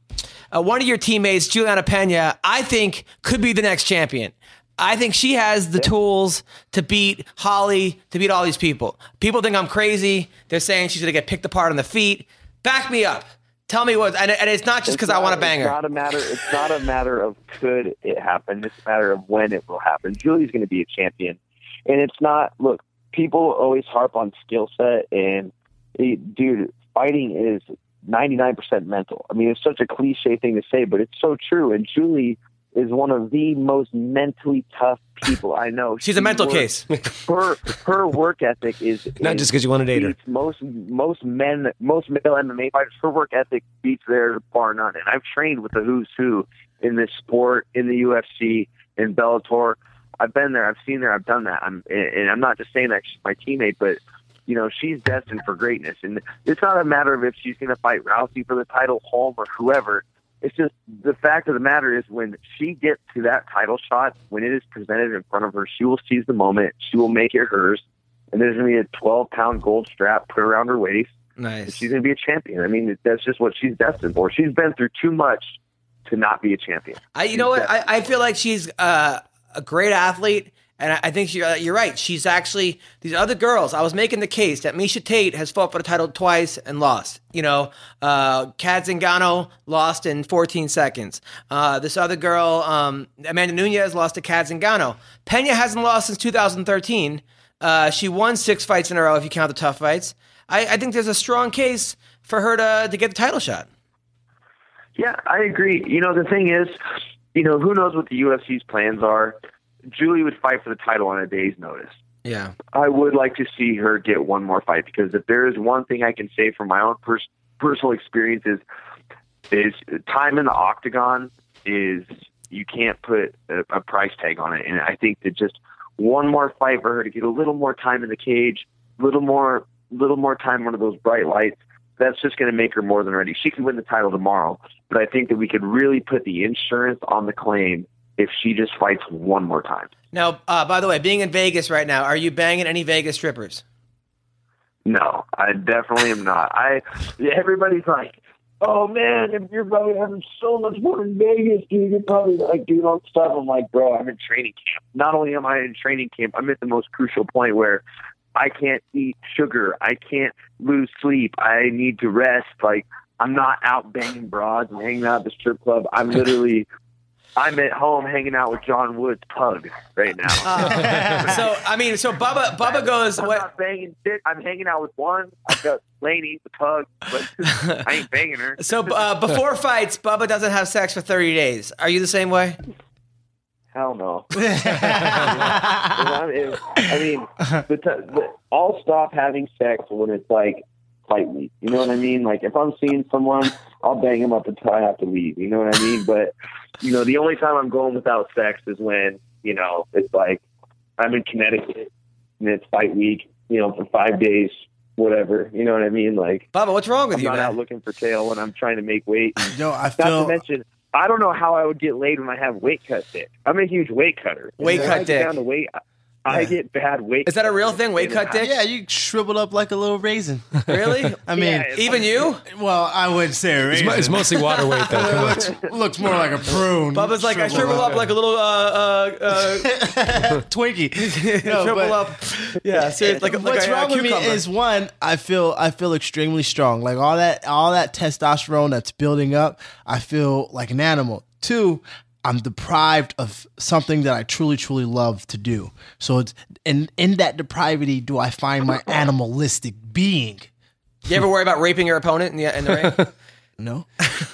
uh, one of your teammates, Juliana Pena, I think could be the next champion. I think she has the tools to beat Holly, to beat all these people. People think I'm crazy. They're saying she's going to get picked apart on the feet. Back me up. Tell me what, and, and it's not just because I want to bang her. It's not a matter. It's not a matter of could it happen. It's a matter of when it will happen. Julie's going to be a champion, and it's not. Look, people always harp on skill set, and dude, fighting is ninety-nine percent mental. I mean, it's such a cliche thing to say, but it's so true. And Julie is one of the most mentally tough people I know. She's she a mental works, case. her her work ethic is not is, just because you want to date her. Most most men, most male M M A fighters, her work ethic beats theirs bar none. And I've trained with the who's who in this sport, in the U F C, in Bellator. I've been there. I've seen there. I've done that. I'm and I'm not just saying that she's my teammate, but you know she's destined for greatness. And it's not a matter of if she's going to fight Rousey for the title, Holm, or whoever. It's just the fact of the matter is when she gets to that title shot, when it is presented in front of her, she will seize the moment. She will make it hers. And there's going to be a twelve-pound gold strap put around her waist. Nice. And she's going to be a champion. I mean, that's just what she's destined for. She's been through too much to not be a champion. I, you she's know what? I, I feel like she's uh, a great athlete. And I think she, uh, you're right. She's actually – these other girls, I was making the case that Misha Tate has fought for the title twice and lost. You know, uh, Kat Zingano lost in fourteen seconds. Uh, this other girl, um, Amanda Nunez, lost to Kat Zingano. Pena hasn't lost since two thousand thirteen. Uh, she won six fights in a row if you count the tough fights. I, I think there's a strong case for her to, to get the title shot. Yeah, I agree. You know, the thing is, you know, who knows what the U F C's plans are. Julie would fight for the title on a day's notice. Yeah. I would like to see her get one more fight because if there is one thing I can say from my own pers- personal experience is, is time in the octagon is you can't put a, a price tag on it. And I think that just one more fight for her to get a little more time in the cage, little more, little more time under those bright lights, that's just going to make her more than ready. She can win the title tomorrow, but I think that we could really put the insurance on the claim if she just fights one more time. Now, uh, by the way, being in Vegas right now, are you banging any Vegas strippers? No, I definitely am not. I everybody's like, oh, man, if you're probably having so much fun in Vegas, dude, you're probably like doing all stuff. I'm like, bro, I'm in training camp. Not only am I in training camp, I'm at the most crucial point where I can't eat sugar. I can't lose sleep. I need to rest. Like, I'm not out banging broads and hanging out at the strip club. I'm literally... I'm at home hanging out with John Wood's pug right now. Uh, so I mean, so Bubba, Bubba goes. I'm what? Not banging shit. I'm hanging out with one. I've got Lainey the pug, but I ain't banging her. So uh, before fights, Bubba doesn't have sex for thirty days. Are you the same way? Hell no. I mean, but to, but I'll stop having sex when it's like fight week. You know what I mean? Like if I'm seeing someone, I'll bang him up until I have to leave. You know what I mean? But you know, the only time I'm going without sex is when, you know, it's like I'm in Connecticut and it's fight week, you know, for five days, whatever. You know what I mean? Like, Bubba, what's wrong with I'm you? I'm not man? out looking for tail when I'm trying to make weight. No, I feel. Not to mention, I don't know how I would get laid when I have weight cut dick. I'm a huge weight cutter. Weight cut I dick. Down to weight, I yeah. get bad weight. Is that a real thing? Weight cut dick? Yeah, you shrivel up like a little raisin. Really? I mean, yeah, even like, you? Well, I wouldn't say a raisin. It's, it's mostly water weight, though. It looks, looks more like a prune. Bubba's like, shrivel I shrivel up, up like a little uh, uh, uh, Twinkie. No, shrivel but, up. Yeah. So it's like a, what's like wrong a, a with me is one, I feel I feel extremely strong. Like all that all that testosterone that's building up, I feel like an animal. Two, I'm deprived of something that I truly, truly love to do. So it's and in that depravity do I find my animalistic being. You ever worry about raping your opponent in the in the ring? No.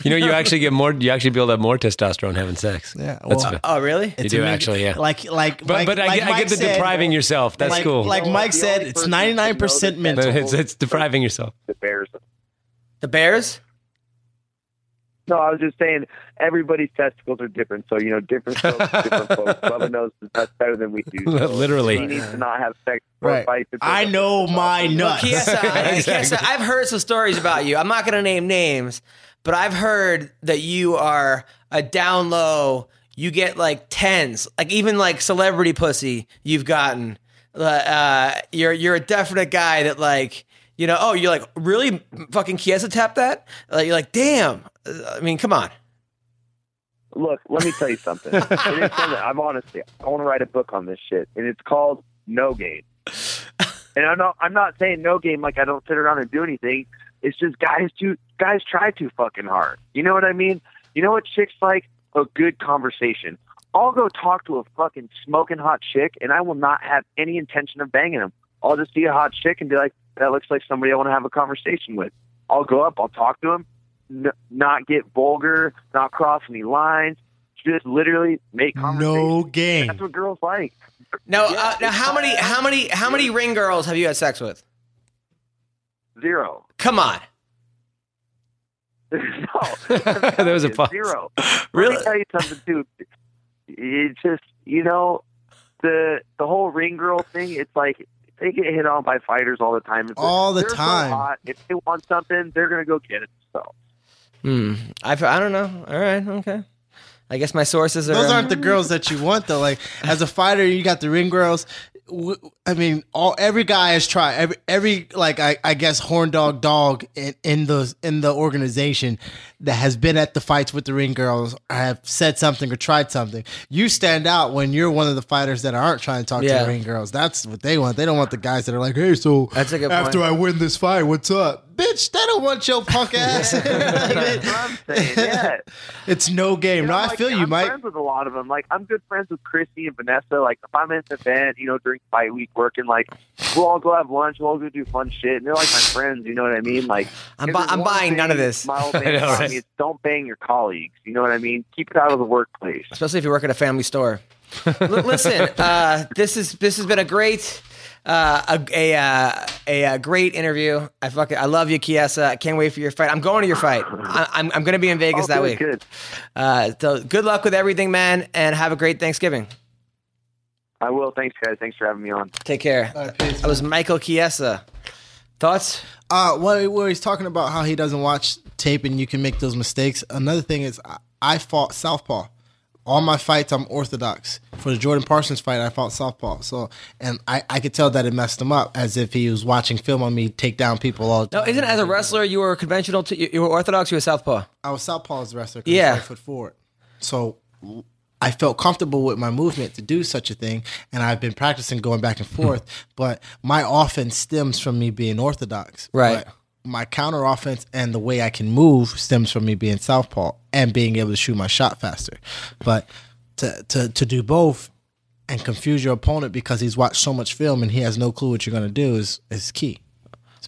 You know, you actually get more, you actually build up more testosterone having sex. Yeah. Well, uh, oh, really? You do, actually, yeah. Like, like, but, Mike, but I, like I get the said, depriving yourself. That's like, cool. Like Mike said, it's ninety-nine percent mental. It's, it's depriving yourself. The Bears. The Bears? No, I was just saying everybody's testicles are different. So, you know, different folks, different folks. Bubba knows the best better than we do. So literally. He needs to not have sex. Right. Fight I know my nuts. Well, Kiesa, I, exactly. Kiesa, I've heard some stories about you. I'm not going to name names, but I've heard that you are a down low. You get like tens, like even like celebrity pussy you've gotten. Uh, you're you're a definite guy that like, you know, oh, you're like, really? Fucking Kiesa tapped that? Like, you're like, damn. I mean, come on. Look, let me tell you something. It is something. I'm honestly, I want to write a book on this shit, and it's called No Game. And I'm not, I'm not saying no game like I don't sit around and do anything. It's just guys do, guys try too fucking hard. You know what I mean? You know what chicks like? A good conversation. I'll go talk to a fucking smoking hot chick, and I will not have any intention of banging them. I'll just see a hot chick and be like, that looks like somebody I want to have a conversation with. I'll go up, I'll talk to him. N- not get vulgar, not cross any lines, just literally make conversation. No game. That's what girls like. Now, yeah, uh, now how fun. many, how many, how yeah. many ring girls have you had sex with? Zero. Come on. No, there was a pause. Zero. Really? Let me tell you something, dude. It's just, you know, the the whole ring girl thing. It's like they get hit on by fighters all the time. It's all like, the time. So hot. If they want something, they're gonna go get it themselves. Hmm. I, I don't know. All right. Okay. I guess my sources are. Those aren't the girls that you want, though. Like as a fighter, you got the ring girls. I mean, all every guy has tried. Every every like I, I guess horn dog dog in, in the in the organization that has been at the fights with the ring girls have said something or tried something. You stand out when you're one of the fighters that aren't trying to talk yeah. to the ring girls. That's what they want. They don't want the guys that are like, hey, so That's a good after point. I win this fight, what's up? Bitch, they don't want your punk ass. yeah, yeah. It's no game. You know, no, like, I feel I'm you, Mike. I'm friends with a lot of them. Like, I'm good friends with Chrissy and Vanessa. Like, if I'm at an event, you know, during fight week working, like, we'll all go have lunch. We'll all go do fun shit. And they're like my friends. You know what I mean? Like, I'm, bu- I'm buying thing, none of this. My old man taught me is don't bang your colleagues. You know what I mean? Keep it out of the workplace. Especially if you work at a family store. L- listen, uh, this is this has been a great... Uh, a, a a a great interview. I fucking I love you, Kiesa. I can't wait for your fight. I'm going to your fight. I, I'm I'm going to be in Vegas oh, that week. Good. Uh, so good luck with everything, man, and have a great Thanksgiving. I will. Thanks, guys. Thanks for having me on. Take care. Right, peace, I was Michael Kiesa. Thoughts? Uh, well, well, he's talking about how he doesn't watch tape and you can make those mistakes. Another thing is I, I fought southpaw. All my fights, I'm orthodox. For the Jordan Parsons fight, I fought southpaw. So, and I, I could tell that it messed him up, as if he was watching film on me take down people all the time. No, isn't as a wrestler you were conventional? T- you were orthodox. You were southpaw. I was southpaw as a wrestler. Yeah, I was five foot forward. So I felt comfortable with my movement to do such a thing, and I've been practicing going back and forth. But my offense stems from me being orthodox. Right. But my counter offense and the way I can move stems from me being southpaw and being able to shoot my shot faster. But to to to do both and confuse your opponent because he's watched so much film and he has no clue what you're going to do is is key.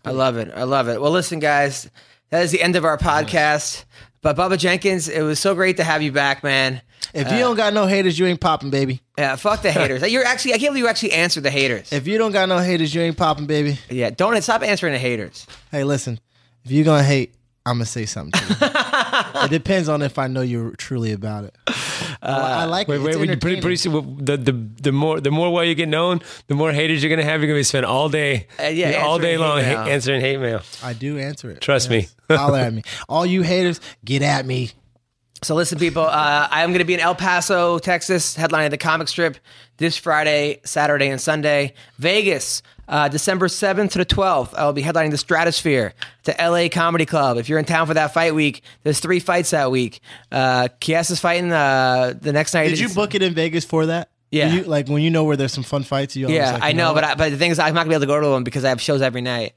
I love it. I love it. Well, listen, guys, that is the end of our podcast. Nice. But Bubba Jenkins, it was so great to have you back, man. If you uh, don't got no haters, you ain't popping, baby. Yeah, fuck the haters. You're actually, I can't believe you actually answered the haters. If you don't got no haters, you ain't popping, baby. Yeah, don't stop answering the haters. Hey, listen, if you're gonna hate, I'm gonna say something to you. It depends on if I know you're truly about it. Uh, I like wait, it. Wait, wait, pretty, pretty soon, the, the, the more the more well you get known, the more haters you're gonna have. You're gonna be spend all day, uh, yeah, all day long hate ha- answering hate mail. I do answer it. Trust yes. me. Holler at me. All you haters, get at me. So listen, people, uh, I'm going to be in El Paso, Texas, headlining the comic strip this Friday, Saturday, and Sunday. Vegas, uh, December seventh to the twelfth, I'll be headlining the Stratosphere to L A Comedy Club. If you're in town for that fight week, there's three fights that week. Uh, Kiesa's fighting uh, the next night. Did you book it in Vegas for that? Yeah. You, like when you know where there's some fun fights? You yeah, like, I know, know but I, but the thing is I'm not going to be able to go to them because I have shows every night.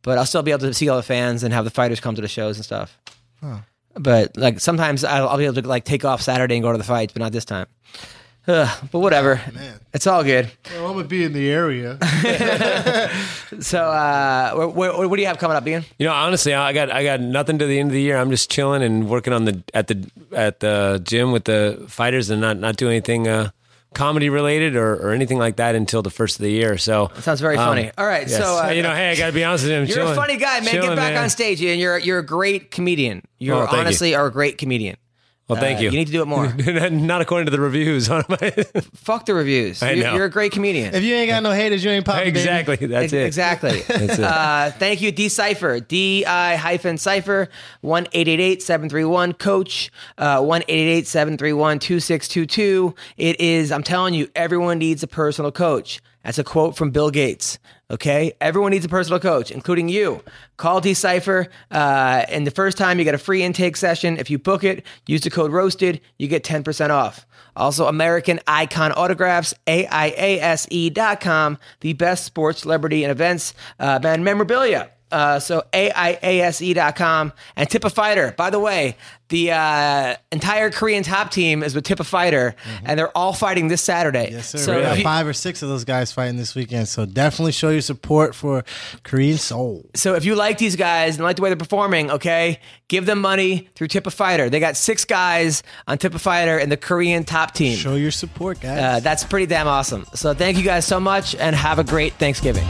But I'll still be able to see all the fans and have the fighters come to the shows and stuff. Huh. But like sometimes I'll, I'll be able to like take off Saturday and go to the fights, but not this time. Ugh, but whatever, oh, man. It's all good. Well, would be in the area. So, uh, what, what, what do you have coming up, Ian? You know, honestly, I got I got nothing to the end of the year. I'm just chilling and working on the at the at the gym with the fighters and not not doing anything uh, comedy related or, or anything like that until the first of the year. So that sounds very um, funny. All right, yes. so uh, you know, hey, I got to be honest with you. I'm you're chilling. a funny guy, man. Chilling, Get back man. on stage, Ian. You're you're a great comedian. You oh, honestly you. are a great comedian. Well, thank uh, you. You need to do it more. Not according to the reviews. On my Fuck the reviews. I know. You're, you're a great comedian. If you ain't got no haters, you ain't popping. Exactly. Baby. That's it. Exactly. That's it. Uh, thank you, D-Cypher. D I hyphen Cypher. one eight eight eight seven three one coach. Uh, one eight eight eight seven three one two six two two. It is, I'm telling you, everyone needs a personal coach. That's a quote from Bill Gates. Okay, everyone needs a personal coach, including you. Call D-Cypher, uh, and the first time you get a free intake session. If you book it, use the code ROASTED, you get ten percent off. Also, American Icon Autographs, A I A S E dot com, the best sports, celebrity, and events uh, and memorabilia. Uh, so A I A S E dot com and Tip a Fighter. By the way, the uh, entire Korean top team is with Tip a Fighter, mm-hmm. and they're all fighting this Saturday. Yes, sir. So we got five or six of those guys fighting this weekend. So definitely show your support for Korean Soul. So if you like these guys and like the way they're performing, okay, give them money through Tip a Fighter. They got six guys on Tip a Fighter and the Korean top team. Show your support, guys. Uh, that's pretty damn awesome. So thank you guys so much, and have a great Thanksgiving.